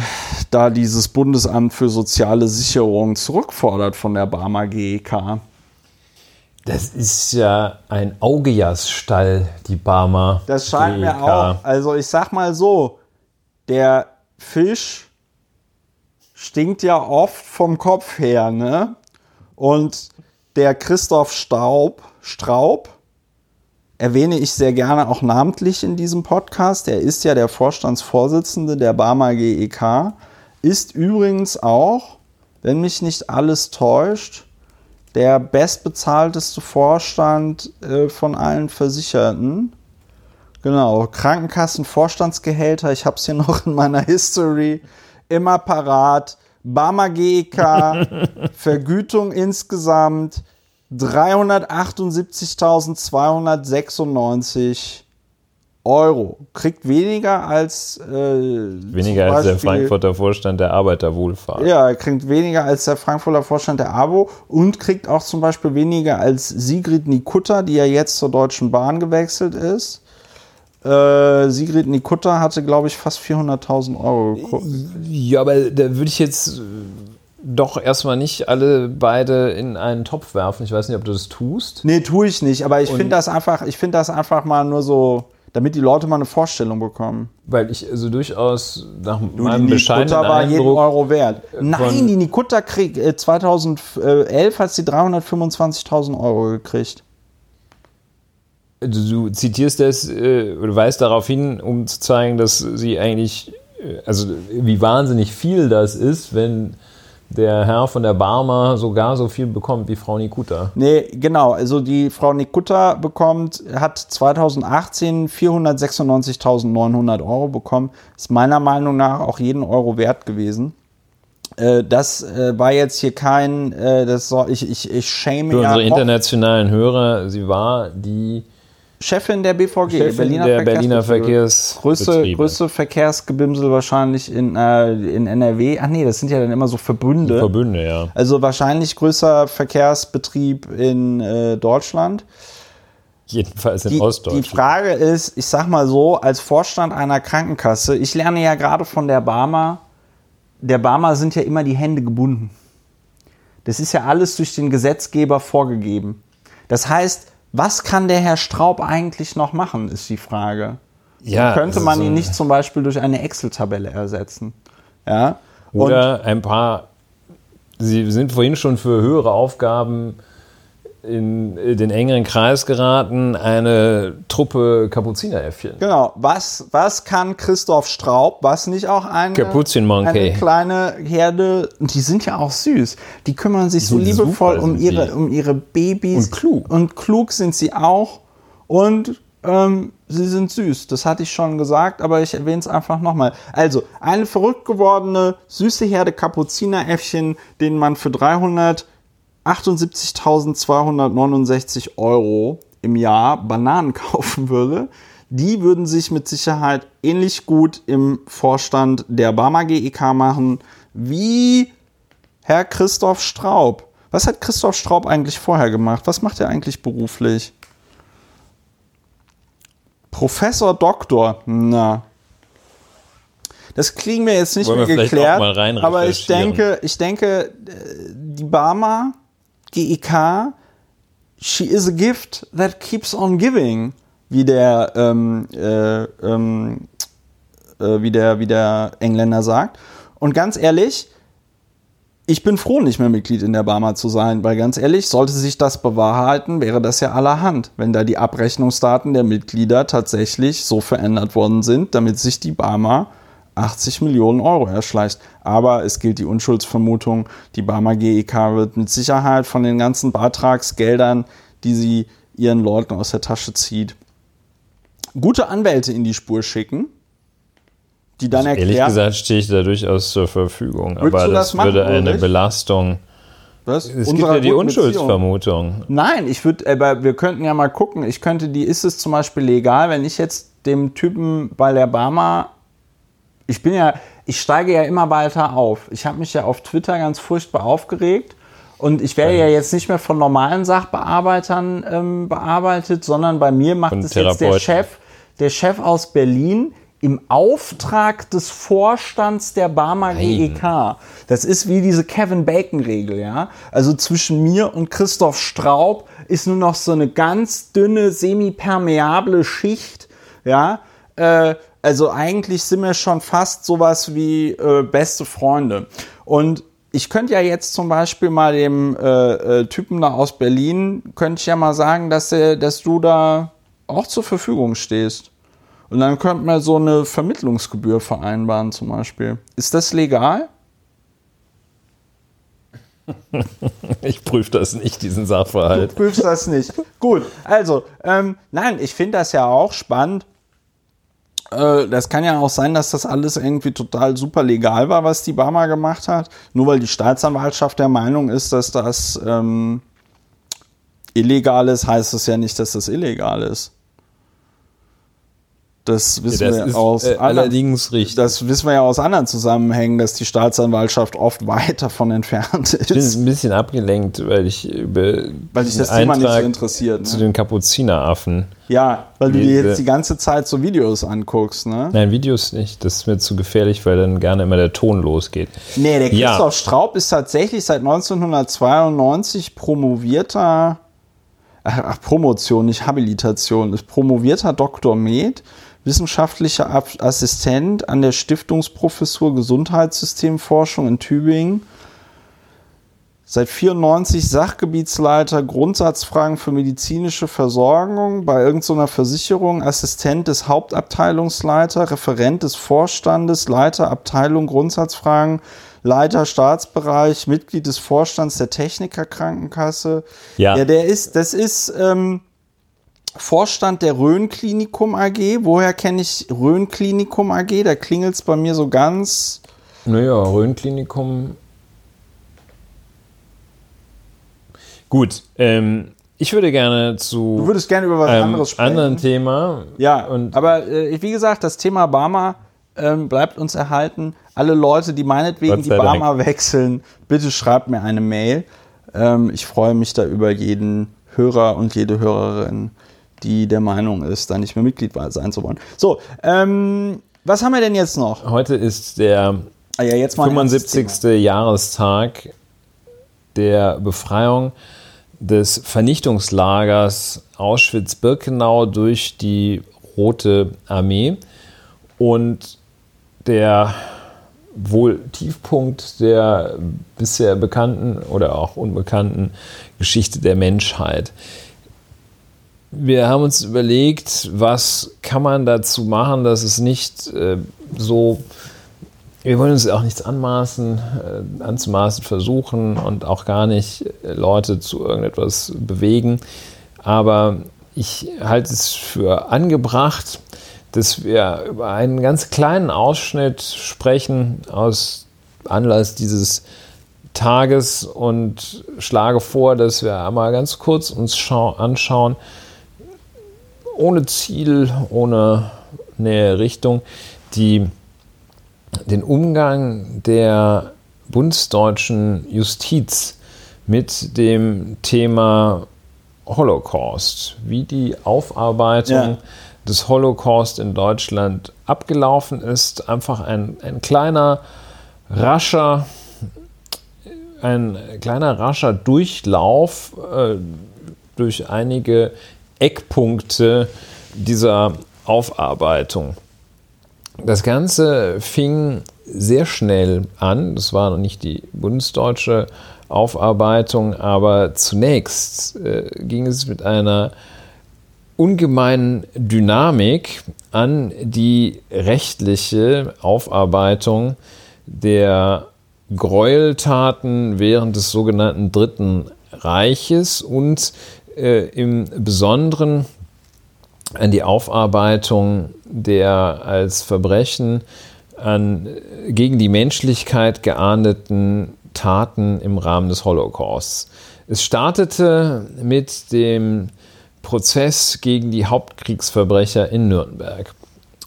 da dieses Bundesamt für soziale Sicherung zurückfordert von der Barmer GEK. Das ist ja ein Augejas-Stall, die Barmer GEK. Das scheint mir auch. Also ich sag mal so, der Fisch stinkt ja oft vom Kopf her, ne? Und der Christoph Straub, erwähne ich sehr gerne auch namentlich in diesem Podcast. Er ist ja der Vorstandsvorsitzende der Barmer GEK, ist übrigens auch, wenn mich nicht alles täuscht, der bestbezahlteste Vorstand von allen Versicherten. Genau, Krankenkassenvorstandsgehälter, ich habe es hier noch in meiner History, immer parat. Barmer GEK, Vergütung insgesamt 378.296 Euro. Kriegt weniger als weniger als der Frankfurter Vorstand der Arbeiterwohlfahrt. Ja, kriegt weniger als der Frankfurter Vorstand der AWO und kriegt auch zum Beispiel weniger als Sigrid Nikutta, die ja jetzt zur Deutschen Bahn gewechselt ist. Sigrid Nikutta hatte, glaube ich, fast 400.000 Euro gekostet. Ja, aber da würde ich jetzt doch erstmal nicht alle beide in einen Topf werfen. Ich weiß nicht, ob du das tust. Nee, tue ich nicht. Aber ich finde das einfach, mal nur so, damit die Leute mal eine Vorstellung bekommen. Weil ich also durchaus nach meinem bescheidenen Eindruck... Die Nikutta war jeden Euro wert. Nein, die Nikutta kriegt 2011 hat sie 325.000 Euro gekriegt. Du zitierst das oder weist darauf hin, um zu zeigen, dass sie eigentlich, also wie wahnsinnig viel das ist, wenn der Herr von der Barmer sogar so viel bekommt wie Frau Nikutta. Nee, genau. Also die Frau Nikutta hat 2018 496.900 Euro bekommen. Ist meiner Meinung nach auch jeden Euro wert gewesen. Das war jetzt hier kein... Ich shame ja... Für unsere internationalen Hörer, sie war die... Chefin der BVG, Chefin Berliner Verkehrsbetriebe. Größte Verkehrsgebimsel wahrscheinlich in NRW. Ach nee, das sind ja dann immer so Verbünde. Verbünde, ja. Also wahrscheinlich größter Verkehrsbetrieb in Deutschland. Jedenfalls in Ostdeutschland. Die Frage ist, ich sag mal so, als Vorstand einer Krankenkasse, ich lerne ja gerade von der Barmer sind ja immer die Hände gebunden. Das ist ja alles durch den Gesetzgeber vorgegeben. Das heißt... Was kann der Herr Straub eigentlich noch machen, ist die Frage. Ja, könnte man ihn nicht zum Beispiel durch eine Excel-Tabelle ersetzen? Ja? Oder ein paar Sie sind vorhin schon für höhere Aufgaben in den engeren Kreis geraten, eine Truppe Kapuzineräffchen. Genau, was kann Christoph Straub, was nicht auch eine kleine Herde, und die sind ja auch süß, die kümmern sich so liebevoll um ihre Babys. Und klug. Und klug sind sie auch und sie sind süß, das hatte ich schon gesagt, aber ich erwähne es einfach nochmal. Also, eine verrückt gewordene, süße Herde Kapuzineräffchen, denen man für 378.269 € im Jahr Bananen kaufen würde, die würden sich mit Sicherheit ähnlich gut im Vorstand der Barmer GEK machen wie Herr Christoph Straub. Was hat Christoph Straub eigentlich vorher gemacht? Was macht er eigentlich beruflich? Professor Doktor, na. Das kriegen wir jetzt nicht mehr geklärt, aber ich denke, die Barmer GEK, she is a gift that keeps on giving, wie der Engländer sagt. Und ganz ehrlich, ich bin froh, nicht mehr Mitglied in der Barmer zu sein, weil ganz ehrlich, sollte sich das bewahrheiten, wäre das ja allerhand, wenn da die Abrechnungsdaten der Mitglieder tatsächlich so verändert worden sind, damit sich die Barmer 80 Millionen € erschleicht. Aber es gilt die Unschuldsvermutung. Die Barmer GEK wird mit Sicherheit von den ganzen Beitragsgeldern, die sie ihren Leuten aus der Tasche zieht, gute Anwälte in die Spur schicken, die dann erklären. Ehrlich gesagt stehe ich da durchaus zur Verfügung. Aber das würde eine Belastung. Was? Es gibt ja die Unschuldsvermutung. Beziehung. Nein, aber wir könnten ja mal gucken. Ist es zum Beispiel legal, wenn ich jetzt dem Typen bei der Barmer. Ich steige ja immer weiter auf. Ich habe mich ja auf Twitter ganz furchtbar aufgeregt und ich werde ja jetzt nicht mehr von normalen Sachbearbeitern bearbeitet, sondern bei mir macht es jetzt der Chef aus Berlin im Auftrag des Vorstands der Barmer GEK. Das ist wie diese Kevin-Bacon-Regel, ja. Also zwischen mir und Christoph Straub ist nur noch so eine ganz dünne, semipermeable Schicht, ja. Also eigentlich sind wir schon fast sowas wie beste Freunde. Und ich könnte ja jetzt zum Beispiel mal dem Typen da aus Berlin, könnte ich ja mal sagen, dass du da auch zur Verfügung stehst. Und dann könnte man so eine Vermittlungsgebühr vereinbaren zum Beispiel. Ist das legal? Ich prüfe das nicht, diesen Sachverhalt. Du prüfst das nicht. Gut, also, nein, ich finde das ja auch spannend. Das kann ja auch sein, dass das alles irgendwie total super legal war, was die Barmer gemacht hat. Nur weil die Staatsanwaltschaft der Meinung ist, dass das illegal ist, heißt es ja nicht, dass das illegal ist. Das wissen wir ja aus anderen Zusammenhängen, dass die Staatsanwaltschaft oft weit davon entfernt ist. Ich bin ein bisschen abgelenkt, weil dich das Thema nicht so interessiert. Ne? Zu den Kapuzineraffen. Ja, weil du dir jetzt die ganze Zeit so Videos anguckst, ne? Nein, Videos nicht. Das ist mir zu gefährlich, weil dann gerne immer der Ton losgeht. Nee, der Christoph Straub ist tatsächlich seit 1992 promovierter, Promotion, nicht Habilitation, ist promovierter Dr. Med, wissenschaftlicher Assistent an der Stiftungsprofessur Gesundheitssystemforschung in Tübingen. Seit 1994 Sachgebietsleiter Grundsatzfragen für medizinische Versorgung bei irgendeiner Versicherung, Assistent des Hauptabteilungsleiter, Referent des Vorstandes, Leiter Abteilung Grundsatzfragen, Leiter Staatsbereich, Mitglied des Vorstands der Technikerkrankenkasse. Ja, das ist Vorstand der Rhön-Klinikum AG. Woher kenne ich Rhön-Klinikum AG? Da klingelt es bei mir so ganz. Naja, Rhön-Klinikum. Gut, ich würde gerne zu. Du würdest gerne über was anderes sprechen. Anderen Thema. Ja, aber wie gesagt, das Thema Barmer bleibt uns erhalten. Alle Leute, die meinetwegen die Barmer wechseln, bitte schreibt mir eine Mail. Ich freue mich da über jeden Hörer und jede Hörerin, die der Meinung ist, da nicht mehr Mitglied sein zu wollen. So, was haben wir denn jetzt noch? Heute ist der 75. Jahrestag der Befreiung des Vernichtungslagers Auschwitz-Birkenau durch die Rote Armee. Und der wohl Tiefpunkt der bisher bekannten oder auch unbekannten Geschichte der Menschheit. Wir haben uns überlegt, was kann man dazu machen, dass es nicht so... Wir wollen uns auch nichts anzumaßen versuchen und auch gar nicht Leute zu irgendetwas bewegen. Aber ich halte es für angebracht, dass wir über einen ganz kleinen Ausschnitt sprechen aus Anlass dieses Tages und schlage vor, dass wir einmal ganz kurz uns anschauen, ohne Ziel, ohne nähere Richtung, den Umgang der bundesdeutschen Justiz mit dem Thema Holocaust, wie die Aufarbeitung des Holocaust in Deutschland abgelaufen ist. Einfach ein kleiner rascher Durchlauf durch einige Eckpunkte dieser Aufarbeitung. Das Ganze fing sehr schnell an. Das war noch nicht die bundesdeutsche Aufarbeitung, aber zunächst ging es mit einer ungemeinen Dynamik an die rechtliche Aufarbeitung der Gräueltaten während des sogenannten Dritten Reiches und im Besonderen an die Aufarbeitung der als Verbrechen gegen die Menschlichkeit geahndeten Taten im Rahmen des Holocausts. Es startete mit dem Prozess gegen die Hauptkriegsverbrecher in Nürnberg.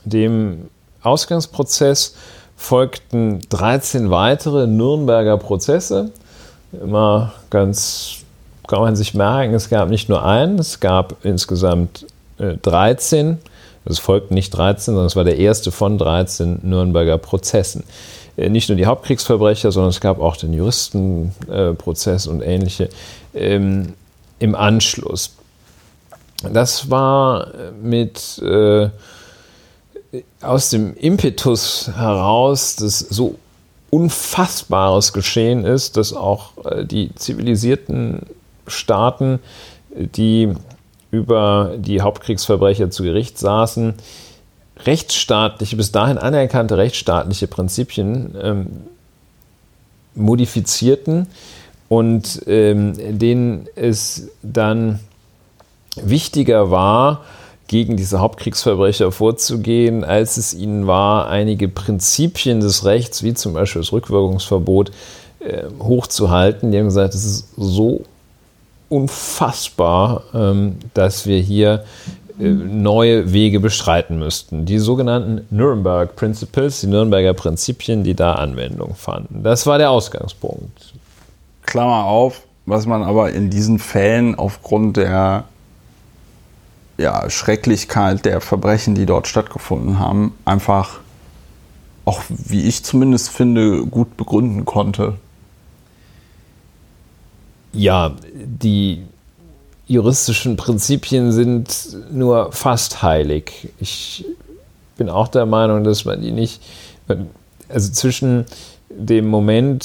Dem Ausgangsprozess folgten 13 weitere Nürnberger Prozesse. Immer ganz, kann man sich merken, es gab nicht nur einen, es gab insgesamt 13, es folgten nicht 13, sondern es war der erste von 13 Nürnberger Prozessen. Nicht nur die Hauptkriegsverbrecher, sondern es gab auch den Juristenprozess und ähnliche im Anschluss. Das war aus dem Impetus heraus, dass so Unfassbares geschehen ist, dass auch die zivilisierten Staaten, die über die Hauptkriegsverbrecher zu Gericht saßen, bis dahin anerkannte rechtsstaatliche Prinzipien modifizierten und denen es dann wichtiger war, gegen diese Hauptkriegsverbrecher vorzugehen, als es ihnen war, einige Prinzipien des Rechts, wie zum Beispiel das Rückwirkungsverbot, hochzuhalten. Die haben gesagt, das ist so unfassbar, dass wir hier neue Wege bestreiten müssten. Die sogenannten Nürnberg Principles, die Nürnberger Prinzipien, die da Anwendung fanden. Das war der Ausgangspunkt. Klammer auf, was man aber in diesen Fällen aufgrund der Schrecklichkeit der Verbrechen, die dort stattgefunden haben, einfach auch, wie ich zumindest finde, gut begründen konnte. Ja, die juristischen Prinzipien sind nur fast heilig. Ich bin auch der Meinung, dass man die nicht... Also zwischen dem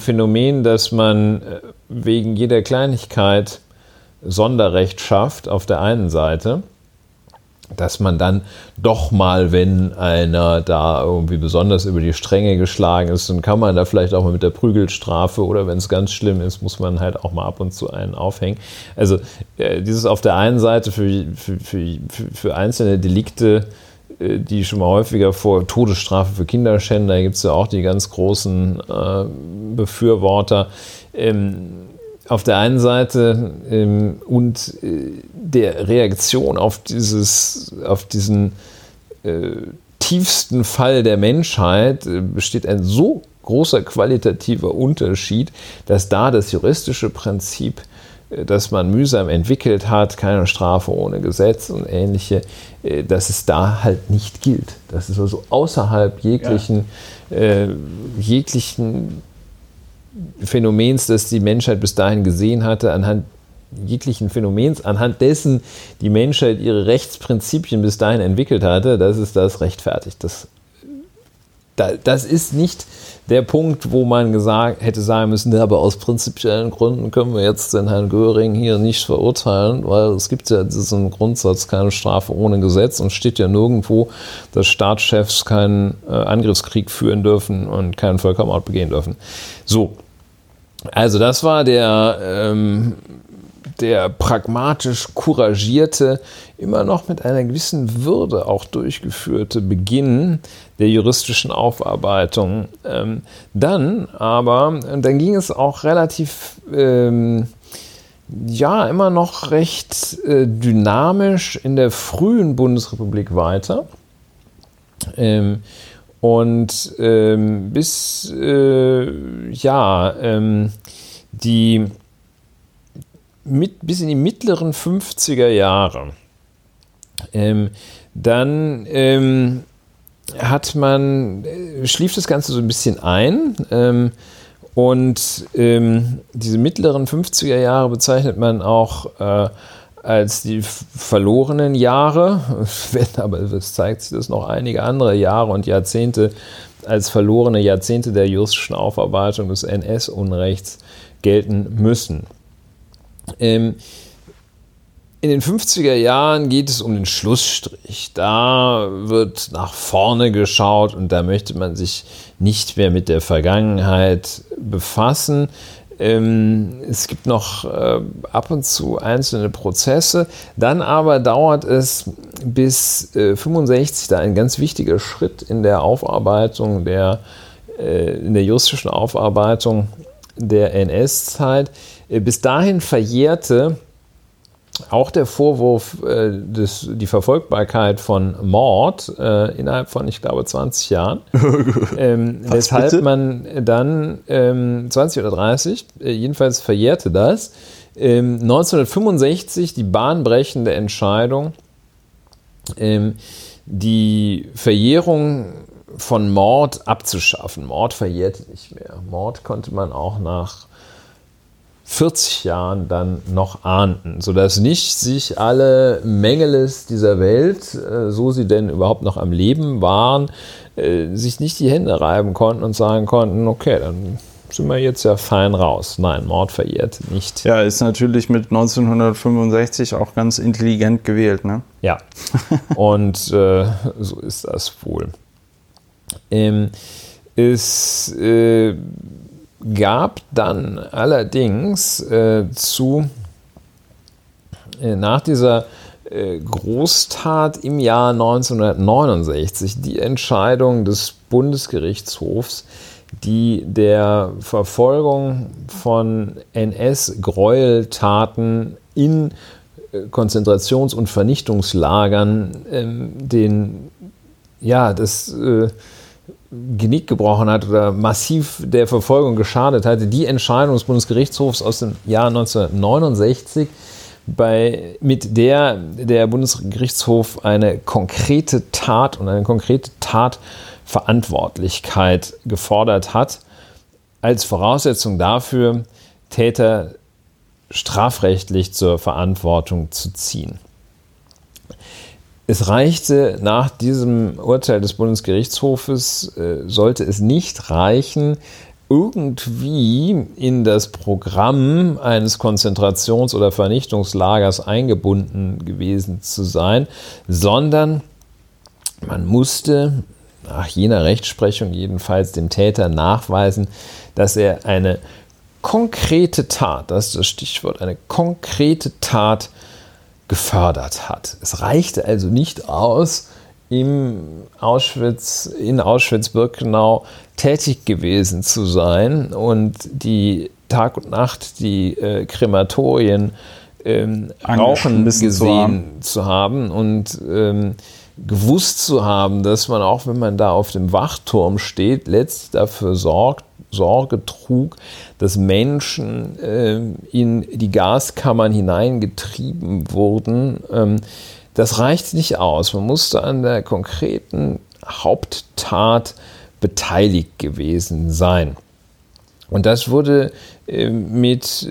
Phänomen, dass man wegen jeder Kleinigkeit Sonderrecht schafft, auf der einen Seite, dass man dann doch mal, wenn einer da irgendwie besonders über die Stränge geschlagen ist, dann kann man da vielleicht auch mal mit der Prügelstrafe oder wenn es ganz schlimm ist, muss man halt auch mal ab und zu einen aufhängen. Also dieses auf der einen Seite für einzelne Delikte, die schon mal häufiger vor Todesstrafe für Kinderschänder, da gibt es ja auch die ganz großen Befürworter, auf der einen Seite und der Reaktion auf diesen tiefsten Fall der Menschheit besteht ein so großer qualitativer Unterschied, dass da das juristische Prinzip, das man mühsam entwickelt hat, keine Strafe ohne Gesetz und ähnliche, dass es da halt nicht gilt. Das ist also außerhalb jeglichen Phänomens, das die Menschheit bis dahin gesehen hatte, anhand dessen die Menschheit ihre Rechtsprinzipien bis dahin entwickelt hatte, dass es das rechtfertigt. Das Das ist nicht der Punkt, wo man hätte sagen müssen, ja, aber aus prinzipiellen Gründen können wir jetzt den Herrn Göring hier nicht verurteilen, weil es gibt ja diesen Grundsatz, keine Strafe ohne Gesetz, und steht ja nirgendwo, dass Staatschefs keinen Angriffskrieg führen dürfen und keinen Völkermord begehen dürfen. So, also das war der pragmatisch couragierte, immer noch mit einer gewissen Würde auch durchgeführte Beginn der juristischen Aufarbeitung. Dann ging es auch relativ, immer noch recht dynamisch in der frühen Bundesrepublik weiter. Bis in die mittleren 50er Jahre. Schlief das Ganze so ein bisschen ein. Diese mittleren 50er Jahre bezeichnet man auch als die verlorenen Jahre. Aber es zeigt sich, dass noch einige andere Jahre und Jahrzehnte als verlorene Jahrzehnte der juristischen Aufarbeitung des NS-Unrechts gelten müssen. In den 50er Jahren geht es um den Schlussstrich. Da wird nach vorne geschaut und da möchte man sich nicht mehr mit der Vergangenheit befassen. Es gibt noch ab und zu einzelne Prozesse. Dann aber dauert es bis 65, da ein ganz wichtiger Schritt in der Aufarbeitung in der juristischen Aufarbeitung der NS-Zeit. Bis dahin verjährte auch der Vorwurf, die Verfolgbarkeit von Mord innerhalb von, ich glaube, 20 Jahren. Weshalb bitte? Man dann 20 oder 30, jedenfalls verjährte das, 1965 die bahnbrechende Entscheidung, die Verjährung von Mord abzuschaffen. Mord verjährte nicht mehr. Mord konnte man auch nach 40 Jahren dann noch ahnden, sodass nicht sich alle Mängeles dieser Welt, so sie denn überhaupt noch am Leben waren, sich nicht die Hände reiben konnten und sagen konnten, okay, dann sind wir jetzt ja fein raus. Nein, Mord verjährt nicht. Ja, ist natürlich mit 1965 auch ganz intelligent gewählt, ne? Ja, und so ist das wohl. Es gab dann allerdings nach dieser Großtat im Jahr 1969 die Entscheidung des Bundesgerichtshofs, die der Verfolgung von NS-Gräueltaten in Konzentrations- und Vernichtungslagern das Genick gebrochen hat oder massiv der Verfolgung geschadet hatte. Die Entscheidung des Bundesgerichtshofs aus dem Jahr 1969, mit der der Bundesgerichtshof eine konkrete Tat und eine konkrete Tatverantwortlichkeit gefordert hat, als Voraussetzung dafür, Täter strafrechtlich zur Verantwortung zu ziehen. Es reichte nach diesem Urteil des Bundesgerichtshofes, sollte es nicht reichen, irgendwie in das Programm eines Konzentrations- oder Vernichtungslagers eingebunden gewesen zu sein, sondern man musste, nach jener Rechtsprechung jedenfalls, dem Täter nachweisen, dass er eine konkrete Tat, das ist das Stichwort, eine konkrete Tat gefördert hat. Es reichte also nicht aus, in Auschwitz-Birkenau tätig gewesen zu sein und die Tag und Nacht die Krematorien rauchen gesehen zu haben und gewusst zu haben, dass man, auch wenn man da auf dem Wachturm steht, letztlich dafür Sorge trug, dass Menschen in die Gaskammern hineingetrieben wurden. Das reicht nicht aus. Man musste an der konkreten Haupttat beteiligt gewesen sein. Und das wurde mit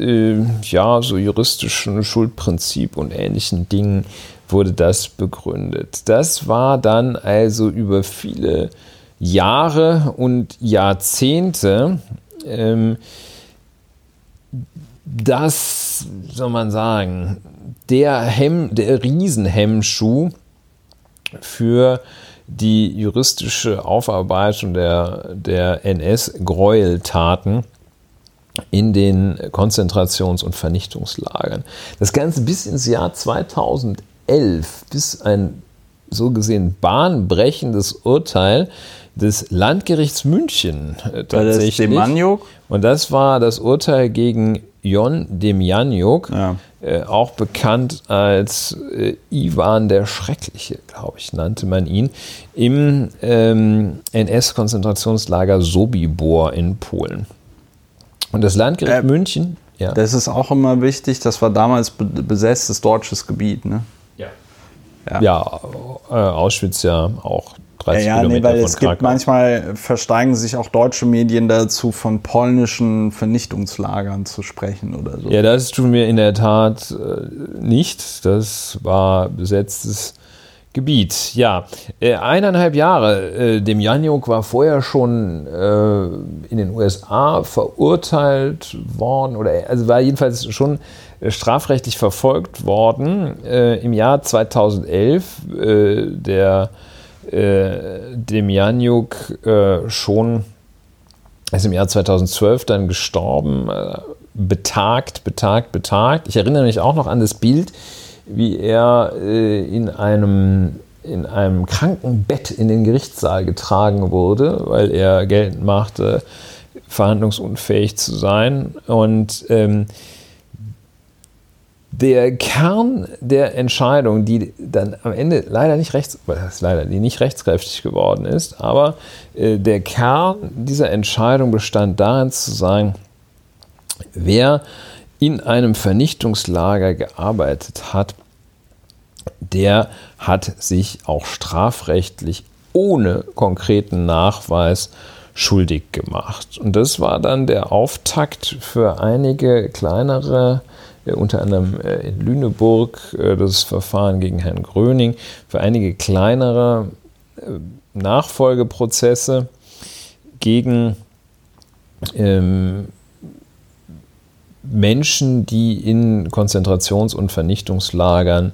juristischen Schuldprinzip und ähnlichen Dingen wurde das begründet. Das war dann also über viele Jahre und Jahrzehnte, dass, soll man sagen, der Riesenhemmschuh für die juristische Aufarbeitung der NS-Gräueltaten in den Konzentrations- und Vernichtungslagern. Das Ganze bis ins Jahr 2011, bis ein so gesehen bahnbrechendes Urteil des Landgerichts München tatsächlich. War das Demjanjuk? Und das war das Urteil gegen Jon Demjanjuk, ja. Auch bekannt als Iwan der Schreckliche, glaube ich, nannte man ihn, im NS-Konzentrationslager Sobibor in Polen. Und das Landgericht München... Ja. Das ist auch immer wichtig, das war damals besetztes deutsches Gebiet, ne? Ja. Ja, Auschwitz ja auch 30 Kilometer weil von es Krakau. Gibt manchmal, versteigen sich auch deutsche Medien dazu, von polnischen Vernichtungslagern zu sprechen oder so. Ja, das tun wir in der Tat nicht. Das war besetztes Gebiet, ja. 1,5 Jahre. Demjanjuk war vorher schon in den USA verurteilt worden oder also war jedenfalls schon strafrechtlich verfolgt worden. Im Jahr 2011 der Demjanjuk schon, ist im Jahr 2012 dann gestorben, betagt. Ich erinnere mich auch noch an das Bild, wie er in einem Krankenbett in den Gerichtssaal getragen wurde, weil er geltend machte, verhandlungsunfähig zu sein. Und der Kern der Entscheidung, die dann am Ende nicht rechtskräftig geworden ist, aber der Kern dieser Entscheidung bestand darin zu sagen, wer in einem Vernichtungslager gearbeitet hat, der hat sich auch strafrechtlich ohne konkreten Nachweis schuldig gemacht. Und das war dann der Auftakt für einige kleinere, unter anderem in Lüneburg das Verfahren gegen Herrn Gröning, für einige kleinere Nachfolgeprozesse gegen Menschen, die in Konzentrations- und Vernichtungslagern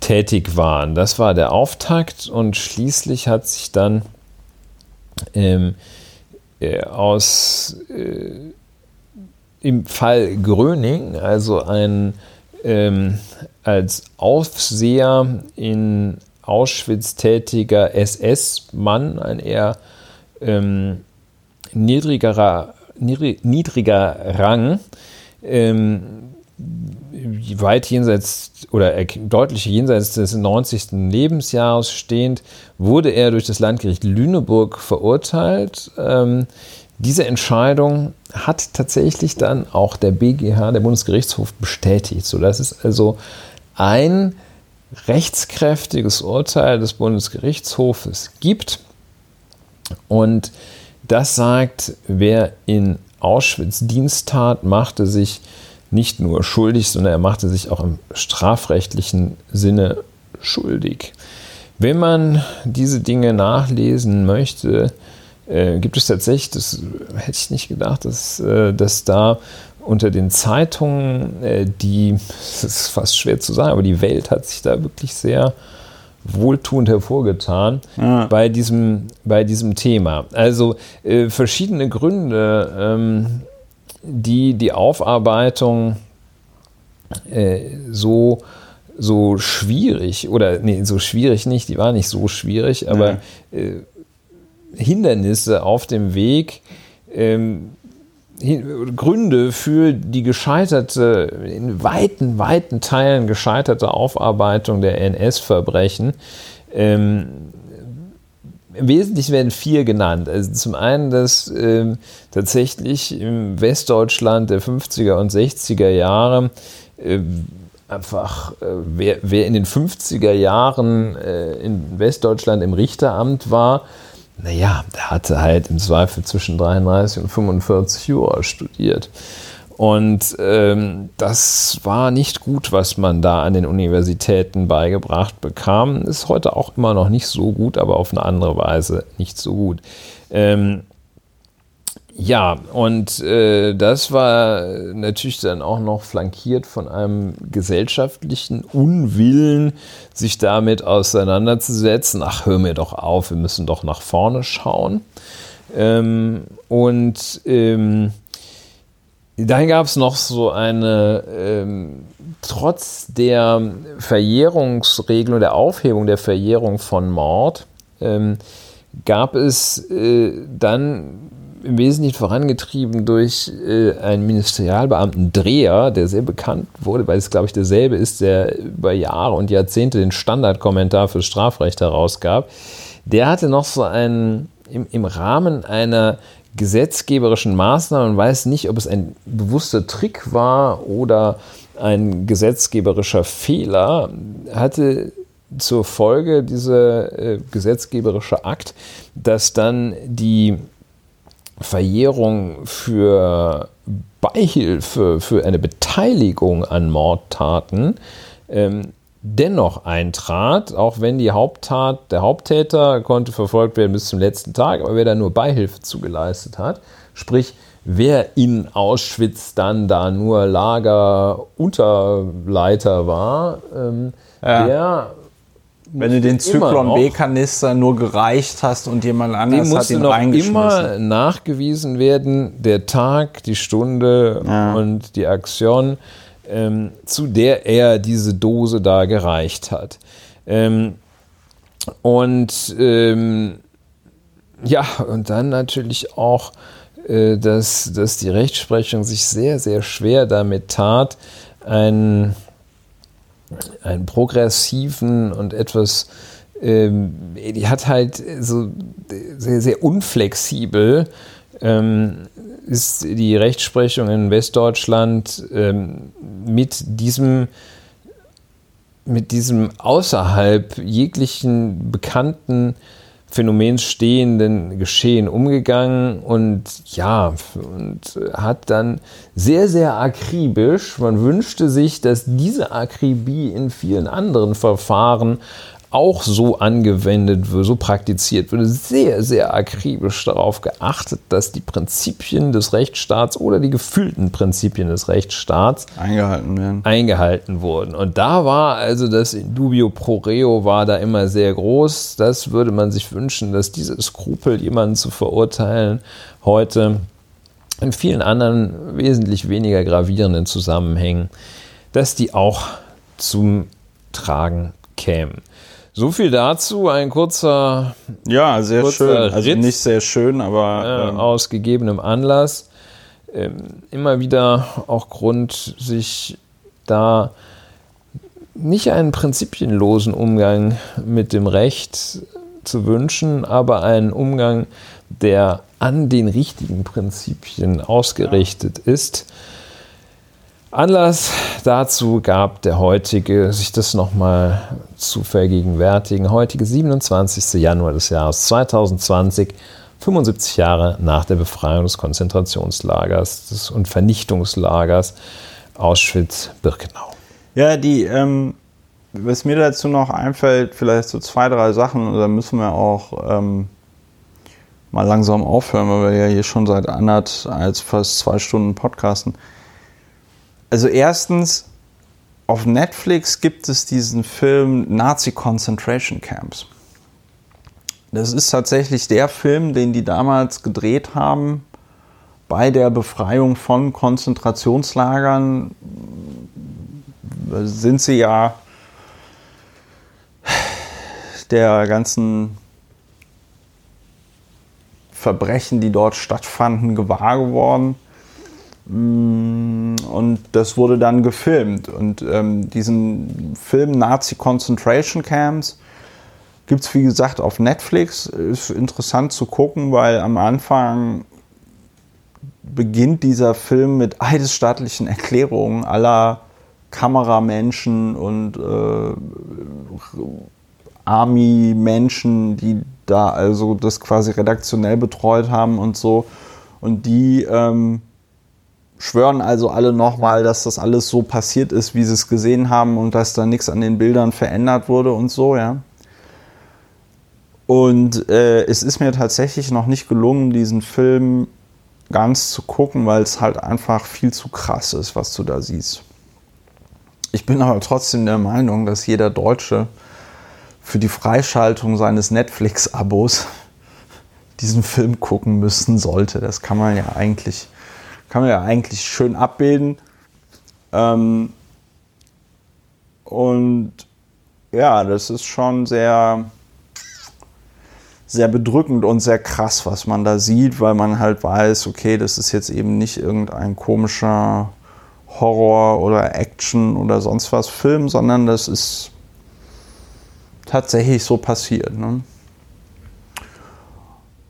tätig waren. Das war der Auftakt und schließlich hat sich dann im Fall Gröning, also ein als Aufseher in Auschwitz tätiger SS-Mann, ein eher niedriger Rang, weit jenseits oder deutlich jenseits des 90. Lebensjahres stehend, wurde er durch das Landgericht Lüneburg verurteilt. Diese Entscheidung hat tatsächlich dann auch der BGH, der Bundesgerichtshof, bestätigt. So, das ist also ein rechtskräftiges Urteil des Bundesgerichtshofes gibt. Und das sagt, wer in Auschwitz Dienst tat, machte sich nicht nur schuldig, sondern er machte sich auch im strafrechtlichen Sinne schuldig. Wenn man diese Dinge nachlesen möchte, gibt es tatsächlich, das hätte ich nicht gedacht, dass da unter den Zeitungen, das ist fast schwer zu sagen, aber die Welt hat sich da wirklich sehr wohltuend hervorgetan bei diesem Thema. Also verschiedene Gründe, die die Aufarbeitung so schwierig die war nicht so schwierig, aber Hindernisse auf dem Weg, Gründe für die gescheiterte, in weiten Teilen gescheiterte Aufarbeitung der NS-Verbrechen. Im Wesentlichen werden 4 genannt. Also zum einen, dass tatsächlich im Westdeutschland der 50er und 60er Jahre einfach, wer in den 50er Jahren in Westdeutschland im Richteramt war, naja, der hatte halt im Zweifel zwischen 33 und 45 Jura studiert. Und das war nicht gut, was man da an den Universitäten beigebracht bekam. Ist heute auch immer noch nicht so gut, aber auf eine andere Weise nicht so gut. Ja, und das war natürlich dann auch noch flankiert von einem gesellschaftlichen Unwillen, sich damit auseinanderzusetzen. Ach, hör mir doch auf, wir müssen doch nach vorne schauen. Dann gab es noch so eine, trotz der Verjährungsregelung, der Aufhebung der Verjährung von Mord, gab es dann im Wesentlichen vorangetrieben durch einen Ministerialbeamten Dreher, der sehr bekannt wurde, weil es, glaube ich, derselbe ist, der über Jahre und Jahrzehnte den Standardkommentar für Strafrecht herausgab. Der hatte noch so einen, im Rahmen einer gesetzgeberischen Maßnahmen, man weiß nicht, ob es ein bewusster Trick war oder ein gesetzgeberischer Fehler, hatte zur Folge dieser gesetzgeberische Akt, dass dann die Verjährung für Beihilfe, für eine Beteiligung an Mordtaten dennoch eintrat, auch wenn die Haupttat, der Haupttäter konnte verfolgt werden bis zum letzten Tag, aber wer da nur Beihilfe zugeleistet hat, sprich, wer in Auschwitz dann da nur Lagerunterleiter war, der... Wenn du den Zyklon B-Kanister nur gereicht hast und jemand anders hat ihn reingeschmissen. Dem musste noch immer nachgewiesen werden, der Tag, die Stunde und die Aktion, zu der er diese Dose da gereicht hat. Ja, und dann natürlich auch, dass die Rechtsprechung sich sehr, sehr schwer damit tat, einen progressiven und etwas, die hat halt so sehr, sehr unflexibel, ist die Rechtsprechung in Westdeutschland mit diesem außerhalb jeglichen bekannten Phänomens stehenden Geschehen umgegangen und hat dann sehr, sehr akribisch, man wünschte sich, dass diese Akribie in vielen anderen Verfahren auch so angewendet wird, so praktiziert wird, sehr, sehr akribisch darauf geachtet, dass die Prinzipien des Rechtsstaats oder die gefühlten Prinzipien des Rechtsstaats eingehalten wurden. Und da war also das Indubio pro reo war da immer sehr groß. Das würde man sich wünschen, dass diese Skrupel, jemanden zu verurteilen, heute in vielen anderen wesentlich weniger gravierenden Zusammenhängen, dass die auch zum Tragen kämen. So viel dazu, ein kurzer schön, also Ritz, nicht sehr schön, aber aus gegebenem Anlass. Immer wieder auch Grund, sich da nicht einen prinzipienlosen Umgang mit dem Recht zu wünschen, aber einen Umgang, der an den richtigen Prinzipien ausgerichtet ist. Anlass dazu gab der heutige, sich das nochmal zu vergegenwärtigen, heutige 27. Januar des Jahres 2020, 75 Jahre nach der Befreiung des Konzentrationslagers und Vernichtungslagers Auschwitz-Birkenau. Ja, was mir dazu noch einfällt, vielleicht so 2, 3 Sachen, da müssen wir auch mal langsam aufhören, weil wir ja hier schon seit fast 2 Stunden podcasten. Also erstens, auf Netflix gibt es diesen Film Nazi Concentration Camps. Das ist tatsächlich der Film, den die damals gedreht haben bei der Befreiung von Konzentrationslagern. Sind sie ja der ganzen Verbrechen, die dort stattfanden, gewahr geworden. Und das wurde dann gefilmt. Und diesen Film Nazi Concentration Camps gibt es, wie gesagt, auf Netflix. Ist interessant zu gucken, weil am Anfang beginnt dieser Film mit eidesstattlichen Erklärungen aller Kameramenschen und Army-Menschen, die da also das quasi redaktionell betreut haben und so. Und die schwören also alle nochmal, dass das alles so passiert ist, wie sie es gesehen haben und dass da nichts an den Bildern verändert wurde und so, ja. Und es ist mir tatsächlich noch nicht gelungen, diesen Film ganz zu gucken, weil es halt einfach viel zu krass ist, was du da siehst. Ich bin aber trotzdem der Meinung, dass jeder Deutsche für die Freischaltung seines Netflix-Abos diesen Film gucken müssen sollte. Das kann man ja eigentlich schön abbilden. Und ja, das ist schon sehr, sehr bedrückend und sehr krass, was man da sieht, weil man halt weiß, okay, das ist jetzt eben nicht irgendein komischer Horror oder Action oder sonst was Film, sondern das ist tatsächlich so passiert, ne?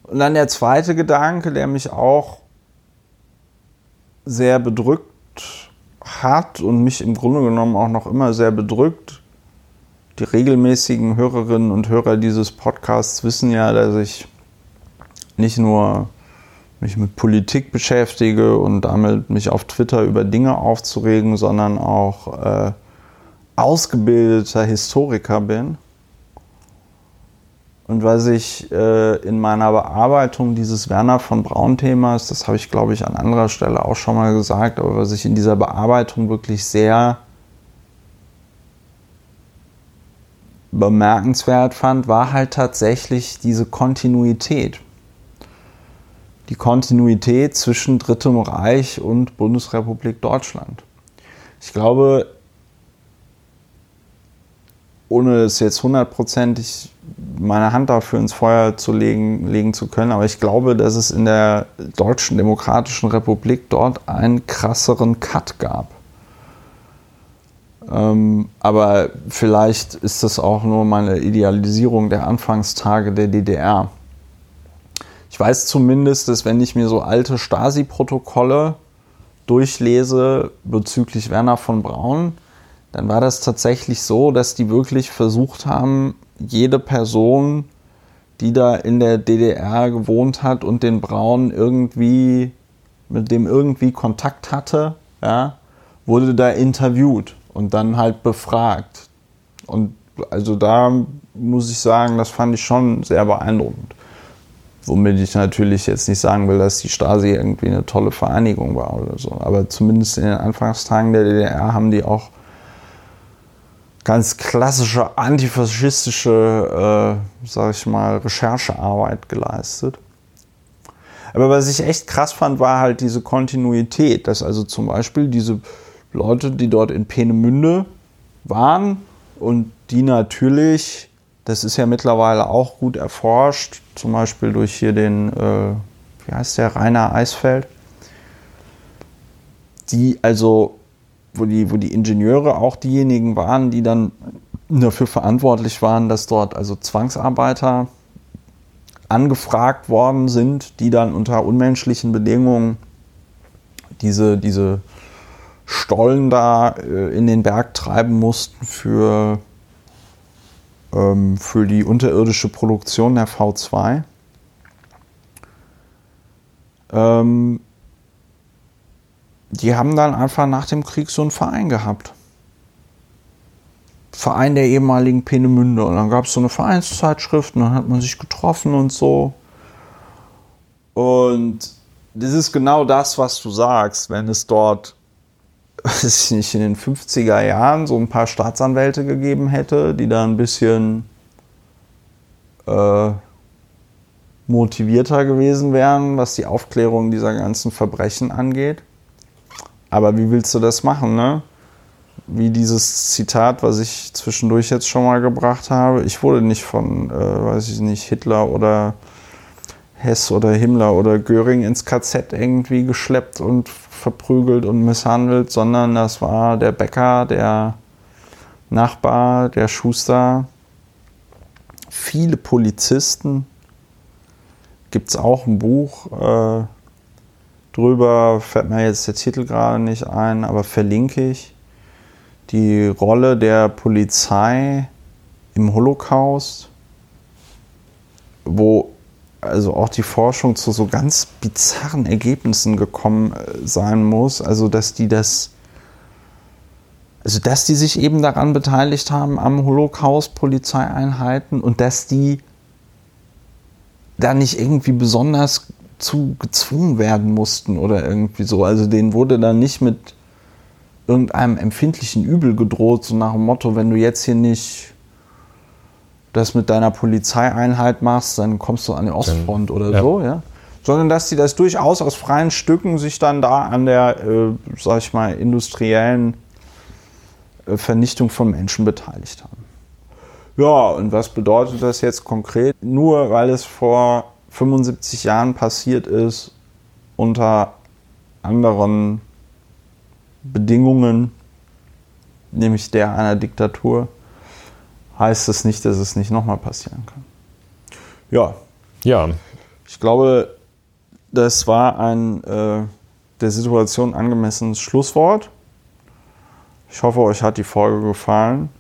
Und dann der zweite Gedanke, der mich auch sehr bedrückt hat und mich im Grunde genommen auch noch immer sehr bedrückt. Die regelmäßigen Hörerinnen und Hörer dieses Podcasts wissen ja, dass ich nicht nur mich mit Politik beschäftige und damit mich auf Twitter über Dinge aufzuregen, sondern auch ausgebildeter Historiker bin. Und was ich in meiner Bearbeitung dieses Werner von Braun-Themas, das habe ich, glaube ich, an anderer Stelle auch schon mal gesagt, aber was ich in dieser Bearbeitung wirklich sehr bemerkenswert fand, war halt tatsächlich diese Kontinuität. Die Kontinuität zwischen Drittem Reich und Bundesrepublik Deutschland. Ich glaube, ohne es jetzt hundertprozentig meine Hand dafür ins Feuer zu legen zu können, aber ich glaube, dass es in der Deutschen Demokratischen Republik dort einen krasseren Cut gab. Aber vielleicht ist das auch nur meine Idealisierung der Anfangstage der DDR. Ich weiß zumindest, dass wenn ich mir so alte Stasi-Protokolle durchlese bezüglich Werner von Braun, dann war das tatsächlich so, dass die wirklich versucht haben, jede Person, die da in der DDR gewohnt hat und den Braun irgendwie, mit dem irgendwie Kontakt hatte, ja, wurde da interviewt und dann halt befragt. Und also da muss ich sagen, das fand ich schon sehr beeindruckend. Womit ich natürlich jetzt nicht sagen will, dass die Stasi irgendwie eine tolle Vereinigung war oder so. Aber zumindest in den Anfangstagen der DDR haben die auch ganz klassische antifaschistische, sag ich mal, Recherchearbeit geleistet. Aber was ich echt krass fand, war halt diese Kontinuität, dass also zum Beispiel diese Leute, die dort in Peenemünde waren und die natürlich, das ist ja mittlerweile auch gut erforscht, zum Beispiel durch hier den, wie heißt der, Rainer Eisfeld, die also wo die Ingenieure auch diejenigen waren, die dann dafür verantwortlich waren, dass dort also Zwangsarbeiter angefragt worden sind, die dann unter unmenschlichen Bedingungen diese Stollen da in den Berg treiben mussten für die unterirdische Produktion der V2. Die haben dann einfach nach dem Krieg so einen Verein gehabt. Verein der ehemaligen Peenemünde. Und dann gab es so eine Vereinszeitschrift und dann hat man sich getroffen und so. Und das ist genau das, was du sagst, wenn es dort, weiß ich nicht, in den 50er Jahren so ein paar Staatsanwälte gegeben hätte, die da ein bisschen motivierter gewesen wären, was die Aufklärung dieser ganzen Verbrechen angeht. Aber wie willst du das machen, ne? Wie dieses Zitat, was ich zwischendurch jetzt schon mal gebracht habe. Ich wurde nicht von, weiß ich nicht, Hitler oder Hess oder Himmler oder Göring ins KZ irgendwie geschleppt und verprügelt und misshandelt, sondern das war der Bäcker, der Nachbar, der Schuster. Viele Polizisten. Gibt's auch ein Buch, drüber, fällt mir jetzt der Titel gerade nicht ein, aber verlinke ich, die Rolle der Polizei im Holocaust, wo also auch die Forschung zu so ganz bizarren Ergebnissen gekommen sein muss, also dass die sich eben daran beteiligt haben am Holocaust, Polizeieinheiten, und dass die da nicht irgendwie besonders zu gezwungen werden mussten oder irgendwie so. Also denen wurde dann nicht mit irgendeinem empfindlichen Übel gedroht, so nach dem Motto, wenn du jetzt hier nicht das mit deiner Polizeieinheit machst, dann kommst du an den Ostfront oder ja. So, ja. Sondern dass die das durchaus aus freien Stücken sich dann da an der, sag ich mal, industriellen Vernichtung von Menschen beteiligt haben. Ja, und was bedeutet das jetzt konkret? Nur weil es vor 75 Jahren passiert ist, unter anderen Bedingungen, nämlich der einer Diktatur, heißt das nicht, dass es nicht nochmal passieren kann. Ja. Ich glaube, das war ein der Situation angemessenes Schlusswort. Ich hoffe, euch hat die Folge gefallen.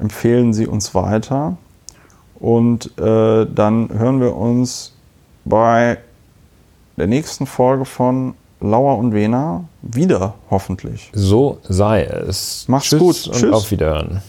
Empfehlen Sie uns weiter. Und dann hören wir uns bei der nächsten Folge von Lauer und Wehner wieder, hoffentlich. So sei es. Macht's gut. Tschüss. Auf Wiederhören.